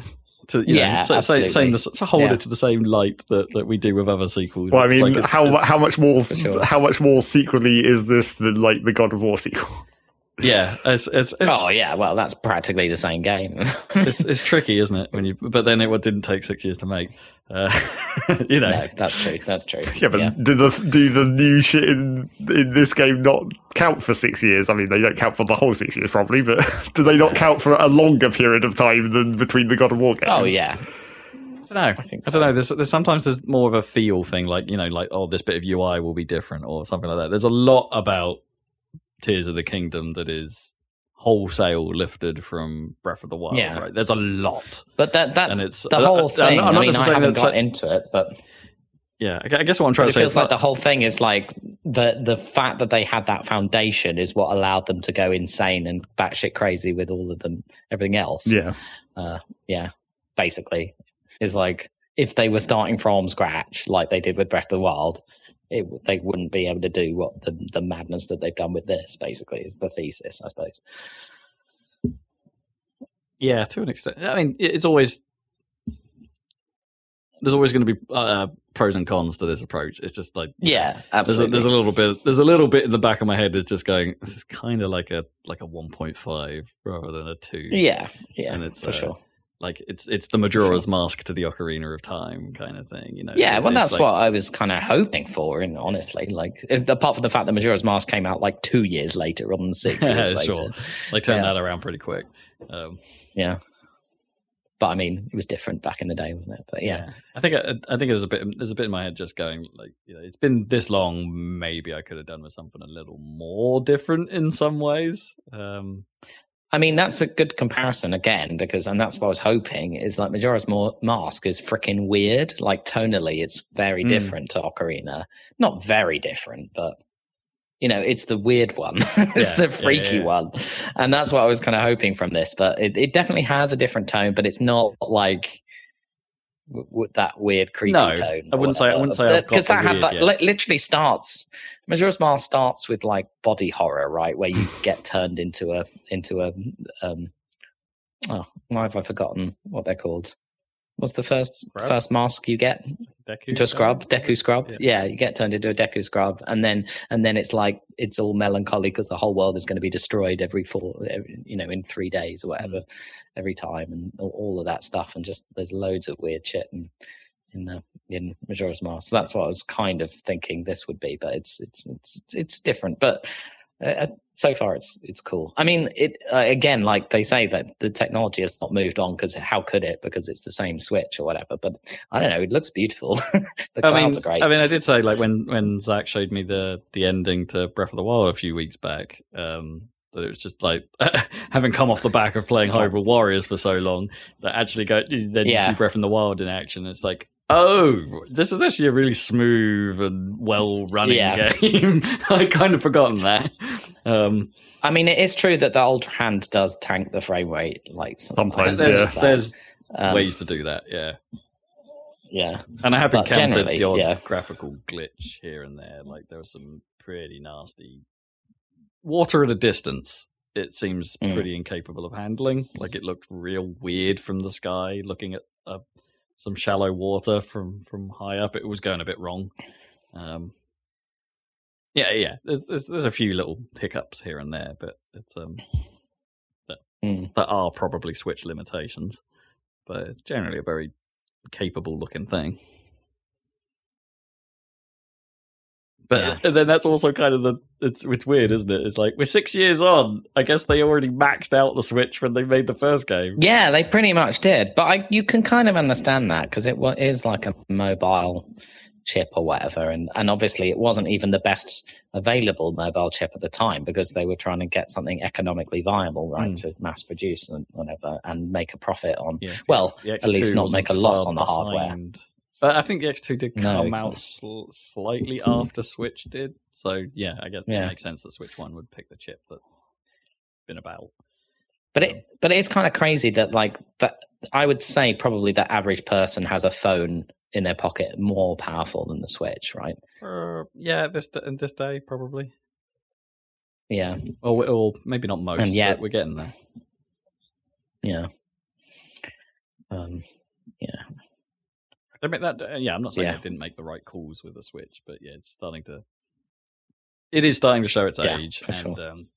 To, you yeah, know, so, absolutely. Same, so hold yeah. it to the same light that, that we do with other sequels. Well, I mean, like how how much more sure. how much more sequely is this than like the God of War sequel? Yeah, it's, it's, it's, oh yeah, well that's practically the same game. it's, it's tricky, isn't it? When you but then it didn't take six years to make. Uh, you know, no, that's true. That's true. Yeah, but yeah. do the do the new shit in, in this game not count for six years? I mean, they don't count for the whole six years, probably, but do they not count for a longer period of time than between the God of War games? Oh yeah. I don't know. I, think so. I don't know. There's, there's sometimes there's more of a feel thing, like you know, like oh, this bit of U I will be different or something like that. There's a lot about Tears of the Kingdom that is wholesale lifted from Breath of the Wild. Yeah. Right? There's a lot, but that that and it's the whole uh, thing. I'm, I'm I mean, I haven't got like, into it, but yeah, I guess what I'm trying to say is like not, the whole thing is like the the fact that they had that foundation is what allowed them to go insane and batshit crazy with all of them, everything else. Yeah, uh, yeah, basically, is like if they were starting from scratch, like they did with Breath of the Wild. It, they wouldn't be able to do what the, the madness that they've done with this, basically, is the thesis, I suppose. Yeah, to an extent. I mean, it's always... There's always going to be uh, pros and cons to this approach. It's just like... Yeah, absolutely. There's a, there's a little bit There's a little bit in the back of my head that's just going, this is kind of like a like a one point five rather than a two. Yeah, yeah, and it's, for uh, sure. Like, it's it's the Majora's Mask to the Ocarina of Time kind of thing, you know? Yeah, well, it's that's like, what I was kind of hoping for, and honestly, like, if, apart from the fact that Majora's Mask came out, like, two years later rather than six years yeah, later. Sure. They turned yeah. that around pretty quick. Um, yeah. But, I mean, it was different back in the day, wasn't it? But, yeah. yeah. I think I, I think there's a bit there's a bit in my head just going, like, you know, it's been this long, maybe I could have done with something a little more different in some ways. Um I mean, that's a good comparison again, because, and that's what I was hoping, is like Majora's Mask is freaking weird. Like tonally, it's very mm. different to Ocarina. Not very different, but, you know, it's the weird one. It's yeah, the freaky yeah, yeah, yeah. one. And that's what I was kind of hoping from this. But it, it definitely has a different tone, but it's not like w- w- that weird, creepy no, tone. I wouldn't whatever. say I wouldn't say Because that, had that li- literally starts... Majora's Mask starts with like body horror, right, where you get turned into a into a um, oh, why have I forgotten what they're called? What's the first scrub? first mask you get? Deku to a scrub, scrub? Deku scrub. Yeah. yeah, you get turned into a Deku scrub, and then and then it's like it's all melancholy because the whole world is going to be destroyed every four, every, you know, in three days or whatever, every time, and all of that stuff, and just there's loads of weird shit and. In the, in Majora's Mask, so that's what I was kind of thinking this would be, but it's it's it's it's different. But uh, so far, it's it's cool. I mean, it uh, again, like they say that the technology has not moved on because how could it? Because it's the same Switch or whatever. But I don't know. It looks beautiful. the I clouds mean, are great. I mean, I did say like when when Zach showed me the the ending to Breath of the Wild a few weeks back. Um, that it was just like having come off the back of playing Hyrule Warriors for so long that actually go then yeah. you see Breath of the Wild in action. It's like, oh, this is actually a really smooth and well running yeah. game. I kind of forgotten that. Um, I mean, it is true that the Ultra Hand does tank the frame rate. Like sometimes, sometimes there's, yeah. there's um, ways to do that. Yeah, yeah. And I have but encountered the odd yeah. graphical glitch here and there. Like there was some pretty nasty water at a distance. It seems mm. pretty incapable of handling. Like it looked real weird from the sky, looking at a. Some shallow water from, from high up. It was going a bit wrong. Um, yeah, yeah. There's, there's, there's a few little hiccups here and there, but it's um that, mm. that are probably Switch limitations. But it's generally a very capable looking thing. But yeah. then that's also kind of the it's it's weird, isn't it? It's like we're six years on. I guess they already maxed out the Switch when they made the first game. Yeah, they pretty much did. But I, you can kind of understand that because it is like a mobile chip or whatever, and and obviously it wasn't even the best available mobile chip at the time because they were trying to get something economically viable, right, mm. to mass produce and whatever and make a profit on. Yeah, well, at least not make a loss on the hardware. But I think the X two did come no, out sl- slightly after Switch did. So, yeah, I guess yeah. it makes sense that Switch one would pick the chip that's been about. But it, but it is kind of crazy that, like, that I would say probably the average person has a phone in their pocket more powerful than the Switch, right? Uh, yeah, this this day, probably. Yeah. Or, or maybe not most, and yet, but we're getting there. Yeah. Um. Yeah. I mean, that, yeah, I'm not saying yeah. it didn't make the right calls with the Switch, but yeah, it's starting to. It is starting to show its yeah, age, for and sure. um,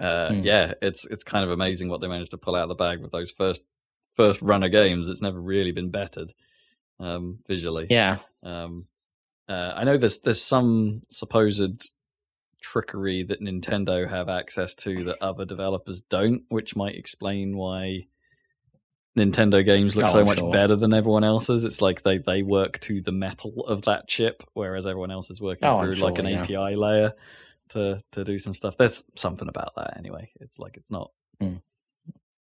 uh, mm. yeah, it's it's kind of amazing what they managed to pull out of the bag with those first first run of games. It's never really been bettered um, visually. Yeah, um, uh, I know there's there's some supposed trickery that Nintendo have access to that other developers don't, which might explain why Nintendo games look oh, so I'm much sure. better than everyone else's. It's like they, they work to the metal of that chip, whereas everyone else is working oh, through sure, like an yeah. A P I layer to, to do some stuff. There's something about that anyway. It's like it's not... Mm.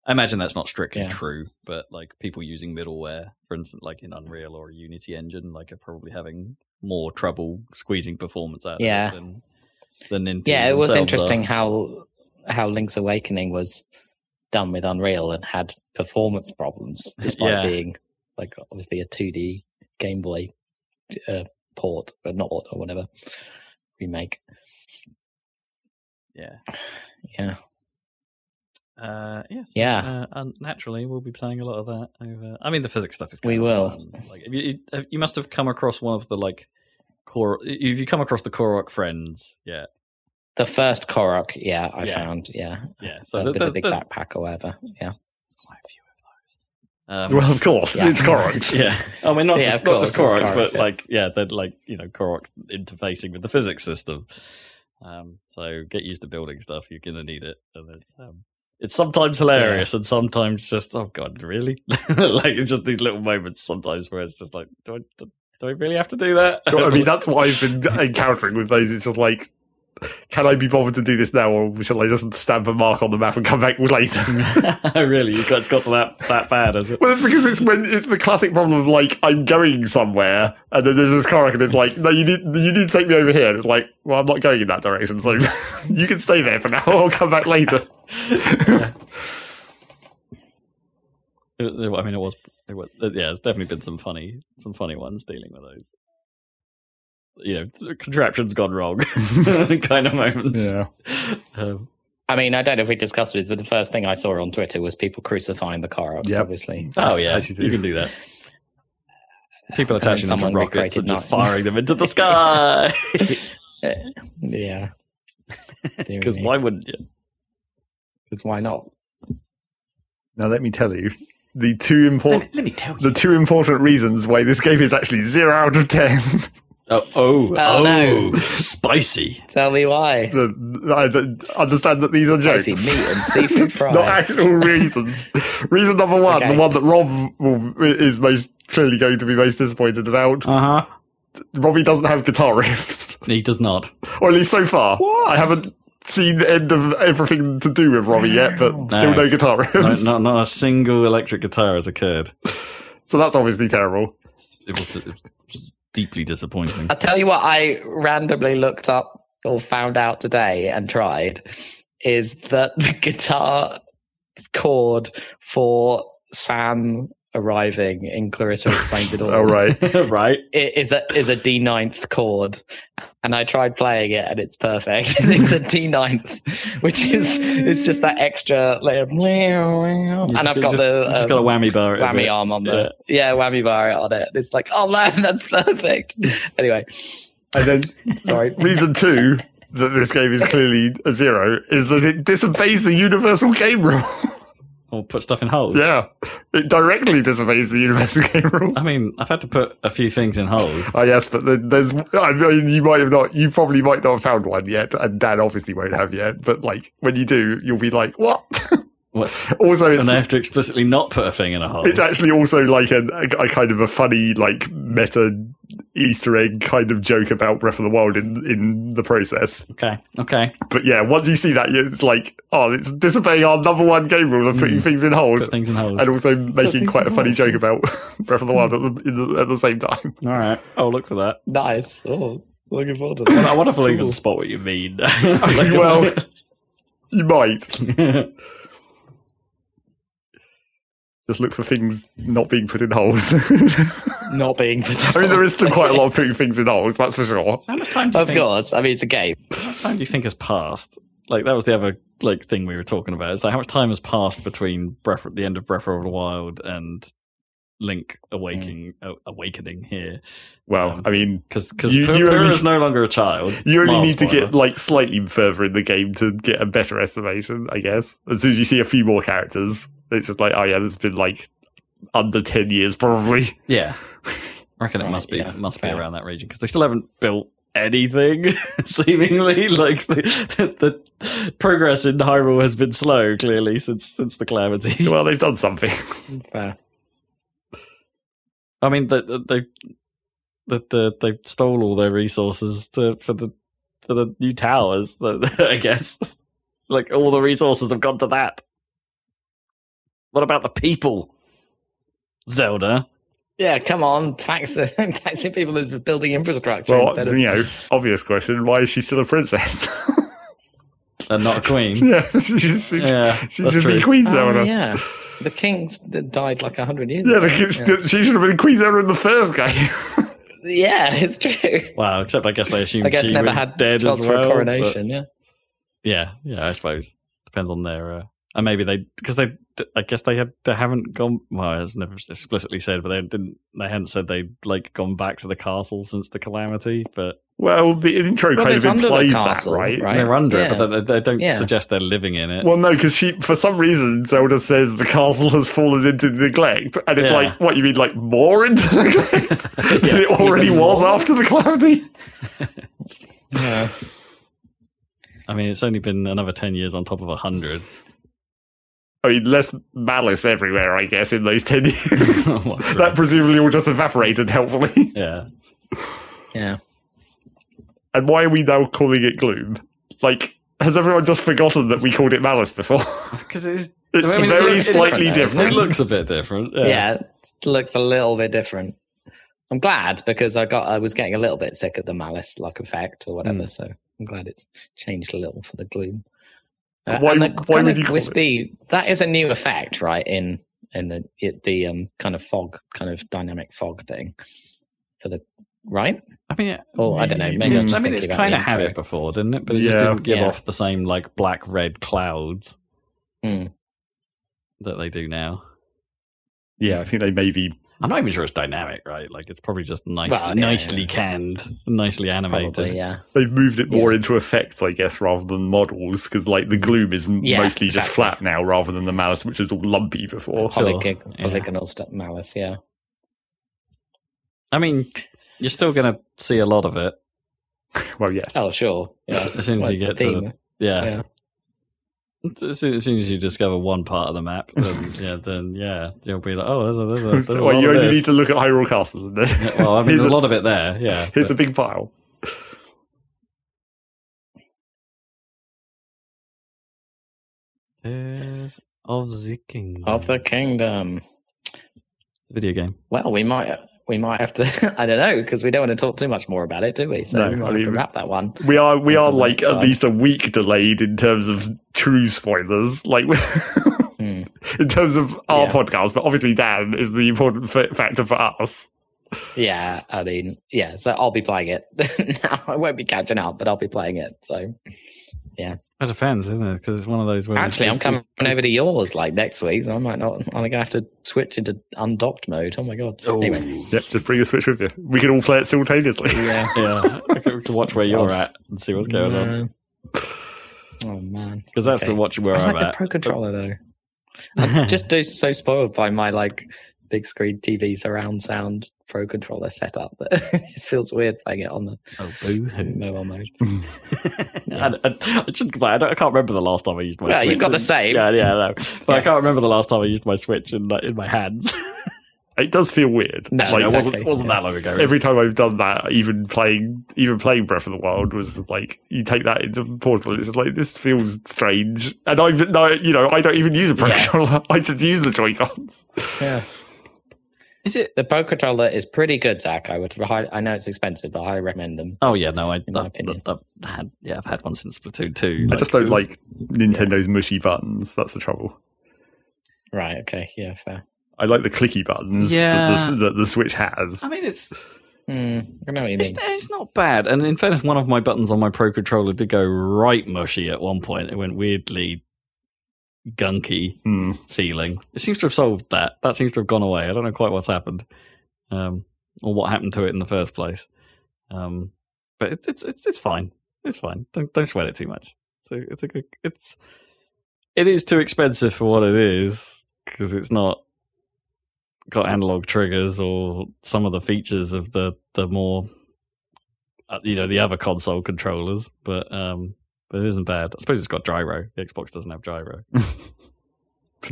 I imagine that's not strictly yeah. true, but like people using middleware, for instance, like in Unreal or a Unity engine, like are probably having more trouble squeezing performance out yeah. of it than, than Nintendo. Yeah, it was interesting are. how how Link's Awakening was done with Unreal and had performance problems despite yeah. being like obviously a two D Game Boy uh, port but not or whatever remake. Yeah. Yeah. Uh, yes. Yeah. Uh, and naturally we'll be playing a lot of that over I mean the physics stuff is kind we of will. Fun. Like you, you must have come across one of the like core if you come across the Korok friends, yeah. The first Korok, yeah, I yeah. found, yeah. Yeah, so with the big there's, backpack or whatever, yeah. There's quite a few of those. Um, well, of course, yeah. it's Koroks. yeah. I mean, not yeah, just, not just Koroks, Koroks, but yeah. like, yeah, they're like, you know, Koroks interfacing with the physics system. Um, so get used to building stuff, you're going to need it. And it's, um, it's sometimes hilarious yeah. and sometimes just, oh God, really? Like, it's just these little moments sometimes where it's just like, do I, do, do I really have to do that? I mean, that's what I've been encountering with those. It's just like, can I be bothered to do this now, or shall I just stamp a mark on the map and come back later? Really, it's got to that that bad, is it? Well, it's because it's when it's the classic problem of like I'm going somewhere, and then there's this Korok, and it's like, no, you need you need to take me over here. And it's like, well, I'm not going in that direction, so you can stay there for now. I'll come back later. yeah. I mean, it was, it was yeah. There's definitely been some funny some funny ones dealing with those. You know, contraptions gone wrong kind of moments. Yeah. Um, I mean, I don't know if we discussed it, but the first thing I saw on Twitter was people crucifying the Koroks, yep. obviously. Oh, yeah, you can do that. People attaching them to rockets and just firing them into the sky. yeah. Because why wouldn't you? Because why not? Now, let me tell you. The two important, let me, let me tell you. The two important reasons why this game is actually zero out of ten. Oh, oh, oh, oh no. Spicy. Tell me why. The, the, I understand that these are jokes. Spicy meat and seafood fry. Not actual reasons. Reason number one, okay. the one that Rob will, is most clearly going to be most disappointed about. Uh-huh. Robbie doesn't have guitar riffs. He does not. Or at least so far. What? I haven't seen the end of everything to do with Robbie yet, but no, still no guitar riffs. No, not, not a single electric guitar has occurred. So that's obviously terrible. It was, it was deeply disappointing. I'll tell you what I randomly looked up or found out today and tried is that the guitar chord for Sam arriving in Clarissa Explains It All. All right, right. It is a is a D ninth chord, and I tried playing it, and it's perfect. It's a D ninth, which is it's just that extra layer. Of, and just, I've got just, the um, it's got a whammy bar, whammy bit. arm on the yeah. yeah whammy bar on it. It's like, oh man, that's perfect. Anyway, and then sorry, reason two that this game is clearly a zero is that it disobeys the universal game rule. Or put stuff in holes. Yeah. It directly disobeys the universal game rule. I mean, I've had to put a few things in holes. Oh, yes, but there's... I mean, you might have not... You probably might not have found one yet, and Dan obviously won't have yet, but, like, when you do, you'll be like, what? What? Also, it's... And they have to explicitly not put a thing in a hole. It's actually also, like, a, a kind of a funny, like, meta Easter egg kind of joke about Breath of the Wild in, in the process. Okay, okay. But yeah, once you see that, it's like, oh, it's disobeying our number one game rule of putting mm. things in holes. Put things in holes. And also making quite a funny holes. joke about Breath of the Wild at the, in the, at the same time. All right, I'll look for that. Nice. Oh, looking forward to that. I wonder if I'll even spot what you mean. Like, well, you might. Just look for things not being put in holes. Not being put in holes. I mean, there is still quite a lot of putting things in holes, that's for sure. How much time do you of think... Of course. I mean, it's a game. How much time do you think has passed? Like, that was the other like thing we were talking about. It's like, how much time has passed between Breath, the end of Breath of the Wild and Link awaking, mm. uh, awakening here? Well, um, I mean... Because Pyrrha's no longer a child. You only Miles need to whatever. get, like, slightly further in the game to get a better estimation, I guess. As soon as you see a few more characters... It's just like, oh yeah, there's been like under ten years probably. Yeah, I reckon it must be yeah, must fair. be around that region because they still haven't built anything. Seemingly, like the, the, the progress in Hyrule has been slow. Clearly, since since the Calamity. Well, they've done something. Fair. I mean, they they they, they, they stole all their resources to, for the for the new towers. I guess, like all the resources have gone to that. What about the people, Zelda? Yeah, come on, taxing taxing people into building infrastructure. Well, instead of... you know, obvious question: why is she still a princess and not a queen? Yeah, she, she, yeah, she should true. be Queen Zelda. Uh, yeah, the kings that died like a hundred years. Yeah, ago. The, yeah, she should have been Queen Zelda in the first game. Yeah, it's true. Wow, except I guess I assume I guess she never was had dead as well, for a coronation. But... Yeah, yeah, yeah. I suppose depends on their. Uh... And maybe they, because they, I guess they had, they haven't gone. Well, it's never explicitly said, but they didn't. They hadn't said they'd like gone back to the castle since the Calamity. But well, the intro well, kind of implies castle, that, right? right? They're under yeah. it, but they, they don't yeah. suggest they're living in it. Well, no, because she, for some reason, Zelda says the castle has fallen into neglect, and it's yeah. like, what you mean, like more into neglect? yeah, and it already was more. after the Calamity. Yeah. I mean, it's only been another ten years on top of a hundred. I mean, less malice everywhere, I guess, in those ten years. Oh, that presumably all just evaporated, helpfully. Yeah. Yeah. And why are we now calling it Gloom? Like, has everyone just forgotten that we called it Malice before? Because it's, it's I mean, very it slightly different, different. It looks a bit different. Yeah. yeah, it looks a little bit different. I'm glad, because I got I was getting a little bit sick of the Malice-like effect or whatever, mm. so I'm glad it's changed a little for the Gloom. Uh, why, and the why kind would of wispy, that is a new effect, right, in in the it, the um, kind of fog, kind of dynamic fog thing. for the Right? I mean, oh, I don't know. Maybe I'm I mean, it's kind of had it before, didn't it? But it yeah. just didn't give yeah. off the same, like, black-red clouds mm. that they do now. Yeah, I think they maybe... I'm not even sure it's dynamic, right? Like, it's probably just nice, well, yeah, nicely yeah. canned, nicely animated. Probably, yeah. They've moved it more yeah. into effects, I guess, rather than models, because, like, the Gloom is yeah, mostly exactly. just flat now, rather than the Malice, which is all lumpy before. Sure. Polyg- polygonal yeah. stuff, Malice, yeah. I mean, you're still going to see a lot of it. Well, yes. Oh, sure. Yeah. As soon as well, you get the to the... Yeah. yeah. As soon, as soon as you discover one part of the map, then yeah, then, yeah you'll be like, oh, there's a, there's a, there's a well, lot you of only this. need to look at Hyrule Castle. Yeah, well, I mean, there's a lot of it there. Yeah, here's but. a big pile. of the Kingdom. Of the Kingdom. It's a video game. Well, we might we might have to. I don't know, because we don't want to talk too much more about it, do we? So no, we might I mean, have to wrap that one. We are we are like at least a week delayed in terms of true spoilers. Like. mm. In terms of our yeah. podcast, but obviously Dan is the important f- factor for us. Yeah, I mean, yeah, so I'll be playing it now. I won't be catching up, but I'll be playing it, so, yeah. That depends, isn't it? Because it's one of those... Where Actually, I'm coming over to yours, like, next week, so I might not... I think I have to switch into undocked mode. Oh, my God. Ooh. Anyway. Yep, just bring the Switch with you. We can all play it simultaneously. Yeah, yeah. We can watch where you're at and see what's going no. on. Oh, man. Because that's okay. been watching where I I'm like at. The Pro Controller, though. I'm just so spoiled by my, like... big screen T V surround sound Pro Controller setup. It just feels weird playing it on the oh, boo-hoo. mobile mode. yeah. I, I, I shouldn't complain. I, don't, I can't remember the last time I used my yeah, Switch. Yeah, you've got and, the same. Yeah, yeah, no. But yeah. I can't remember the last time I used my Switch in, in my hands. It does feel weird. No, like, exactly. It wasn't, wasn't yeah. that long ago. Every time I've done that, even playing even playing Breath of the Wild was like, you take that into Portal, it's like, this feels strange. And I, no, you know, I don't even use a Pro yeah. Controller. I just use the Joy-Cons. Yeah. Is it the Pro Controller is pretty good, Zach? I would. I know it's expensive, but I highly recommend them. Oh yeah, no, I, in my I, opinion, I've had yeah, I've had one since Splatoon two. Like, I just don't was, like Nintendo's yeah. mushy buttons. That's the trouble. Right. Okay. Yeah. Fair. I like the clicky buttons yeah. that, the, that the Switch has. I mean, it's. Mm, I know what you it's, mean. It's not bad, and in fairness, one of my buttons on my Pro Controller did go right mushy at one point. It went weirdly. Gunky hmm. feeling. It seems to have solved that. That seems to have gone away. I don't know quite what's happened, um, or what happened to it in the first place. Um, but it, it's it's it's fine. It's fine. Don't don't sweat it too much. So it's a good. It's it is too expensive for what it is because it's not got analog triggers or some of the features of the the more you know the other console controllers, but. Um, But it isn't bad. I suppose it's got gyro. The Xbox doesn't have gyro. But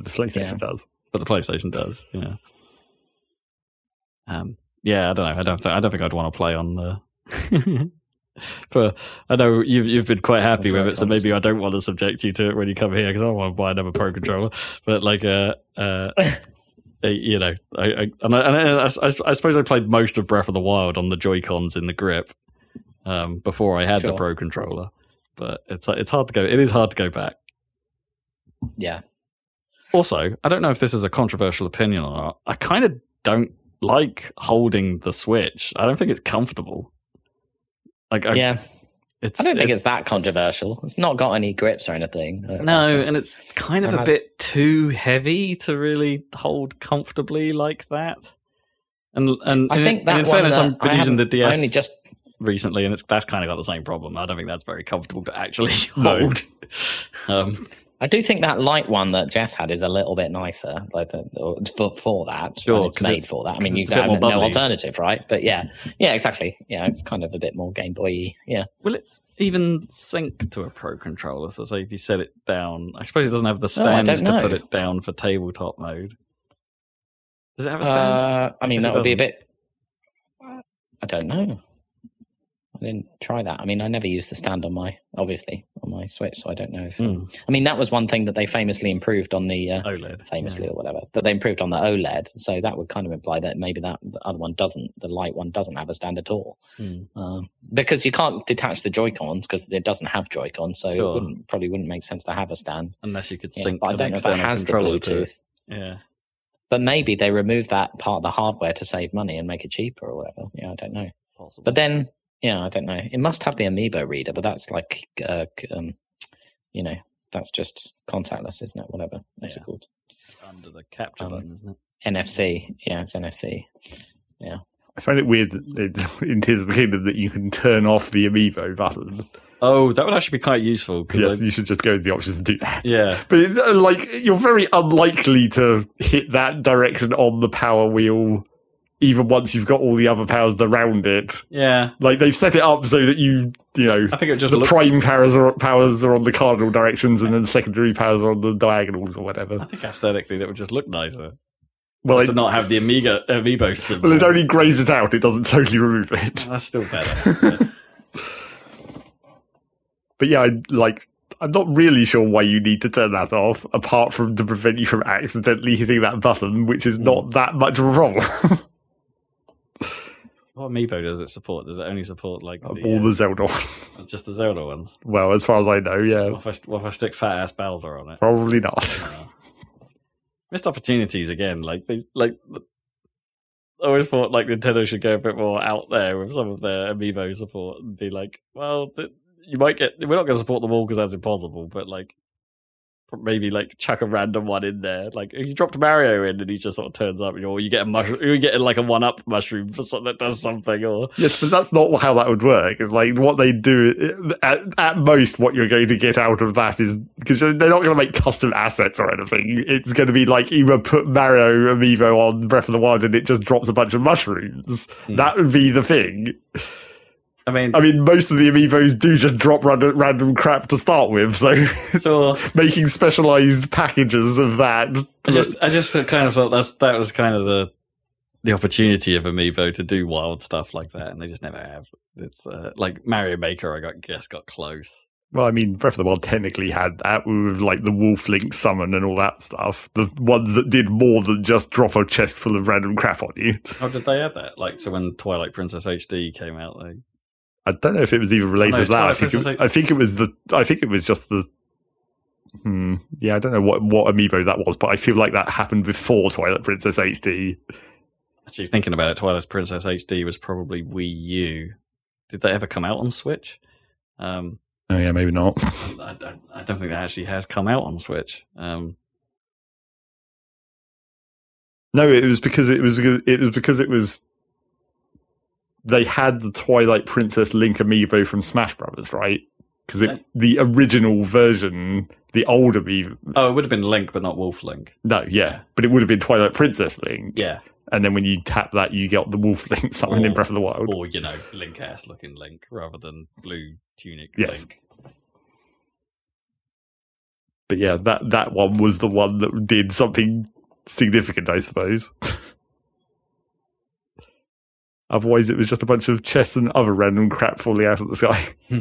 the PlayStation yeah. does. But the PlayStation does, yeah. Um, yeah, I don't know. I don't, th- I don't think I'd want to play on the... For, I know you've, you've been quite happy with it, so maybe I don't want to subject you to it when you come here, because I don't want to buy another Pro Controller. But, like, uh, uh, you know, I, I, and, I, and I, I, I suppose I played most of Breath of the Wild on the Joy-Cons in the grip um, before I had sure. the Pro Controller. But it's it's hard to go. It is hard to go back. Yeah. Also, I don't know if this is a controversial opinion or not. I kind of don't like holding the Switch. I don't think it's comfortable. Like, I, yeah, it's, I don't think it's, it's that controversial. It's not got any grips or anything. No, and it's kind of a bit too heavy to really hold comfortably like that. And and I think that in fairness, I've been using the D S. I only just. Recently, and it's that's kind of got the same problem. I don't think that's very comfortable to actually hold. No. um, I do think that light one that Jess had is a little bit nicer, like the, for, for that. Sure, it's made it's, for that. I mean, you have no alternative, right? But yeah, yeah, exactly. Yeah, it's kind of a bit more Game Boy-y. Yeah. Will it even sync to a Pro Controller? So, say if you set it down, I suppose it doesn't have the stand no, to put it down for tabletop mode. Does it have a stand? Uh, I mean, that would be a bit. I don't know. I didn't try that. I mean, I never used the stand on my, obviously, on my Switch, so I don't know if... Mm. I mean, that was one thing that they famously improved on the... Uh, OLED. Famously yeah. or whatever. That they improved on the OLED, so that would kind of imply that maybe that the other one doesn't, the light one doesn't have a stand at all. Mm. Uh, because you can't detach the Joy-Cons, because it doesn't have Joy-Cons, so sure. it wouldn't, probably wouldn't make sense to have a stand. Unless you could sync... Yeah, but I don't know if that has the Bluetooth. Yeah. But maybe they removed that part of the hardware to save money and make it cheaper or whatever. Yeah, I don't know. Possible. But then... Yeah, I don't know. It must have the Amiibo reader, but that's like, uh, um, you know, that's just contactless, isn't it? Whatever. What's yeah. it called? Under the capture um, button, isn't it? N F C. Yeah, it's N F C. Yeah. I find it weird that in Tears of the Kingdom that you can turn off the Amiibo button. Oh, that would actually be quite useful. Yes, I... you should just go to the options and do that. Yeah. But it's, uh, like, you're very unlikely to hit that direction on the power wheel. Even once you've got all the other powers around it. Yeah. Like, they've set it up so that you, you know, I think it just the looked... prime powers are, powers are on the cardinal directions and then the secondary powers are on the diagonals or whatever. I think aesthetically that would just look nicer. Well, it... to not have the Amiga, Amiibo symbol. Well, it only grays it out. It doesn't totally remove it. That's still better. But yeah, I, like... I'm not really sure why you need to turn that off, apart from to prevent you from accidentally hitting that button, which is not that much of a problem. What amiibo does it support? Does it only support like the, all uh, the Zelda ones? Just the Zelda ones? Well, as far as I know, yeah. What if I, what if I stick fat ass Bowser on it? Probably not. Missed opportunities again. Like they, like I always thought, like Nintendo should go a bit more out there with some of their amiibo support and be like, well, th- you might get. We're not going to support them all because that's impossible, but like maybe like chuck a random one in there. Like you dropped Mario in and he just sort of turns up, or you get a mushroom, you get like a one-up mushroom for something that does something. Or yes, but that's not how that would work. It's like what they do at, at most. What you're going to get out of that is because they're not going to make custom assets or anything. It's going to be like either put Mario amiibo on Breath of the Wild and it just drops a bunch of mushrooms. Mm. That would be the thing. I mean, I mean, most of the amiibos do just drop random, random crap to start with, so sure. Making specialized packages of that. I just, I just kind of thought that's, that was kind of the the opportunity of amiibo to do wild stuff like that, and they just never have. It's uh, like Mario Maker, I got, guess, got close. Well, I mean, Breath of the Wild technically had that with like the Wolf Link summon and all that stuff. The ones that did more than just drop a chest full of random crap on you. Oh, did they add that? Like, so when Twilight Princess H D came out, they. I don't know if it was even related oh, no, to that. I think, it, I think it was the. I think it was just the. Hmm, yeah, I don't know what, what amiibo that was, but I feel like that happened before Twilight Princess H D. Actually, thinking about it, Twilight Princess H D was probably Wii U. Did that ever come out on Switch? Um, oh yeah, maybe not. I, I, don't, I don't think that actually has come out on Switch. Um, no, it was because it was it was because it was. They had the Twilight Princess Link amiibo from Smash Brothers, right? Because it, the original version, the old amiibo... Oh, it would have been Link, but not Wolf Link. No, yeah. But it would have been Twilight Princess Link. Yeah. And then when you tap that, you get the Wolf Link summon or, in Breath of the Wild. Or, you know, Link-ass-looking Link, rather than blue tunic yes. Link. But yeah, that, that one was the one that did something significant, I suppose. Otherwise, it was just a bunch of chests and other random crap falling out of the sky, hmm.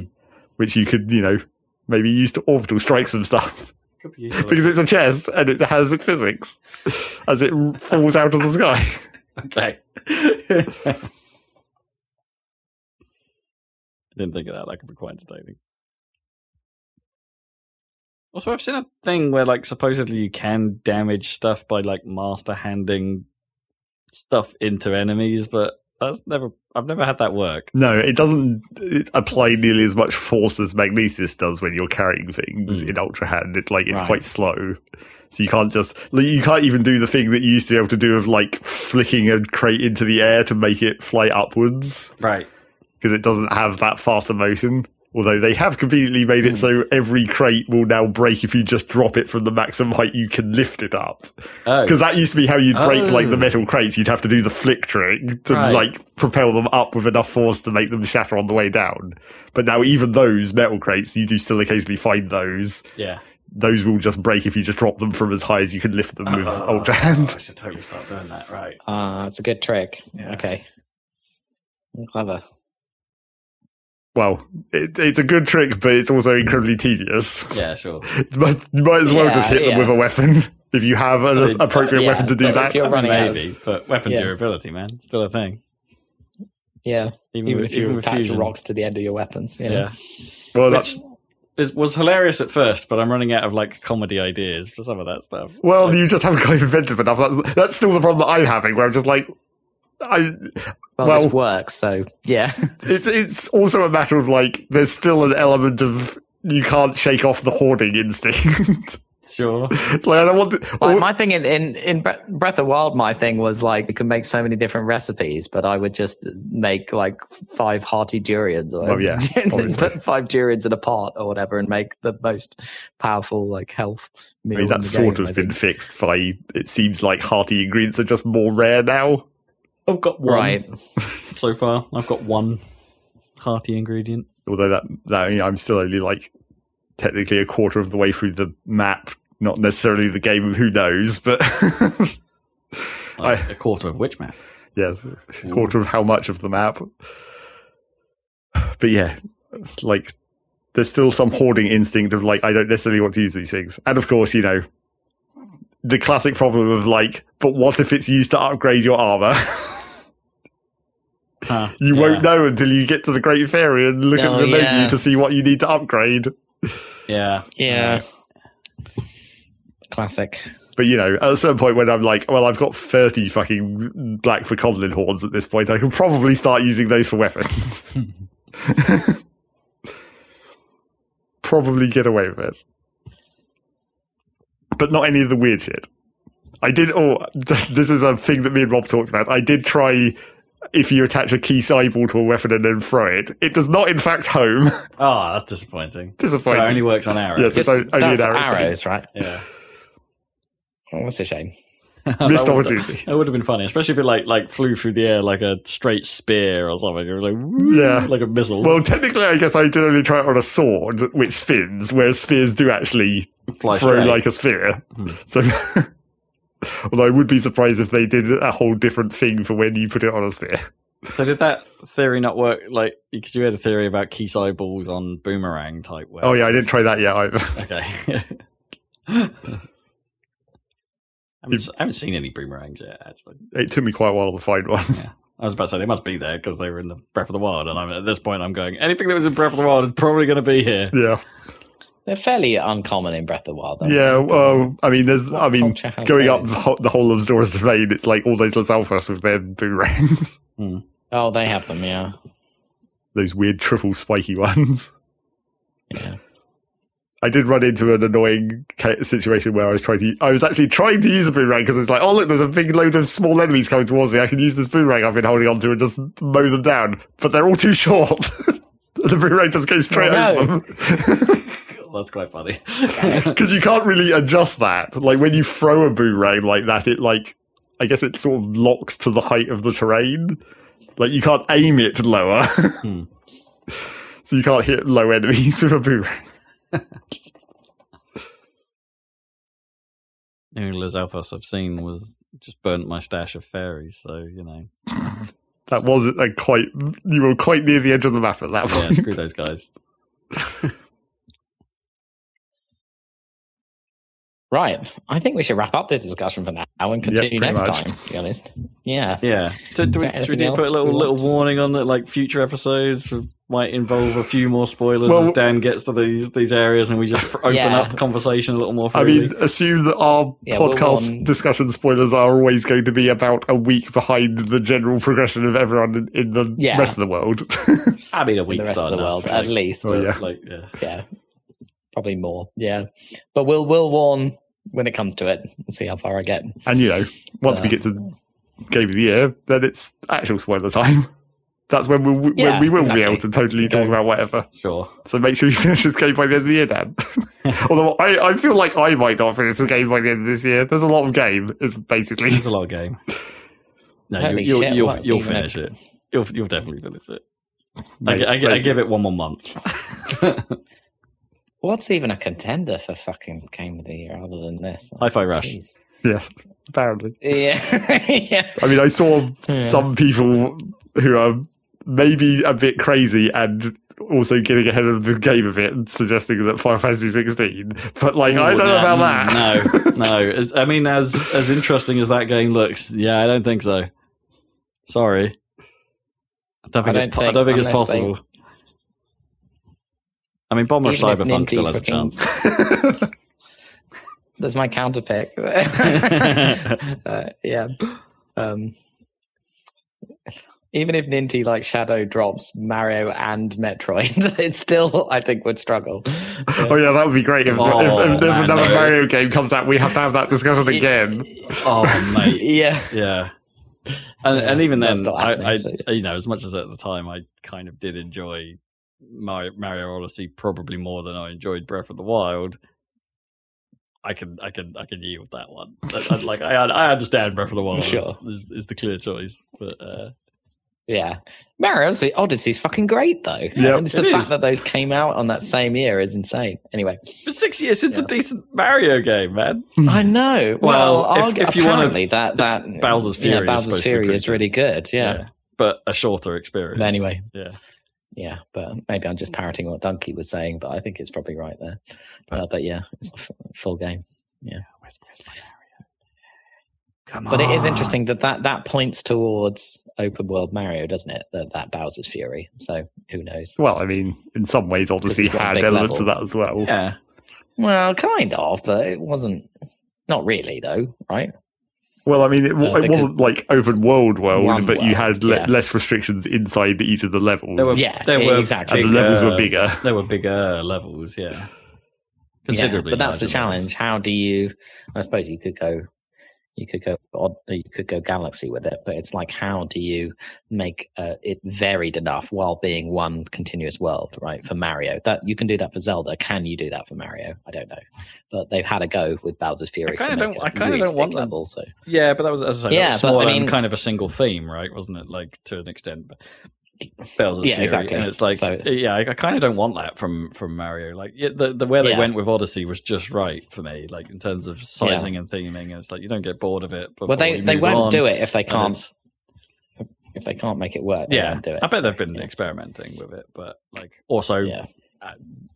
which you could, you know, maybe use to orbital strike some stuff. Could be useful. Because it's a chest and it has physics as it falls out of the sky. Okay. I didn't think of that. That could be quite entertaining. Also, I've seen a thing where, like, supposedly you can damage stuff by, like, master-handing stuff into enemies, but... That's never. I've never had that work. No, it doesn't it apply nearly as much force as Magnesis does when you're carrying things mm. in Ultra Hand. It's like it's right. quite slow, so you can't just like, you can't even do the thing that you used to be able to do of like flicking a crate into the air to make it fly upwards, right? Because it doesn't have that faster motion. Although they have completely made it mm. so every crate will now break if you just drop it from the maximum height you can lift it up. Because oh. that used to be how you'd break oh. like the metal crates. You'd have to do the flick trick to right. like propel them up with enough force to make them shatter on the way down. But now even those metal crates, you do still occasionally find those. Yeah. Those will just break if you just drop them from as high as you can lift them oh, with oh, Ultra Hand. Oh, I should totally start doing that, right. Ah, uh, it's a good trick. Yeah. Okay. Clever. Well, it, it's a good trick, but it's also incredibly tedious. Yeah, sure. But you might as well yeah, just hit yeah. them with a weapon if you have an I mean, appropriate yeah, weapon to do that. You're running maybe, out. But weapon yeah. durability, man, still a thing. Yeah, even, even if you even attach fusion. Rocks to the end of your weapons. You know? Yeah, well, that's. Which- It was hilarious at first, but I'm running out of, like, comedy ideas for some of that stuff. Well, like, you just haven't got inventive enough. That's, that's still the problem that I'm having, where I'm just like... I, well, well, this works, so yeah. it's it's also a matter of like there's still an element of you can't shake off the hoarding instinct. Sure. Like I don't want to, well, I, my thing in, in in Breath of the Wild, my thing was like we could make so many different recipes, but I would just make like five hearty durians, or oh yeah, put five durians in a pot or whatever, and make the most powerful like health meal. I mean, that's sort game, of I been think. fixed by. It seems like hearty ingredients are just more rare now. I've got one. Right. So far, I've got one hearty ingredient. Although that, that you know, I'm still only like technically a quarter of the way through the map, not necessarily the game of who knows, but like I, a quarter of which map? Yes, a quarter of how much of the map. But yeah, like there's still some hoarding instinct of like, I don't necessarily want to use these things. And of course, you know, the classic problem of like, but what if it's used to upgrade your armor? Huh, you yeah. won't know until you get to the Great Fairy and look oh, at the menu yeah. to see what you need to upgrade. Yeah. Yeah. Classic. But, you know, at a certain point when I'm like, well, I've got thirty fucking black for Goblin horns at this point, I can probably start using those for weapons. Probably get away with it. But not any of the weird shit. I did, oh, this is a thing that me and Rob talked about. I did try... if you attach a key cyborg to a weapon and then throw it, it does not in fact home. Oh, that's disappointing. Disappointing. So it only works on arrows. Yes, yeah, so it's only that's an arrow. Arrows, right? Yeah. Oh, that's a shame. Missed opportunity. It would have been funny, especially if it like like flew through the air like a straight spear or something. It was like, woo, yeah. like a missile. Well, technically, I guess I did only try it on a sword, which spins, whereas spears do actually fly throw straight. Like a spear. Hmm. So... although I would be surprised if they did a whole different thing for when you put it on a sphere. So did that theory not work? Like, because you had a theory about Keyside balls on boomerang type weapons. Oh yeah, I didn't try that yet either. Okay. I, haven't, I haven't seen any boomerangs yet, actually. It took me quite a while to find one. Yeah. I was about to say, they must be there because they were in the Breath of the Wild, and I'm, at this point I'm going, anything that was in Breath of the Wild is probably going to be here. Yeah. They're fairly uncommon in Breath of the Wild, though. Yeah, well, I mean, there's, what I mean, going up the whole, the whole of Zora's Domain, it's like all those Lasalfas with their boomerangs. Hmm. Oh, they have them, yeah. Those weird triple spiky ones. Yeah. I did run into an annoying situation where I was trying to, I was actually trying to use a boomerang because it's like, oh look, there's a big load of small enemies coming towards me. I can use this boomerang I've been holding on to and just mow them down, but they're all too short. The boomerang just goes straight oh, over no. them. That's quite funny. Because you can't really adjust that. Like, when you throw a boomerang like that, it, like, I guess it sort of locks to the height of the terrain. Like, you can't aim it lower. Hmm. So you can't hit low enemies with a boomerang. The only Lizalfos I've seen was just burnt my stash of fairies, so, you know. That was a quite... You were quite near the edge of the map at that point. Yeah, screw those guys. Right. I think we should wrap up this discussion for now and continue yep, next much. time, to be honest. Yeah. Yeah. Do, do we, should we do put a little little warning on that, like, future episodes might involve a few more spoilers well, as Dan gets to these these areas and we just open yeah. up conversation a little more freely. I mean, assume that our yeah, podcast we'll discussion spoilers are always going to be about a week behind the general progression of everyone in, in the yeah. rest of the world. I mean, a week in the rest of the world, at least. Oh, yeah. Like, yeah. yeah. Probably more. Yeah. But we'll we'll warn... when it comes to it, we'll see how far I get. And, you know, once uh, we get to Game of the Year, then it's actual spoiler time. That's when, we'll, yeah, when we will exactly. be able to totally talk about whatever. Sure. So make sure you finish this game by the end of the year, Dan. Although I, I feel like I might not finish the game by the end of this year. There's a lot of game, is basically. There's a lot of game. No, you, you'll, shit, you'll, you'll finish it. You'll, you'll definitely finish it. Maybe, I, I, I give it one more month. What's even a contender for fucking Game of the Year other than this? Oh, Hi-Fi Rush. Geez. Yes, apparently. Yeah. yeah. I mean, I saw yeah. some people who are maybe a bit crazy and also getting ahead of the game a bit and suggesting that Final Fantasy sixteen. But, like, Ooh, I don't yeah, know about that. No, no. It's, I mean, as, as interesting as that game looks, yeah, I don't think so. Sorry. I don't think I don't it's, think, I don't think it's possible. They- I mean, Bomber Cyberpunk still has a chance. That's my counterpick. uh, yeah. Um, even if Ninty, like, Shadow drops Mario and Metroid, it still, I think, would struggle. Uh, oh, yeah, that would be great. If, oh, if, if, if man, another no. Mario game comes out, we have to have that discussion again. Oh, mate. Yeah. Yeah. And, yeah, and even then, I, I, you know, as much as at the time, I kind of did enjoy... Mario, Mario Odyssey probably more than I enjoyed Breath of the Wild. I can, I can, I can yield that one. I, I, like I, I understand Breath of the Wild sure. is, is, is the clear choice, but uh... yeah, Mario Odyssey is fucking great though. Yeah, and it's the it fact is. that those came out on that same year is insane. Anyway, but six years since yeah. a decent Mario game, man. I know. Well, well if, if you want to, that that Bowser's Fury, yeah, Bowser's is, Fury is really good. Yeah. yeah, but a shorter experience. But anyway, yeah. Yeah, but maybe I'm just parroting what Donkey was saying, but I think it's probably right there. But, uh, but yeah, it's a f- full game. Yeah. Where's, where's my Mario? Come on. But it is interesting that, that that points towards open world Mario, doesn't it? That that Bowser's Fury. So who knows? Well, I mean, in some ways, Odyssey had elements of that as well. Yeah. Well, kind of, but it wasn't. Not really, though, right? Well, I mean, it, uh, it wasn't like open world world, but world, you had le- yeah. less restrictions inside each of the levels. There were, yeah, there were exactly. And the levels were bigger. There were bigger levels, yeah. Considerably. Yeah, but that's the challenge. Levels. How do you? I suppose you could go, you could go, you could go galaxy with it, but it's like, how do you make uh, it varied enough while being one continuous world, right? For Mario, that you can do that for Zelda. Can you do that for Mario? I don't know, but they've had a go with Bowser's Fury. I kind of don't. I kind of really don't want that. So. Yeah, but that was, as I say, yeah, that was but, I mean, kind of a single theme, right? Wasn't it? Like to an extent. But... Bowser's yeah, Fury, exactly. And it's like, so, yeah, I, I kind of don't want that from, from Mario. Like the the way they yeah. went with Odyssey was just right for me. Like in terms of sizing yeah. and theming, and it's like you don't get bored of it. Well, they, they won't on. do it if they can't if they can't make it work. They yeah, won't do it. I bet they've been yeah. experimenting with it, but like also yeah. uh,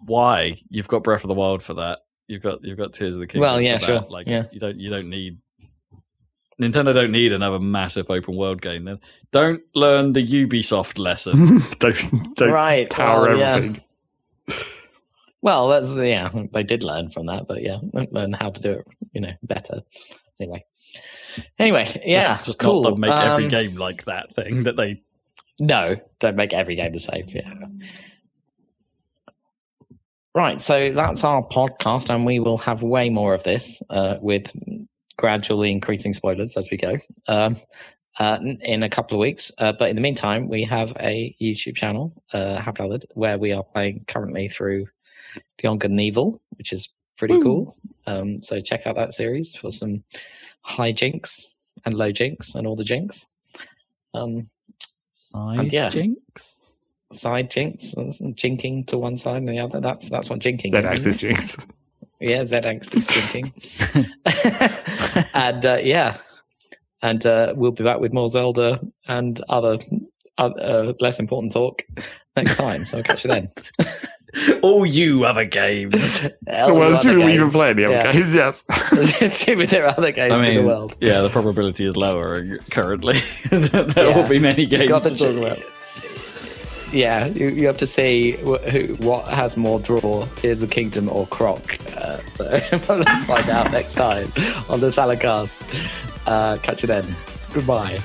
why you've got Breath of the Wild for that? You've got you've got Tears of the Kingdom. Well, yeah, for sure. That. Like yeah. you don't you don't need. Nintendo don't need another massive open world game. Then don't learn the Ubisoft lesson. don't don't right, tower well, everything. Yeah. Well, that's yeah. They did learn from that, but yeah, learn how to do it, you know, better. Anyway, anyway, yeah, just, just cool. Not make every um, game like that thing that they. No, don't make every game the same. Yeah. Right, so that's our podcast, and we will have way more of this uh, with. Gradually increasing spoilers as we go um, uh, in a couple of weeks. Uh, but in the meantime, we have a YouTube channel, uh, Happy Allard, where we are playing currently through Beyond Good and Evil, which is pretty Ooh. cool. Um, so check out that series for some high jinx and low jinx and all the jinx. Um, side yeah, jinx? Side jinx. Jinking to one side and the other. That's that's what jinking that is. That is jinx. Yeah, Z X is thinking. And uh, yeah, and uh, we'll be back with more Zelda and other uh, uh, less important talk next time. So I'll catch you then. All you other games. All well, assuming we even play the other yeah. games, yes. Assuming there are other games I mean, in the world. Yeah, the probability is lower currently. there yeah. will be many games got to talk j- about. Yeah, you, you have to see wh- who what has more draw, Tears of the Kingdom or Croc. Uh, so let's find out next time on the Saladcast. Uh, catch you then. Goodbye.